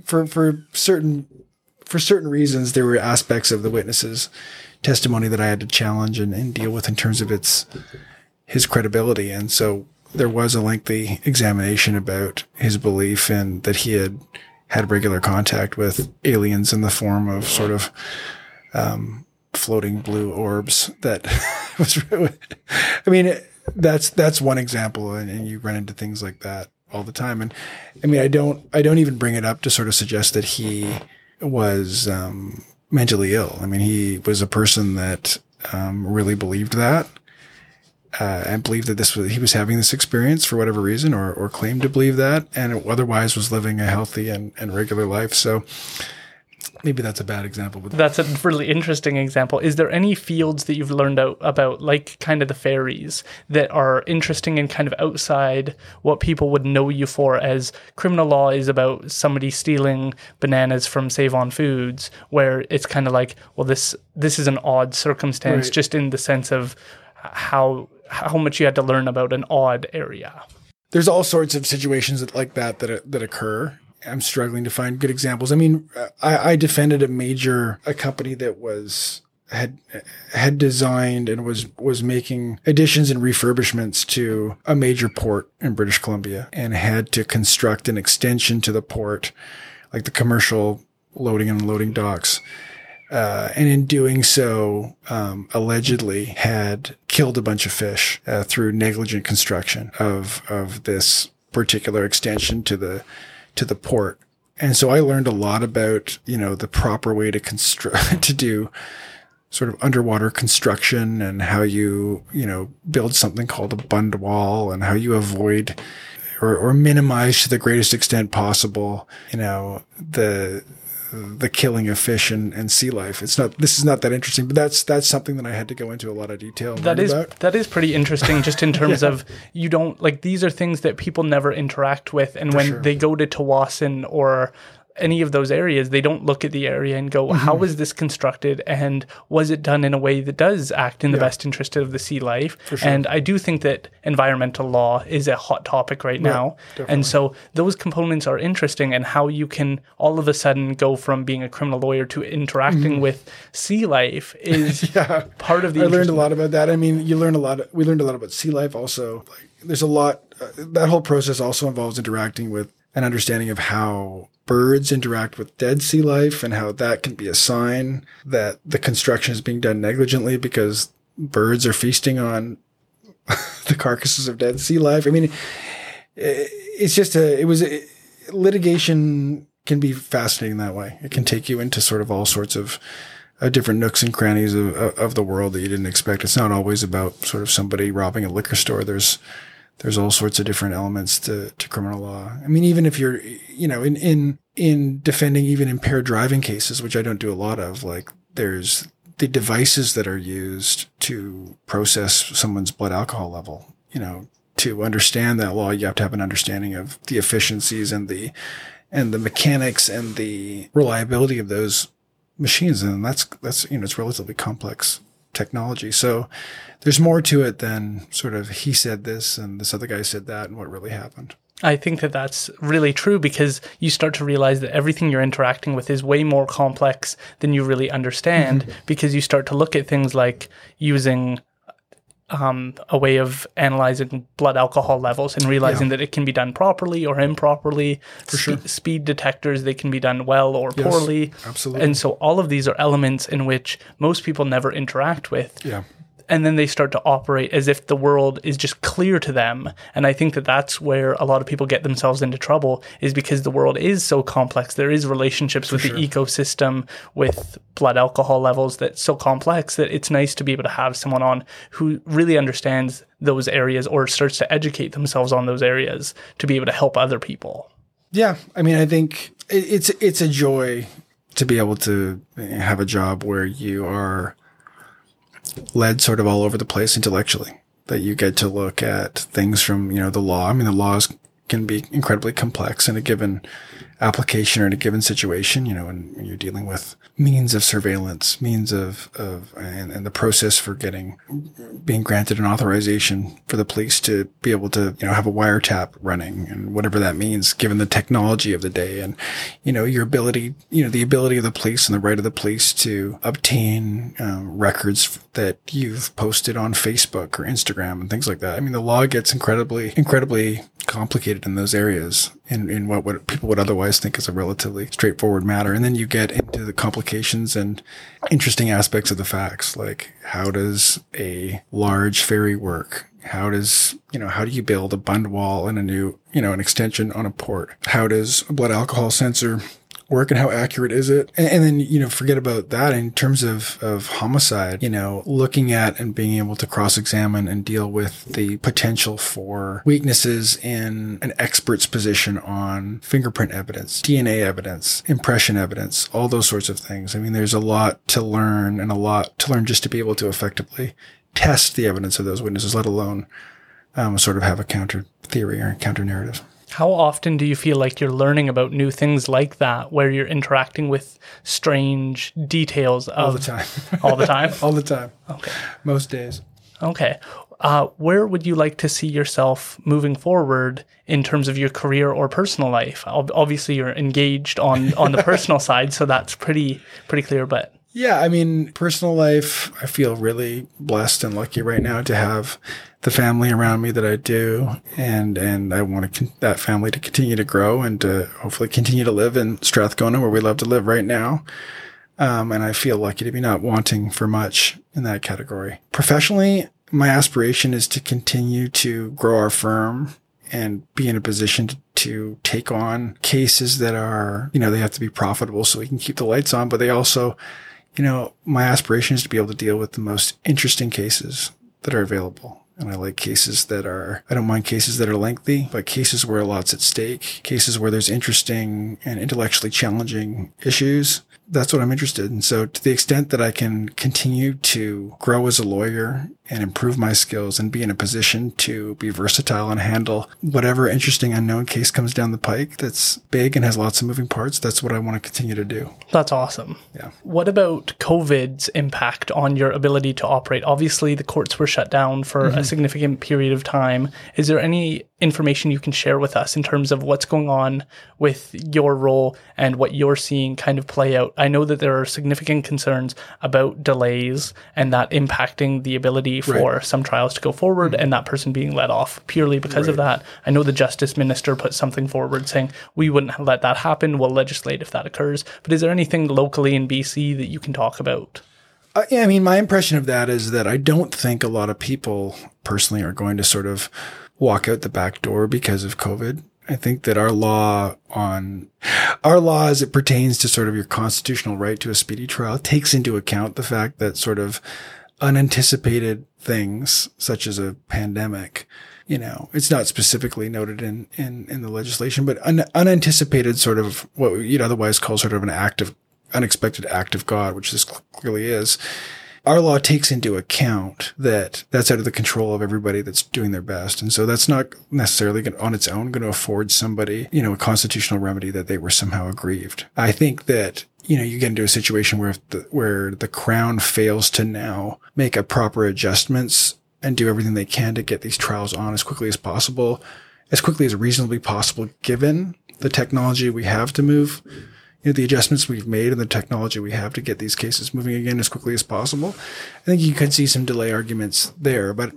for certain reasons, there were aspects of the witness's testimony that I had to challenge and deal with in terms of his credibility. And so there was a lengthy examination about his belief in that he had had regular contact with aliens in the form of sort of floating blue orbs. That was, I mean, that's one example, and you run into things like that all the time. And I mean, I don't even bring it up to sort of suggest that he was mentally ill. I mean, he was a person that really believed that. And believed that he was having this experience for whatever reason, or claimed to believe that, and otherwise was living a healthy and regular life. So maybe that's a bad example. But that's a really interesting example. Is there any fields that you've learned about, like kind of the fairies, that are interesting and kind of outside what people would know you for? As criminal law is about somebody stealing bananas from Save On Foods, where it's kind of like, well, this is an odd circumstance, right? Just in the sense of how much you had to learn about an odd area. There's all sorts of situations that occur. I'm struggling to find good examples. I mean, I defended a company that had designed and was making additions and refurbishments to a major port in British Columbia, and had to construct an extension to the port, like the commercial loading and unloading docks. And in doing so, allegedly had killed a bunch of fish through negligent construction of this particular extension to the port. And so I learned a lot about, you know, the proper way to do sort of underwater construction, and how you build something called a bund wall, and how you avoid or minimize to the greatest extent possible, you know, the killing of fish and sea life. This is not that interesting, but that's something that I had to go into a lot of detail. That is pretty interesting, just in terms of, you don't, like, these are things that people never interact with. And they go to Tawasin or any of those areas, they don't look at the area and go, how was this constructed? And was it done in a way that does act in the best interest of the sea life? Sure. And I do think that environmental law is a hot topic right now. Definitely. And so those components are interesting, and how you can all of a sudden go from being a criminal lawyer to interacting with sea life is part of the... I learned a lot about that. I mean, we learned a lot about sea life also. Like, there's a lot... that whole process also involves interacting with an understanding of how birds interact with dead sea life, and how that can be a sign that the construction is being done negligently, because birds are feasting on the carcasses of dead sea life. I mean, litigation can be fascinating that way. It can take you into sort of all sorts of different nooks and crannies of the world that you didn't expect. It's not always about sort of somebody robbing a liquor store. There's all sorts of different elements to criminal law. I mean, even if you're, you know, in defending even impaired driving cases, which I don't do a lot of, like, there's the devices that are used to process someone's blood alcohol level. You know, to understand that law, you have to have an understanding of the efficiencies and the mechanics and the reliability of those machines. And that's, you know, it's relatively complex technology. So there's more to it than sort of, he said this and this other guy said that and what really happened. I think that that's really true, because you start to realize that everything you're interacting with is way more complex than you really understand, because you start to look at things like using a way of analyzing blood alcohol levels and realizing that it can be done properly or improperly. Speed detectors, they can be done well or poorly. Absolutely. And so all of these are elements in which most people never interact with. Yeah. And then they start to operate as if the world is just clear to them. And I think that that's where a lot of people get themselves into trouble, is because the world is so complex. There is relationships with the ecosystem, with blood alcohol levels, that's so complex that it's nice to be able to have someone on who really understands those areas, or starts to educate themselves on those areas, to be able to help other people. Yeah. I mean, I think it's a joy to be able to have a job where you are led sort of all over the place intellectually, that you get to look at things from, you know, the law. I mean, the laws can be incredibly complex in a given application or in a given situation, you know, when you're dealing with means of surveillance, means and the process for being granted an authorization for the police to be able to, you know, have a wiretap running and whatever that means, given the technology of the day and, you know, your ability, you know, the ability of the police and the right of the police to obtain records that you've posted on Facebook or Instagram and things like that. I mean, the law gets incredibly complicated in those areas in what people would otherwise think is a relatively straightforward matter. And then you get into the complications and interesting aspects of the facts, like how does a large ferry work? How do you build a bund wall and an extension on a port? How does a blood alcohol sensor work and how accurate is it? And then, you know, forget about that in terms of homicide, you know, looking at and being able to cross-examine and deal with the potential for weaknesses in an expert's position on fingerprint evidence, DNA evidence, impression evidence, all those sorts of things. I mean, there's a lot to learn just to be able to effectively test the evidence of those witnesses, let alone sort of have a counter theory or counter narrative. How often do you feel like you're learning about new things like that, where you're interacting with strange details? All the time. All the time? All the time. Okay. Most days. Okay. Where would you like to see yourself moving forward in terms of your career or personal life? Obviously, you're engaged on the personal side, so that's pretty clear, but... Yeah, I mean, personal life, I feel really blessed and lucky right now to have the family around me that I do. And I want that family to continue to grow and to hopefully continue to live in Strathcona, where we love to live right now. And I feel lucky to be not wanting for much in that category. Professionally, my aspiration is to continue to grow our firm and be in a position to take on cases that are, you know, they have to be profitable so we can keep the lights on, but they also... You know, my aspiration is to be able to deal with the most interesting cases that are available. And I like cases that are, I don't mind cases that are lengthy, but cases where a lot's at stake, cases where there's interesting and intellectually challenging issues. That's what I'm interested in. So to the extent that I can continue to grow as a lawyer and improve my skills and be in a position to be versatile and handle whatever interesting unknown case comes down the pike that's big and has lots of moving parts, that's what I want to continue to do. That's awesome. Yeah. What about COVID's impact on your ability to operate? Obviously, the courts were shut down for a significant period of time. Is there any information you can share with us in terms of what's going on with your role and what you're seeing kind of play out? I know that there are significant concerns about delays and that impacting the ability for some trials to go forward and that person being let off purely because of that. I know the Justice Minister put something forward saying, we wouldn't let that happen. We'll legislate if that occurs. But is there anything locally in BC that you can talk about? Yeah, I mean, my impression of that is that I don't think a lot of people personally are going to sort of walk out the back door because of COVID. I think that our law as it pertains to sort of your constitutional right to a speedy trial takes into account the fact that sort of unanticipated things such as a pandemic, you know, it's not specifically noted in the legislation, but unanticipated sort of what you'd otherwise call sort of an unexpected act of God, which this clearly is. Our law takes into account that that's out of the control of everybody that's doing their best. And so that's not necessarily on its own going to afford somebody, you know, a constitutional remedy that they were somehow aggrieved. I think that, you know, you get into a situation where the Crown fails to now make a proper adjustments and do everything they can to get these trials on as quickly as reasonably possible, given the technology we have to move. You know, the adjustments we've made and the technology we have to get these cases moving again as quickly as possible. I think you could see some delay arguments there, but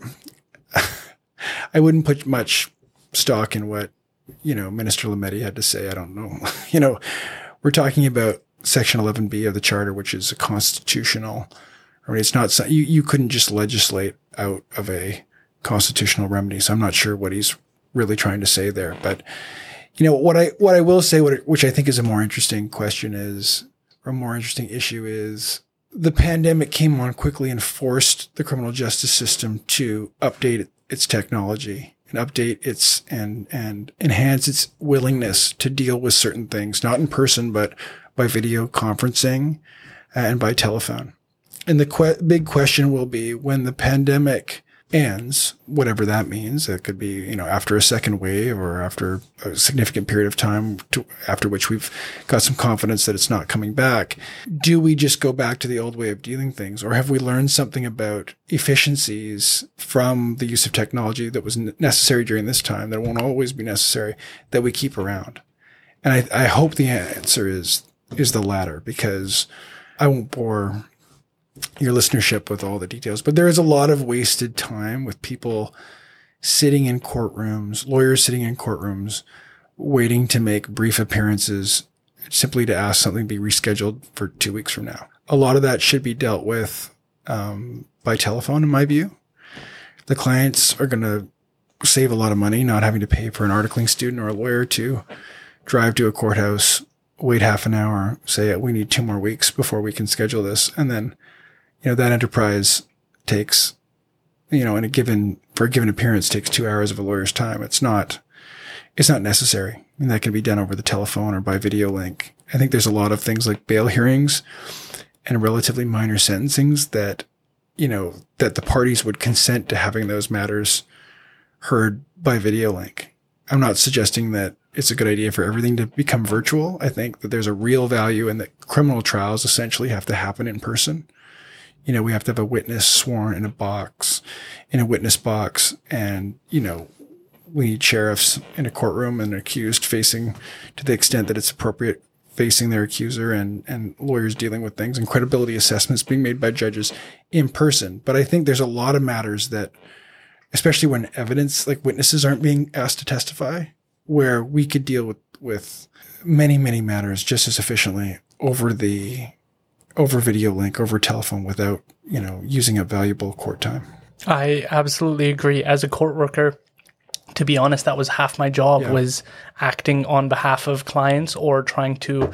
I wouldn't put much stock in what, you know, Minister Lametti had to say. I don't know. You know, we're talking about Section 11B of the Charter, which is a constitutional. I mean, it's not you couldn't just legislate out of a constitutional remedy. So I'm not sure what he's really trying to say there, but. You know, what I will say, which I think is a more interesting question is, or a more interesting issue is, the pandemic came on quickly and forced the criminal justice system to update its technology and update its and enhance its willingness to deal with certain things, not in person, but by video conferencing and by telephone. And the big question will be when the pandemic ends, whatever that means. It could be, you know, after a second wave or after a significant period of time after which we've got some confidence that it's not coming back. Do we just go back to the old way of dealing things, or have we learned something about efficiencies from the use of technology that was necessary during this time that won't always be necessary, that we keep around? And I hope the answer is the latter, because I won't bore your listenership with all the details, but there is a lot of wasted time with people sitting in courtrooms, lawyers sitting in courtrooms, waiting to make brief appearances simply to ask something be rescheduled for 2 weeks from now. A lot of that should be dealt with by telephone, in my view. The clients are going to save a lot of money not having to pay for an articling student or a lawyer to drive to a courthouse, wait half an hour, say, we need 2 more weeks before we can schedule this. And then, you know, that enterprise takes, you know, for a given appearance takes 2 hours of a lawyer's time. It's not necessary. And that can be done over the telephone or by video link. I think there's a lot of things like bail hearings and relatively minor sentencings that, you know, that the parties would consent to having those matters heard by video link. I'm not suggesting that it's a good idea for everything to become virtual. I think that there's a real value in that criminal trials essentially have to happen in person. You know, we have to have a witness sworn in a witness box. And, you know, we need sheriffs in a courtroom and an accused facing, to the extent that it's appropriate, facing their accuser, and lawyers dealing with things, and credibility assessments being made by judges in person. But I think there's a lot of matters that, especially when evidence, like witnesses aren't being asked to testify, where we could deal with many, many matters just as efficiently over video link, over telephone, without, you know, using up valuable court time. I absolutely agree. As a court worker, to be honest, that was half my job, was acting on behalf of clients, or trying to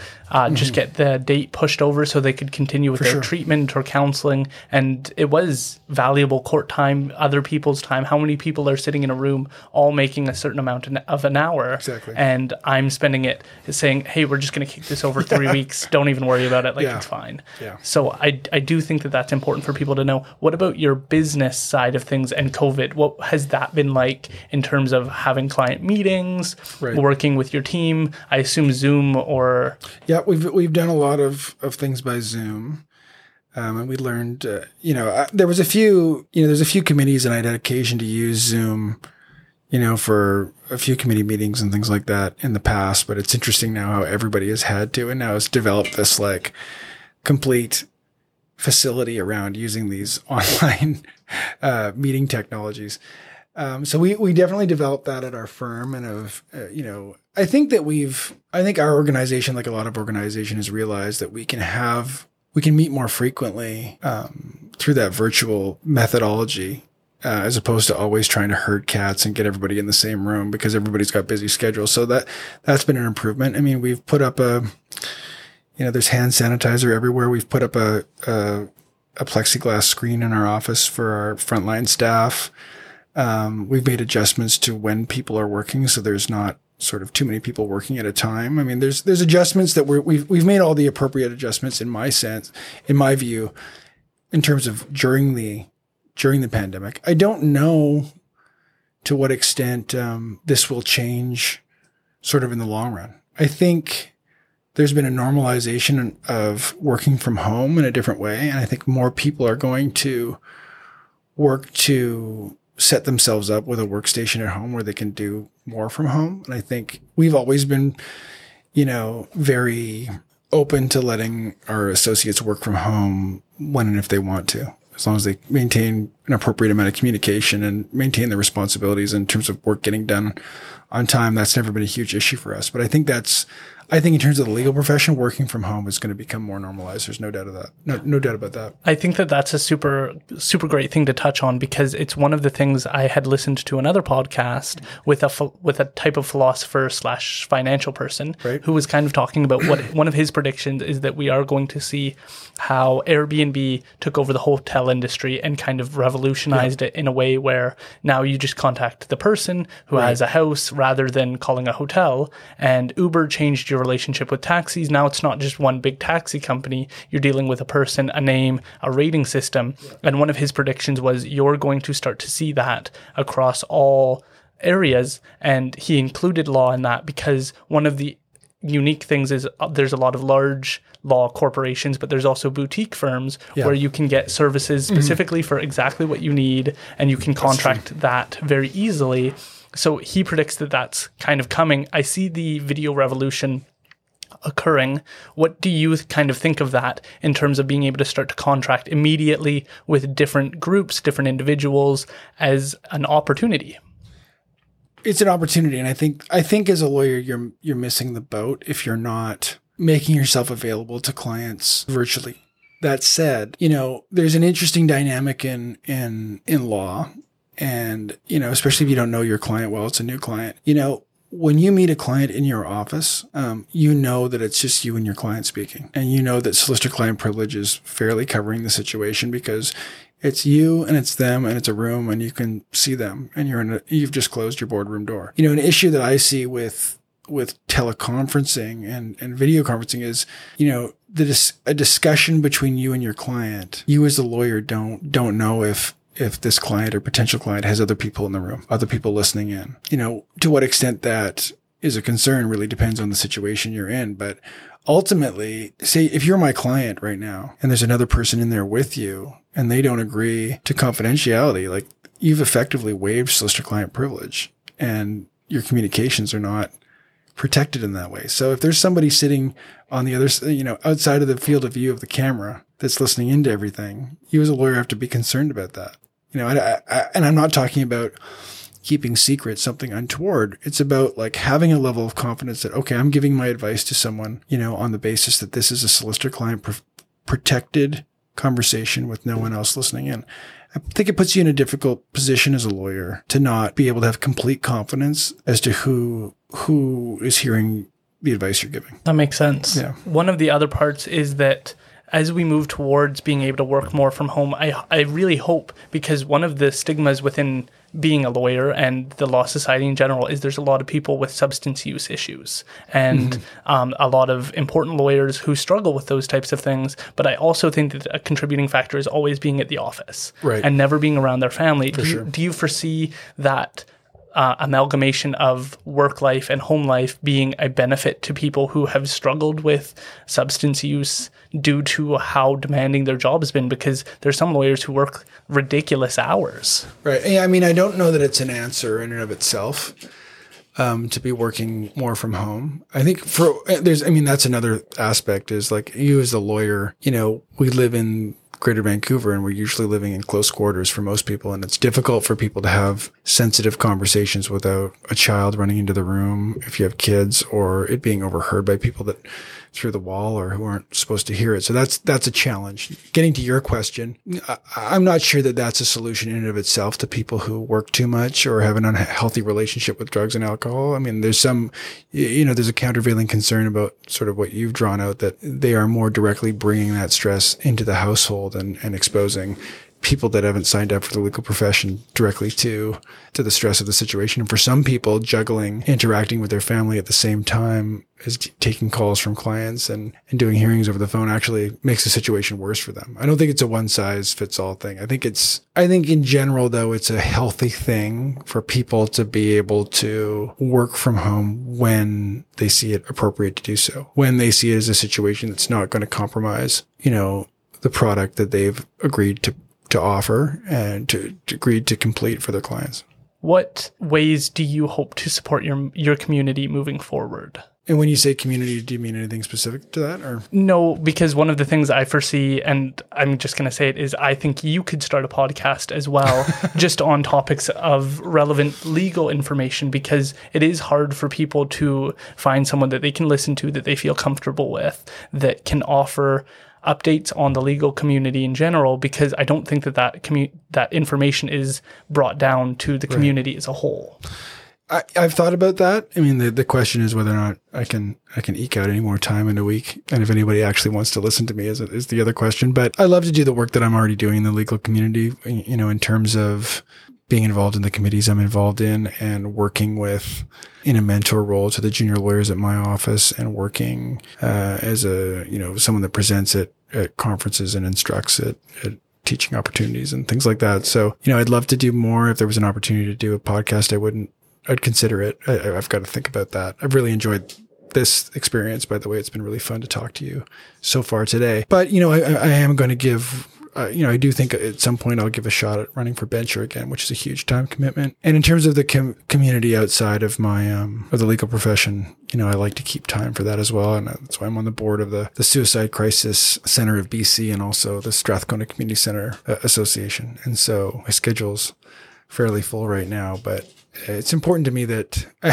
just get the date pushed over so they could continue with their treatment or counseling. And it was valuable court time, other people's time. How many people are sitting in a room all making a certain amount of an hour? Exactly. And I'm spending it saying, hey, we're just going to kick this over 3 weeks. Don't even worry about it. Like, it's fine. Yeah. So I do think that that's important for people to know. What about your business side of things and COVID? What has that been like in terms of having client meetings, working with your team? I assume Zoom or... Yeah, we've done a lot of things by Zoom. And we learned, there's a few committees, and I had occasion to use Zoom, you know, for a few committee meetings and things like that in the past. But it's interesting now how everybody has had to, and now it's developed this like complete facility around using these online meeting technologies. So we definitely developed that at our firm, and I think our organization, like a lot of organization, has realized that we can meet more frequently through that virtual methodology, as opposed to always trying to herd cats and get everybody in the same room because everybody's got busy schedules. So that's been an improvement. I mean, we've put up there's hand sanitizer everywhere. We've put up a plexiglass screen in our office for our frontline staff. We've made adjustments to when people are working, so there's not sort of too many people working at a time. I mean, there's adjustments that we've made, all the appropriate adjustments in my view, in terms of during the pandemic. I don't know to what extent this will change sort of in the long run. I think there's been a normalization of working from home in a different way, and I think more people are going to work to set themselves up with a workstation at home where they can do more from home. And I think we've always been, you know, very open to letting our associates work from home when and if they want to, as long as they maintain an appropriate amount of communication and maintain their responsibilities in terms of work getting done on time. That's never been a huge issue for us. But I think in terms of the legal profession, working from home is going to become more normalized. There's no doubt of that. No doubt about that. I think that that's a super, super great thing to touch on, because it's one of the things I had listened to another podcast with a type of philosopher / financial person who was kind of talking about what one of his predictions is, that we are going to see how Airbnb took over the hotel industry and kind of revolutionized it in a way where now you just contact the person who has a house rather than calling a hotel. And Uber changed your relationship with taxis. Now it's not just one big taxi company. You're dealing with a person, a name, a rating system. Yeah. And one of his predictions was you're going to start to see that across all areas. And he included law in that because one of the unique things is there's a lot of large law corporations, but there's also boutique firms where you can get services specifically for exactly what you need, and you can contract that very easily. So he predicts that that's kind of coming. I see the video revolution occurring. What do you kind of think of that in terms of being able to start to contract immediately with different groups, different individuals as an opportunity? It's an opportunity, and I think as a lawyer, you're missing the boat if you're not making yourself available to clients virtually. That said, you know, there's an interesting dynamic in law, and you know, especially if you don't know your client well, it's a new client. You know, when you meet a client in your office, you know that it's just you and your client speaking, and you know that solicitor-client privilege is fairly covering the situation because it's you and it's them and it's a room and you can see them and you've just closed your boardroom door. You know, an issue that I see with teleconferencing and video conferencing is, you know, a discussion between you and your client. You as a lawyer don't know if this client or potential client has other people in the room, other people listening in. You know, to what extent that is a concern really depends on the situation you're in. But ultimately, say if you're my client right now and there's another person in there with you, and they don't agree to confidentiality, like you've effectively waived solicitor-client privilege and your communications are not protected in that way. So if there's somebody sitting on the other side, you know, outside of the field of view of the camera that's listening into everything, you as a lawyer have to be concerned about that. You know, and I'm not talking about keeping secret something untoward. It's about like having a level of confidence that, okay, I'm giving my advice to someone, you know, on the basis that this is a solicitor-client protected conversation with no one else listening in. I think it puts you in a difficult position as a lawyer to not be able to have complete confidence as to who is hearing the advice you're giving. That makes sense. Yeah. One of the other parts is that as we move towards being able to work more from home, I really hope, because one of the stigmas within being a lawyer and the law society in general is there's a lot of people with substance use issues and a lot of important lawyers who struggle with those types of things. But I also think that a contributing factor is always being at the office and never being around their family. Do you foresee that amalgamation of work life and home life being a benefit to people who have struggled with substance use due to how demanding their job has been? Because there's some lawyers who work ridiculous hours. Right. Yeah, I mean, I don't know that it's an answer in and of itself to be working more from home. I think that's another aspect is like you as a lawyer, you know, we live in Greater Vancouver, and we're usually living in close quarters for most people. And it's difficult for people to have sensitive conversations without a child running into the room if you have kids, or it being overheard by people that through the wall or who aren't supposed to hear it. So that's a challenge. Getting to your question, I'm not sure that that's a solution in and of itself to people who work too much or have an unhealthy relationship with drugs and alcohol. I mean, there's some, you know, there's a countervailing concern about sort of what you've drawn out, that they are more directly bringing that stress into the household and exposing people that haven't signed up for the legal profession directly to the stress of the situation. And for some people, juggling, interacting with their family at the same time as taking calls from clients and doing hearings over the phone actually makes the situation worse for them. I don't think it's a one size fits all thing. I think in general, though, it's a healthy thing for people to be able to work from home when they see it appropriate to do so, when they see it as a situation that's not going to compromise, you know, the product that they've agreed to offer and to agree to complete for their clients. What ways do you hope to support your community moving forward? And when you say community, do you mean anything specific to that? Or no, because one of the things I foresee, and I'm just going to say it, is I think you could start a podcast as well, just on topics of relevant legal information, because it is hard for people to find someone that they can listen to, that they feel comfortable with, that can offer updates on the legal community in general, because I don't think that information is brought down to the community as a whole. I've thought about that. I mean, the question is whether or not I can eke out any more time in a week, and if anybody actually wants to listen to me is the other question. But I love to do the work that I'm already doing in the legal community, you know, in terms of being involved in the committees I'm involved in and working with in a mentor role to the junior lawyers at my office and working as a, you know, someone that presents it at conferences and instructs it at teaching opportunities and things like that. So, you know, I'd love to do more. If there was an opportunity to do a podcast, I'd consider it. I've got to think about that. I've really enjoyed this experience, by the way. It's been really fun to talk to you so far today. But, you know, I am going to give, I do think at some point I'll give a shot at running for bencher again, which is a huge time commitment. And in terms of the community outside of my, of the legal profession, you know, I like to keep time for that as well. And that's why I'm on the board of the Suicide Crisis Center of BC and also the Strathcona Community Center Association. And so my schedule's fairly full right now, but it's important to me that I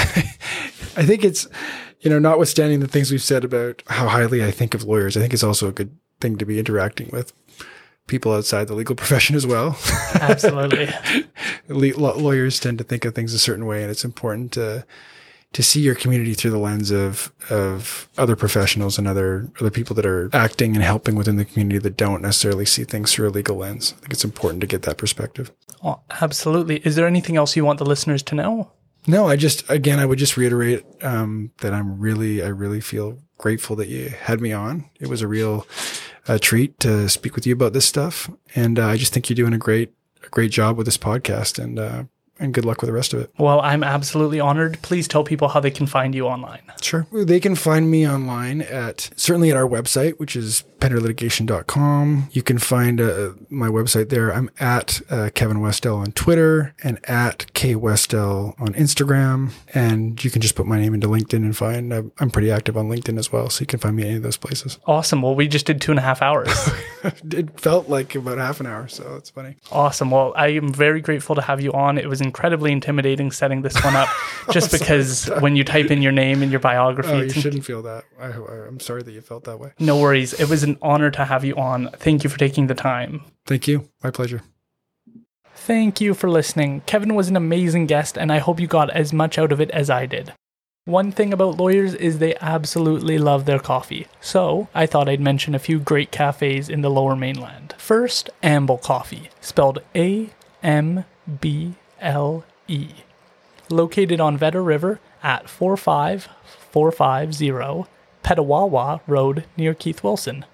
think it's, you know, notwithstanding the things we've said about how highly I think of lawyers, I think it's also a good thing to be interacting with people outside the legal profession as well. Absolutely. Lawyers tend to think of things a certain way, and it's important to see your community through the lens of other professionals and other people that are acting and helping within the community that don't necessarily see things through a legal lens. I think it's important to get that perspective. Oh, absolutely. Is there anything else you want the listeners to know? No, I would just reiterate that I really feel grateful that you had me on. It was a real treat to speak with you about this stuff. And I just think you're doing a great job with this podcast, and good luck with the rest of it. Well, I'm absolutely honored. Please tell people how they can find you online. Sure. They can find me online certainly at our website, which is penderlitigation.com. You can find my website there. I'm at Kevin Westell on Twitter and at KWestell on Instagram. And you can just put my name into LinkedIn and find I'm pretty active on LinkedIn as well. So you can find me at any of those places. Awesome. Well, we just did 2.5 hours. It felt like about half an hour. So it's funny. Awesome. Well, I am very grateful to have you on. It was incredibly intimidating setting this one up, just because when you type in your name and your biography. Oh, you shouldn't feel that. I'm sorry that you felt that way. No worries. It was an honor to have you on. Thank you for taking the time. Thank you. My pleasure. Thank you for listening. Kevin was an amazing guest, and I hope you got as much out of it as I did. One thing about lawyers is they absolutely love their coffee, so I thought I'd mention a few great cafes in the Lower Mainland. First, Amble Coffee, spelled AMBLE, located on Vetter River at 45450 Petawawa Road near Keith Wilson.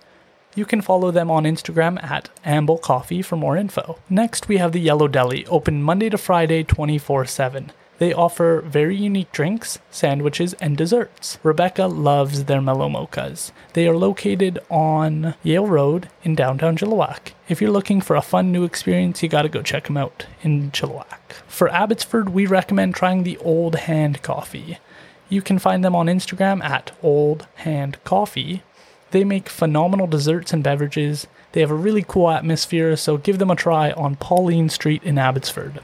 You can follow them on Instagram at Amble Coffee for more info. Next, we have the Yellow Deli, open Monday to Friday 24/7. They offer very unique drinks, sandwiches, and desserts. Rebecca loves their mellow mochas. They are located on Yale Road in downtown Chilliwack. If you're looking for a fun new experience, you gotta go check them out in Chilliwack. For Abbotsford, we recommend trying the Old Hand Coffee. You can find them on Instagram at Old Hand Coffee. They make phenomenal desserts and beverages. They have a really cool atmosphere, so give them a try on Pauline Street in Abbotsford.